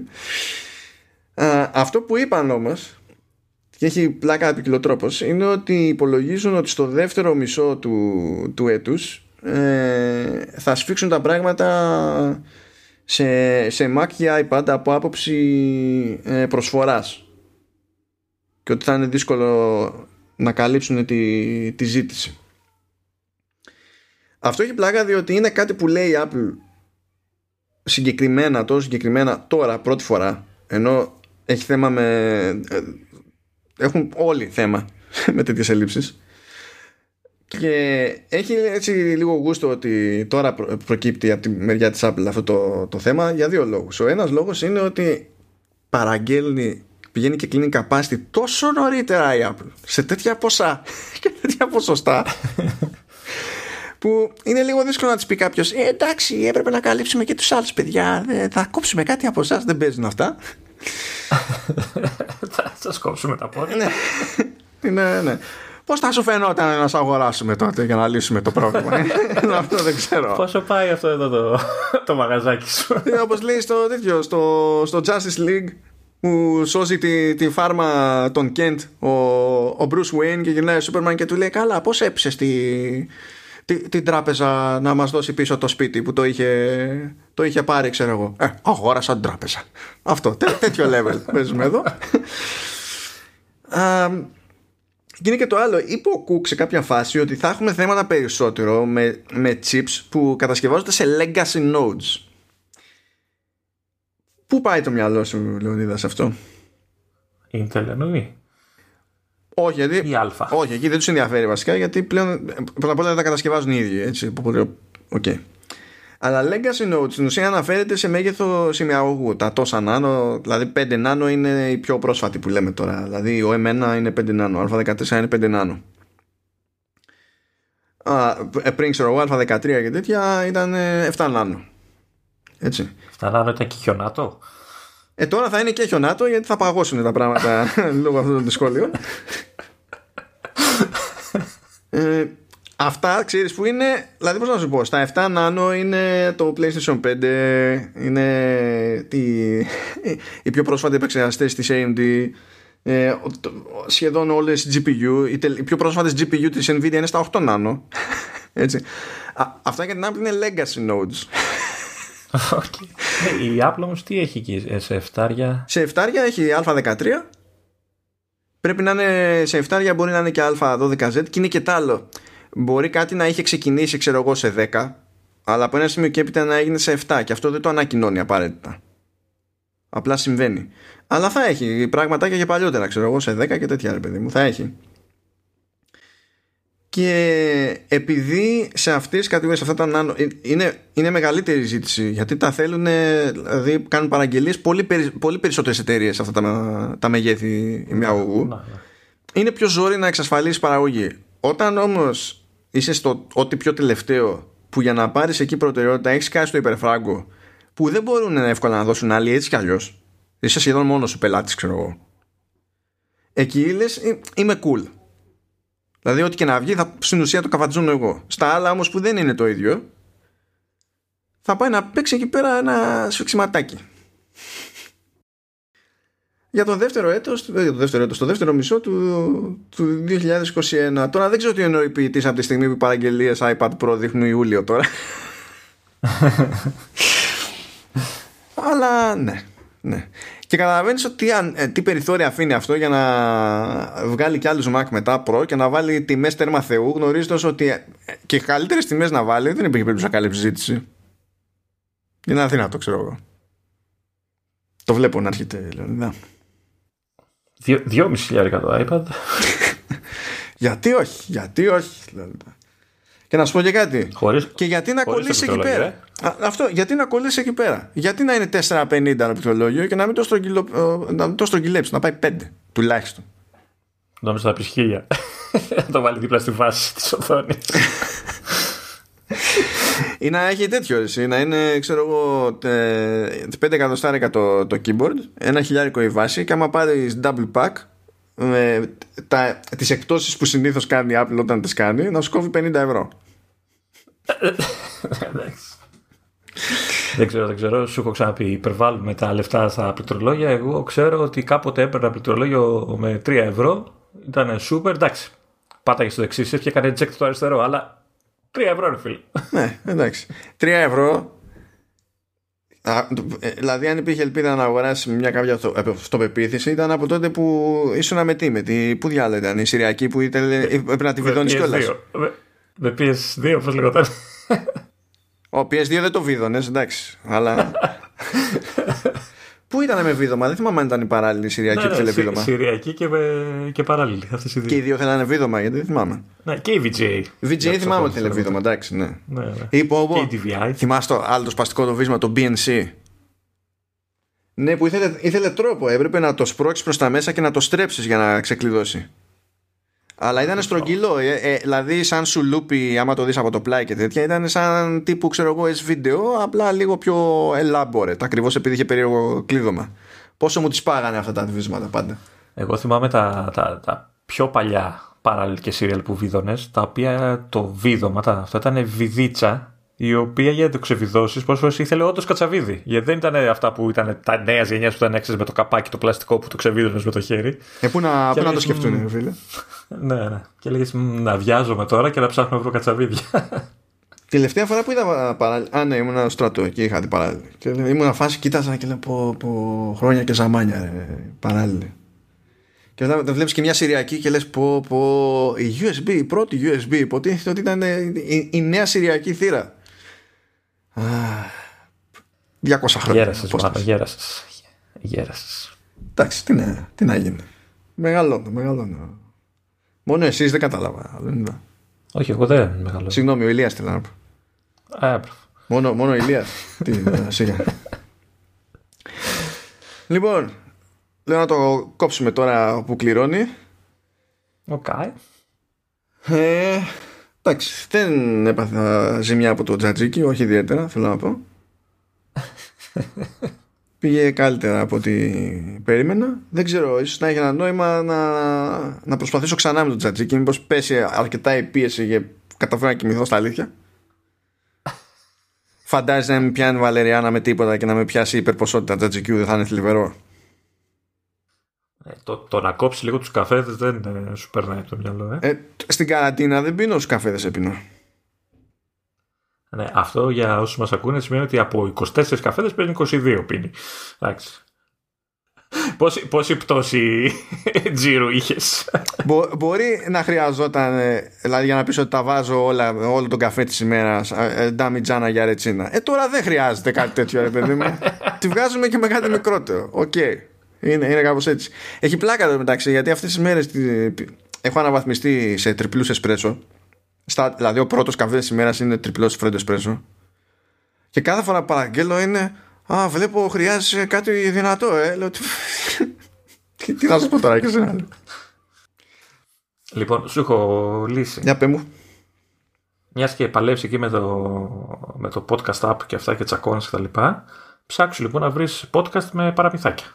Αυτό που είπαν όμως, και έχει πλάκα επικοινωτρόπος, είναι ότι υπολογίζουν ότι στο δεύτερο μισό του έτους θα σφίξουν τα πράγματα σε Mac και iPad από άποψη προσφοράς. Και ότι θα είναι δύσκολο να καλύψουν τη ζήτηση. Αυτό έχει πλάκα διότι είναι κάτι που λέει η Apple συγκεκριμένα τώρα πρώτη φορά, ενώ έχει θέμα έχουν όλοι θέμα με τέτοιες ελλείψεις και έχει έτσι λίγο γούστο ότι τώρα προκύπτει από τη μεριά της Apple αυτό το θέμα για δύο λόγους. Ο ένας λόγος είναι ότι πηγαίνει και κλείνει capacity τόσο νωρίτερα η Apple σε τέτοια ποσά και τέτοια ποσοστά που είναι λίγο δύσκολο να της πει κάποιος εντάξει, έπρεπε να καλύψουμε και τους άλλους, παιδιά, θα κόψουμε κάτι από εσάς, δεν παίζουν αυτά. Θα σας κόψουμε τα πόδια. Ναι. Πώς θα σου φαινόταν να σας αγοράσουμε τότε για να λύσουμε το πρόβλημα? Αυτό δεν ξέρω. Πόσο πάει αυτό εδώ το μαγαζάκι σου? Όπως λέει στο Justice League που σώζει τη φάρμα των Kent ο Bruce Wayne και γυρνάει ο Superman και του λέει καλά, πώς έψες την τράπεζα να μας δώσει πίσω το σπίτι που το είχε πάρει, ξέρω εγώ. Αγόρασα την τράπεζα. Αυτό, τέτοιο level παίζουμε εδώ. γίνει και το άλλο. Είπε ο Κουκ σε κάποια φάση ότι θα έχουμε θέματα περισσότερο με chips που κατασκευάζονται σε legacy nodes. Πού πάει το μυαλό σου, Λεωνίδα, σε αυτό? Intel εννοεί? Όχι, γιατί, όχι, εκεί δεν τους ενδιαφέρει βασικά, γιατί πλέον πρώτα απ' όλα δεν τα κατασκευάζουν οι ίδιοι, έτσι. Okay. Αλλά legacy nodes στην ουσία αναφέρεται σε μέγεθο σημειαγωγού, τα τόσα νάνο, δηλαδή 5 νάνο είναι η πιο πρόσφατη που λέμε τώρα. Δηλαδή ο M1 είναι 5 νάνο, A14 είναι 5 νάνο. Πριν ξέρω εγώ, A13 και τέτοια ήταν 7 νάνο. Έτσι. 7 νάνο ήταν και χιονάτο. Τώρα θα είναι και χιονάτο, γιατί θα παγώσουν τα πράγματα λόγω αυτών των σχόλιων. Αυτά ξέρεις που είναι, δηλαδή πώς να σου πω, στα 7 νάνο είναι το PlayStation 5, είναι οι πιο πρόσφατοι επεξεργαστές της AMD, σχεδόν όλες GPU, οι πιο πρόσφατες GPU της Nvidia είναι στα 8 νάνο. Έτσι. Αυτά για την Apple είναι legacy nodes. Okay. Η Apple όμως τι έχει εκεί σε εφτάρια? Σε εφτάρια έχει α13. Πρέπει να είναι σε εφτάρια, μπορεί να είναι και α12z. Και είναι και τ' άλλο. Μπορεί κάτι να είχε ξεκινήσει ξέρω εγώ σε 10, αλλά από ένα σημείο και έπειτα να έγινε σε 7. Και αυτό δεν το ανακοινώνει απαραίτητα, απλά συμβαίνει. Αλλά θα έχει πράγματα και παλιότερα, ξέρω εγώ, σε 10 και τέτοια, ρε παιδί μου, θα έχει. Και επειδή σε αυτές τις κατηγορίες, αυτά τα νάνο, είναι μεγαλύτερη ζήτηση, γιατί τα θέλουν, δηλαδή κάνουν παραγγελίες πολύ περισσότερες εταιρείες αυτά τα μεγέθη ημιαγωγού. Είναι πιο ζόρι να εξασφαλίσεις παραγωγή. Όταν όμως είσαι στο ό,τι πιο τελευταίο, που για να πάρεις εκεί προτεραιότητα έχεις κάτι στο υπερφράγκο που δεν μπορούν εύκολα να δώσουν άλλοι έτσι κι αλλιώς, είσαι σχεδόν μόνος σου πελάτης, ξέρω εγώ. Εκεί λες, είμαι cool. Δηλαδή ό,τι και να βγει θα, στην ουσία το καβατζώνω εγώ. Στα άλλα όμως που δεν είναι το ίδιο, θα πάει να παίξει εκεί πέρα ένα σφιξιματάκι. Για το δεύτερο έτος, το δεύτερο μισό του 2021. Τώρα δεν ξέρω τι εννοεί ποιητής από τη στιγμή που οι παραγγελίες iPad Pro δείχνουν Ιούλιο τώρα. Αλλά ναι. Και καταλαβαίνεις ότι τι περιθώρια αφήνει αυτό για να βγάλει κι άλλους Mac μετά Pro και να βάλει τιμές τέρμα Θεού, γνωρίζοντας ότι και καλύτερες τιμές να βάλει δεν υπήρχε περίπτωση να καλύψει ζήτηση. Είναι αδύνατο, ξέρω εγώ. Το βλέπω να έρχεται, Λεωνίδα. 2.500 το iPad. Γιατί όχι, Λεωνίδα. Και να σου πω και κάτι. Και γιατί να κολλήσει εκεί πέρα? Αυτό, γιατί να κολλήσει εκεί πέρα? Γιατί να είναι 4.50 το πληκτρολόγιο και να μην το στρογγυλέψει, να πάει 5 τουλάχιστον? Νόμιζα να πει 1.000. Να το βάλει δίπλα στη βάση τη οθόνη. Ή να έχει τέτοιο, εσύ, να είναι, ξέρω εγώ, 5 εκατοστάρικα το keyboard, ένα χιλιάρικο η βάση, και άμα πάρεις double pack, τις εκτόσεις που συνήθως κάνει η Apple όταν τις κάνει, να σου κόβει 50€. Δεν ξέρω, σου έχω ξαναπεί, υπερβάλλουμε τα λεφτά στα πληκτρολόγια. Εγώ ξέρω ότι κάποτε έπαιρνα πληκτρολόγιο με 3€, ήταν super, εντάξει, πάταγε στο δεξί και έκανε eject το αριστερό, αλλά 3€ ρε φίλε. Ναι, εντάξει. 3€. Δηλαδή, αν υπήρχε ελπίδα να αγοράσει μια κάποια αυτοπεποίθηση, ήταν από τότε που ήσουν με τι. Πού διάλογο ήταν, η Συριακή που έπρεπε να τη βιδώνει κιόλα. Με PS2, πώς λεγόταν. Ο PS2 δεν το βίδωνε, εντάξει. Αλλά. Πού ήταν με βίδωμα, δεν θυμάμαι αν ήταν η παράλληλη Συριακή και τελεβίδωμα. Συριακή και παράλληλη. Αυτές οι δύο. Και οι δύο θέλανε βίδωμα, γιατί δεν θυμάμαι. Ναι, και η VGA θυμάμαι ότι τελεβίδωμα, εντάξει, ναι. Και η DVI. Θυμάσαι το άλλο το σπαστικό το βίσμα, το BNC. Ναι, που ήθελε τρόπο. Έπρεπε να το σπρώξεις προς τα μέσα και να το στρέψεις για να ξεκλειδώσει. Αλλά ήταν στρογγυλό. Δηλαδή, σαν σου λούπι, άμα το δεις από το πλάι και τέτοια, ήταν σαν τύπου, ξέρω εγώ, S-Video, απλά λίγο πιο elaborate. Ακριβώς επειδή είχε περίεργο κλείδωμα. Πόσο μου τις πάγανε αυτά τα βίσματα πάντα. Εγώ θυμάμαι τα πιο παλιά parallel και serial που βίδωνες, τα οποία το βίδωμα, αυτό ήταν βιδίτσα, η οποία για το ξεβιδώσεις πόσες φορές ήθελε όντως κατσαβίδι. Γιατί δεν ήταν αυτά που ήταν τα νέα γενιά που ήταν έξω με το καπάκι το πλαστικό που το ξεβίδωνες με το χέρι. Πού να το σκεφτούν, φίλε. Ναι. Και έλεγες να βιάζομαι τώρα και να ψάχνω να βρω κατσαβίδια. Τελευταία φορά που είδα παράλληλη. Ναι, ήμουν στρατό και είχα την παράλληλη. Και ήμουν φάση, κοίταζα και λέω από χρόνια και ζαμάνια παράλληλη. Και μετά βλέπεις και μια Συριακή και λες πω η USB, η πρώτη USB υποτίθεται ότι ήταν η νέα Συριακή θύρα. 200 χρόνια. Γέρασες. Εντάξει, τι να γίνει. Μεγαλώνω. Μόνο εσείς δεν κατάλαβα. Όχι, εγώ δεν μεγαλώνω. Συγγνώμη, ο Ηλίας θέλει να πω. Μόνο ο Ηλίας. Λοιπόν, λέω να το κόψουμε τώρα που κληρώνει. Οκ. Εντάξει, δεν έπαθα ζημιά από το τζατζίκι, όχι ιδιαίτερα, θέλω να πω. Πήγε καλύτερα από ό,τι περίμενα. Δεν ξέρω, ίσως να έχει ένα νόημα να προσπαθήσω ξανά με το τζατζίκι, μήπως πέσει αρκετά η πίεση και καταφέρω να κοιμηθώ στα αλήθεια. Φαντάζεσαι να μην πιάνει βαλεριάνα με τίποτα και να με πιάσει υπερποσότητα τζατζικιού, δεν θα είναι θλιβερό? Το να κόψει λίγο τους καφέδες δεν σου περνάει από το μυαλό. Στην καραντίνα δεν πίνω τους καφέδες, έπινω. Ναι, αυτό για όσους μας ακούνε σημαίνει ότι από 24 καφέδες παίρνει 22 πίνει. Εντάξει. Πόση πτώση τζίρου είχες? Μπορεί να χρειαζόταν, δηλαδή για να πεις ότι τα βάζω όλο τον καφέ της ημέρας, νταμιτζάνα για ρετσίνα. Τώρα δεν χρειάζεται κάτι τέτοιο, ρε παιδί μου. Τη βγάζουμε και με κάτι μικρότερο. Οκ. Είναι κάπως έτσι. Έχει πλάκα εδώ μεταξύ, γιατί αυτές τις μέρες έχω αναβαθμιστεί σε τριπλούς εσπρέσο. Δηλαδή, ο πρώτος καφέ της ημέρας είναι τριπλός φρέντο εσπρέσο. Και κάθε φορά που παραγγέλνω είναι. Βλέπω χρειάζεσαι κάτι δυνατό, Λέω, τι θα σου πω τώρα και εσένα. Λοιπόν, σου έχω λύσει. Για πέ μου. Μιας και παλεύεις εκεί με το podcast app και αυτά και τσακώνες κτλ. Ψάξου λοιπόν να βρεις podcast με παραμυθάκια.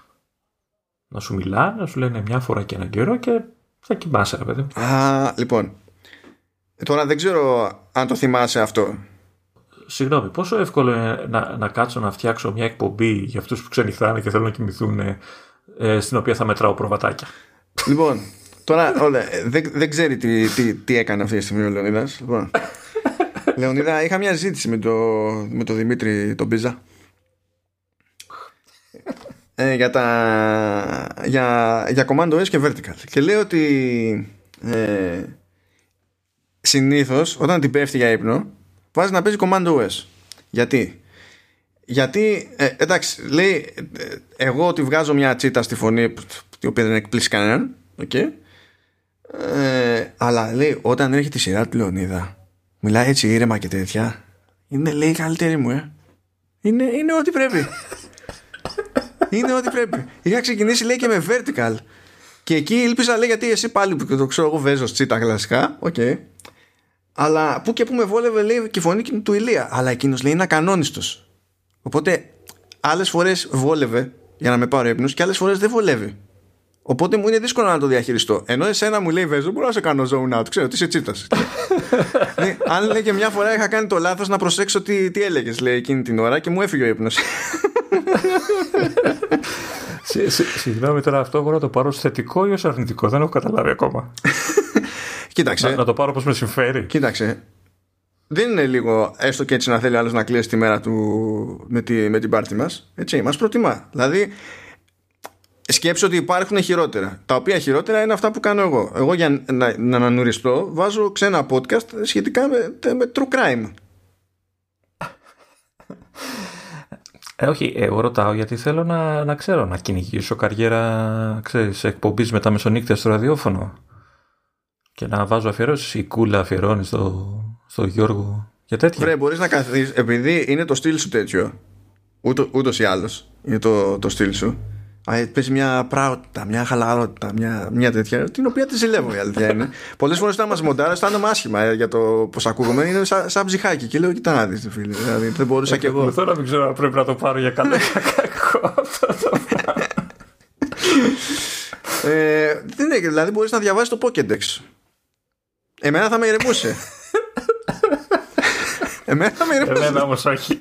Να σου μιλάνε, να σου λένε μια φορά και έναν καιρό και θα κοιμάσαι, ρε παιδί μου. Λοιπόν. Τώρα δεν ξέρω αν το θυμάσαι αυτό. Συγγνώμη, πόσο εύκολο είναι να κάτσω να φτιάξω μια εκπομπή για αυτούς που ξενυχτάνε και θέλουν να κοιμηθούν, στην οποία θα μετράω προβατάκια. Λοιπόν, τώρα δεν ξέρει τι έκανε αυτή τη στιγμή ο Λεωνίδας. Λοιπόν, Λεωνίδα, είχα μια ζήτηση με το Δημήτρη τον Πίζα. Για Command OS και Vertical. Και λέει ότι συνήθως όταν την πέφτει για ύπνο βάζει να παίζει Command OS. Γιατί εντάξει, λέει εγώ ότι βγάζω μια τσίτα στη φωνή, η οποία δεν εκπλήσει κανέναν, okay. Αλλά λέει όταν έρχεται η σειρά του Λεωνίδα, μιλάει έτσι ήρεμα και τέτοια, είναι, λέει, καλύτερη μου, είναι ό,τι πρέπει. Είναι ό,τι πρέπει. Είχα ξεκινήσει, λέει, και με Vertical. Και εκεί ήλπιζα, λέει, γιατί εσύ πάλι που το ξέρω εγώ βέζος τσίτα κλασικά. Οκ. Okay. Αλλά που και που με βόλευε, λέει, και η φωνή του Ηλία. Αλλά εκείνος, λέει, είναι ακανόνιστος. Οπότε άλλες φορές βόλευε για να με πάρει ύπνος και άλλες φορές δεν βολεύει. Οπότε μου είναι δύσκολο να το διαχειριστώ. Ενώ εσένα μου λέει βέζο, μπορώ να σε κάνω zone out. Ξέρω, τι σε τσίτας. Αν, λέει, και μια φορά είχα κάνει το λάθος να προσέξω τι έλεγες, λέει, εκείνη την ώρα και μου έφυγε ο ύπνος. Συγγνώμη, τώρα αυτό μπορώ να το πάρω ως θετικό ή ως αρνητικό? Δεν έχω καταλάβει ακόμα. Κοίταξε. Να το πάρω όπως με συμφέρει. Κοίταξε. Δεν είναι λίγο έστω και έτσι να θέλει άλλος να κλείσει τη μέρα του με την πάρτι μας. Έτσι, μας προτιμά. Δηλαδή, σκέψου ότι υπάρχουν χειρότερα. Τα οποία χειρότερα είναι αυτά που κάνω εγώ. Εγώ για να ανανουριστώ βάζω ξένα podcast σχετικά με true crime. Όχι, εγώ ρωτάω γιατί θέλω να ξέρω, να κυνηγήσω καριέρα, ξέρεις, εκπομπής με τα μεσονύκτια στο ραδιόφωνο και να βάζω αφιερώσεις. Η Κούλα αφιερώνει στο Γιώργο και τέτοια. Βρε, μπορείς να καθίσεις, επειδή είναι το στυλ σου τέτοιο, ούτως ή άλλως είναι το στυλ σου. Παίζει μια πράοτητα, μια χαλαρότητα, μια τέτοια, την οποία τη ζηλεύω, η αλήθεια είναι. Πολλές φορές όταν μας μοντάρες αισθάνομαι άσχημα για το πώς ακούγομαι, είναι σαν ψυχάκι. Και λέω, κοιτά να δεις, φίλε. Δηλαδή, δεν μπορούσα κι εγώ. Τώρα δεν ξέρω αν πρέπει να το πάρω για καλό ή για κακό αυτό το πράγμα. Δεν είναι, δηλαδή μπορείς να διαβάσεις το Pokédex. Εμένα θα με ηρεμούσε. Εμένα όμως όχι.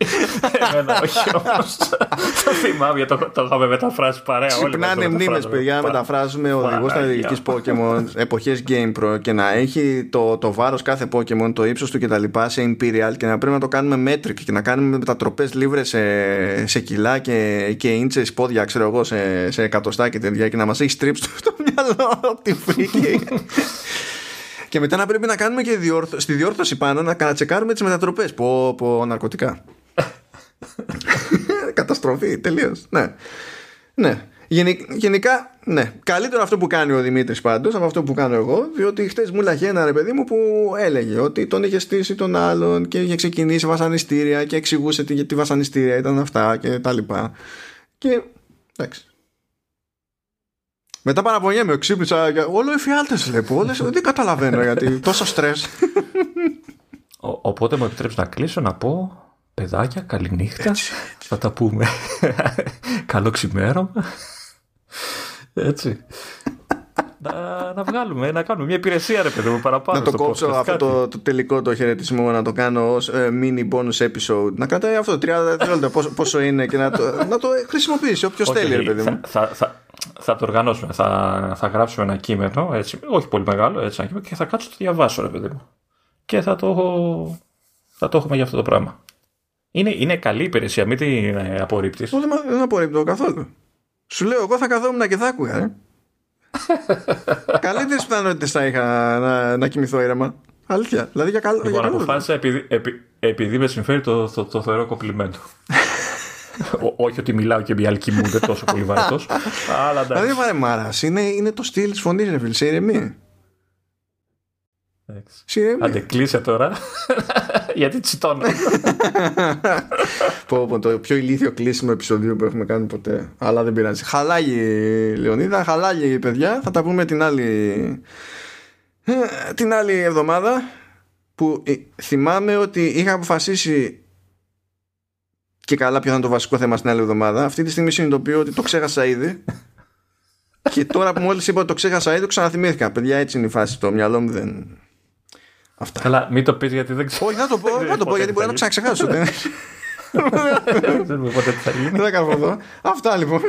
Το θυμάμαι, γιατί το είχαμε μεταφράσει παρέα. Ξυπνάνε μνήμες, παιδιά, μεταφράζουμε. Ο οδηγός στρατηγικής Pokemon, εποχές GamePro, και να έχει το βάρος κάθε Pokemon, το ύψος του κτλ. Σε Imperial και να πρέπει να το κάνουμε μέτρικ και να κάνουμε μετατροπές λίβρες σε κιλά και ίντσες πόδια, ξέρω εγώ, σε εκατοστά και τέτοια, και να μας έχει στρίψει το μυαλό. καλό τη φρίκη. Και μετά να πρέπει να κάνουμε και στη διόρθωση πάνω να κατατσεκάρουμε τις μετατροπές. Πω ναρκωτικά. Καταστροφή τελείως. Ναι. Ναι. Γενικά, ναι. Καλύτερο αυτό που κάνει ο Δημήτρης πάντως από αυτό που κάνω εγώ, διότι χτες μου λαγε ένα ρε παιδί μου που έλεγε ότι τον είχε στήσει τον άλλον και είχε ξεκινήσει βασανιστήρια και εξηγούσε γιατί βασανιστήρια ήταν αυτά και τα λοιπά. Και εντάξει. Μετά παραπονιέμαι, ξύπνησα. Όλο εφιάλτες βλέπω. Όλες, δεν καταλαβαίνω γιατί. Τόσο στρες. Οπότε μου επιτρέψει να κλείσω να πω. Παιδάκια, καληνύχτα. Θα τα πούμε. Καλό ξημέρωμα. Έτσι. να βγάλουμε, να κάνουμε μια υπηρεσία ρε παιδί μου παραπάνω. Να το κόψω αυτό το τελικό το χαιρετισμό, να το κάνω ως mini bonus episode. Να κρατάει αυτό 30 δευτερόλεπτα πόσο είναι και να το χρησιμοποιήσει όποιος θέλει ρε παιδί μου. Θα το οργανώσουμε. Θα γράψουμε ένα κείμενο, έτσι, όχι πολύ μεγάλο, έτσι, ένα κείμενο, και θα κάτσω το διαβάσω ρε παιδί μου. Και θα το έχουμε για αυτό το πράγμα. Είναι καλή υπηρεσία, μην την απορρίπτεις. Δεν απορρίπτω καθόλου. Σου λέω, εγώ θα καθόμουν και θα άκουγα. Ε. Καλύτερες πιθανότητες θα είχα να κοιμηθώ ήρεμα. Αλήθεια. Δηλαδή για καλό. Λοιπόν, αποφάσισα επειδή με συμφέρει το θεωρώ κομπλιμέντο. Όχι ότι μιλάω και μπιαλκι μου, δεν τόσο πολύ βαρετός. Δηλαδή βαρεμάρας. Είναι το στυλ της φωνής, ρε φίλ, σε ηρεμία. Αντεκλείσε τώρα. Γιατί τσιτώνω. Το πιο ηλίθιο κλείσιμο επεισοδίου που έχουμε κάνει ποτέ. Αλλά δεν πειράζει. Χαλάγει Λεωνίδα, χαλάγει παιδιά. Θα τα πούμε την άλλη εβδομάδα. Που θυμάμαι ότι είχα αποφασίσει και καλά ποιο θα είναι το βασικό θέμα στην άλλη εβδομάδα. Αυτή τη στιγμή συνειδητοποιώ ότι το ξέχασα ήδη. Και τώρα που μόλις είπα ότι το ξέχασα ήδη, ξαναθυμήθηκα. Παιδιά, έτσι είναι η φάση. Το μυαλό μου δεν. Αυτά. Αλλά μην το πεις γιατί δεν ξέρω. Όχι, θα το πω γιατί μπορεί να το ξαναξεχάσω. Δεν ξέρουμε πότε θα γίνει. Δεν θα κάνω εδώ. Αυτά λοιπόν.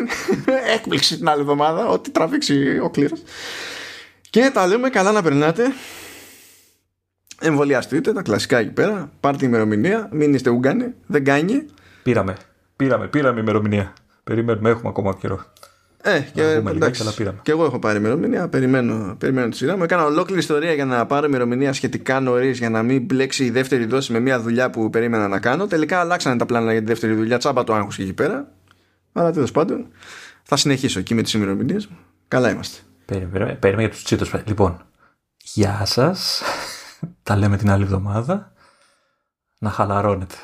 Έκπληξη την άλλη εβδομάδα. Ό,τι τραβήξει ο κλήρας. Και τα λέμε, καλά να περνάτε. Εμβολιαστείτε, τα κλασικά εκεί πέρα. Πάρτε ημερομηνία. Μην είστε Ούγγανοι. Δεν κάνει. Πήραμε ημερομηνία. Περιμένουμε, έχουμε ακόμα καιρό. Και εγώ έχω πάρει ημερομηνία. Περιμένω τη σειρά μου. Έκανα ολόκληρη ιστορία για να πάρω ημερομηνία σχετικά νωρίς, για να μην μπλέξει η δεύτερη δόση με μια δουλειά που περίμενα να κάνω. Τελικά αλλάξανε τα πλάνα για τη δεύτερη δουλειά. Τσάμπα το άγχος και εκεί πέρα. Αλλά τέλος πάντων, θα συνεχίσω εκεί με τις ημερομηνίες μου. Καλά είμαστε. Περιμένουμε για τους τσίτους. Λοιπόν, γεια σας. Τα λέμε την άλλη εβδομάδα. Να χαλαρώνετε.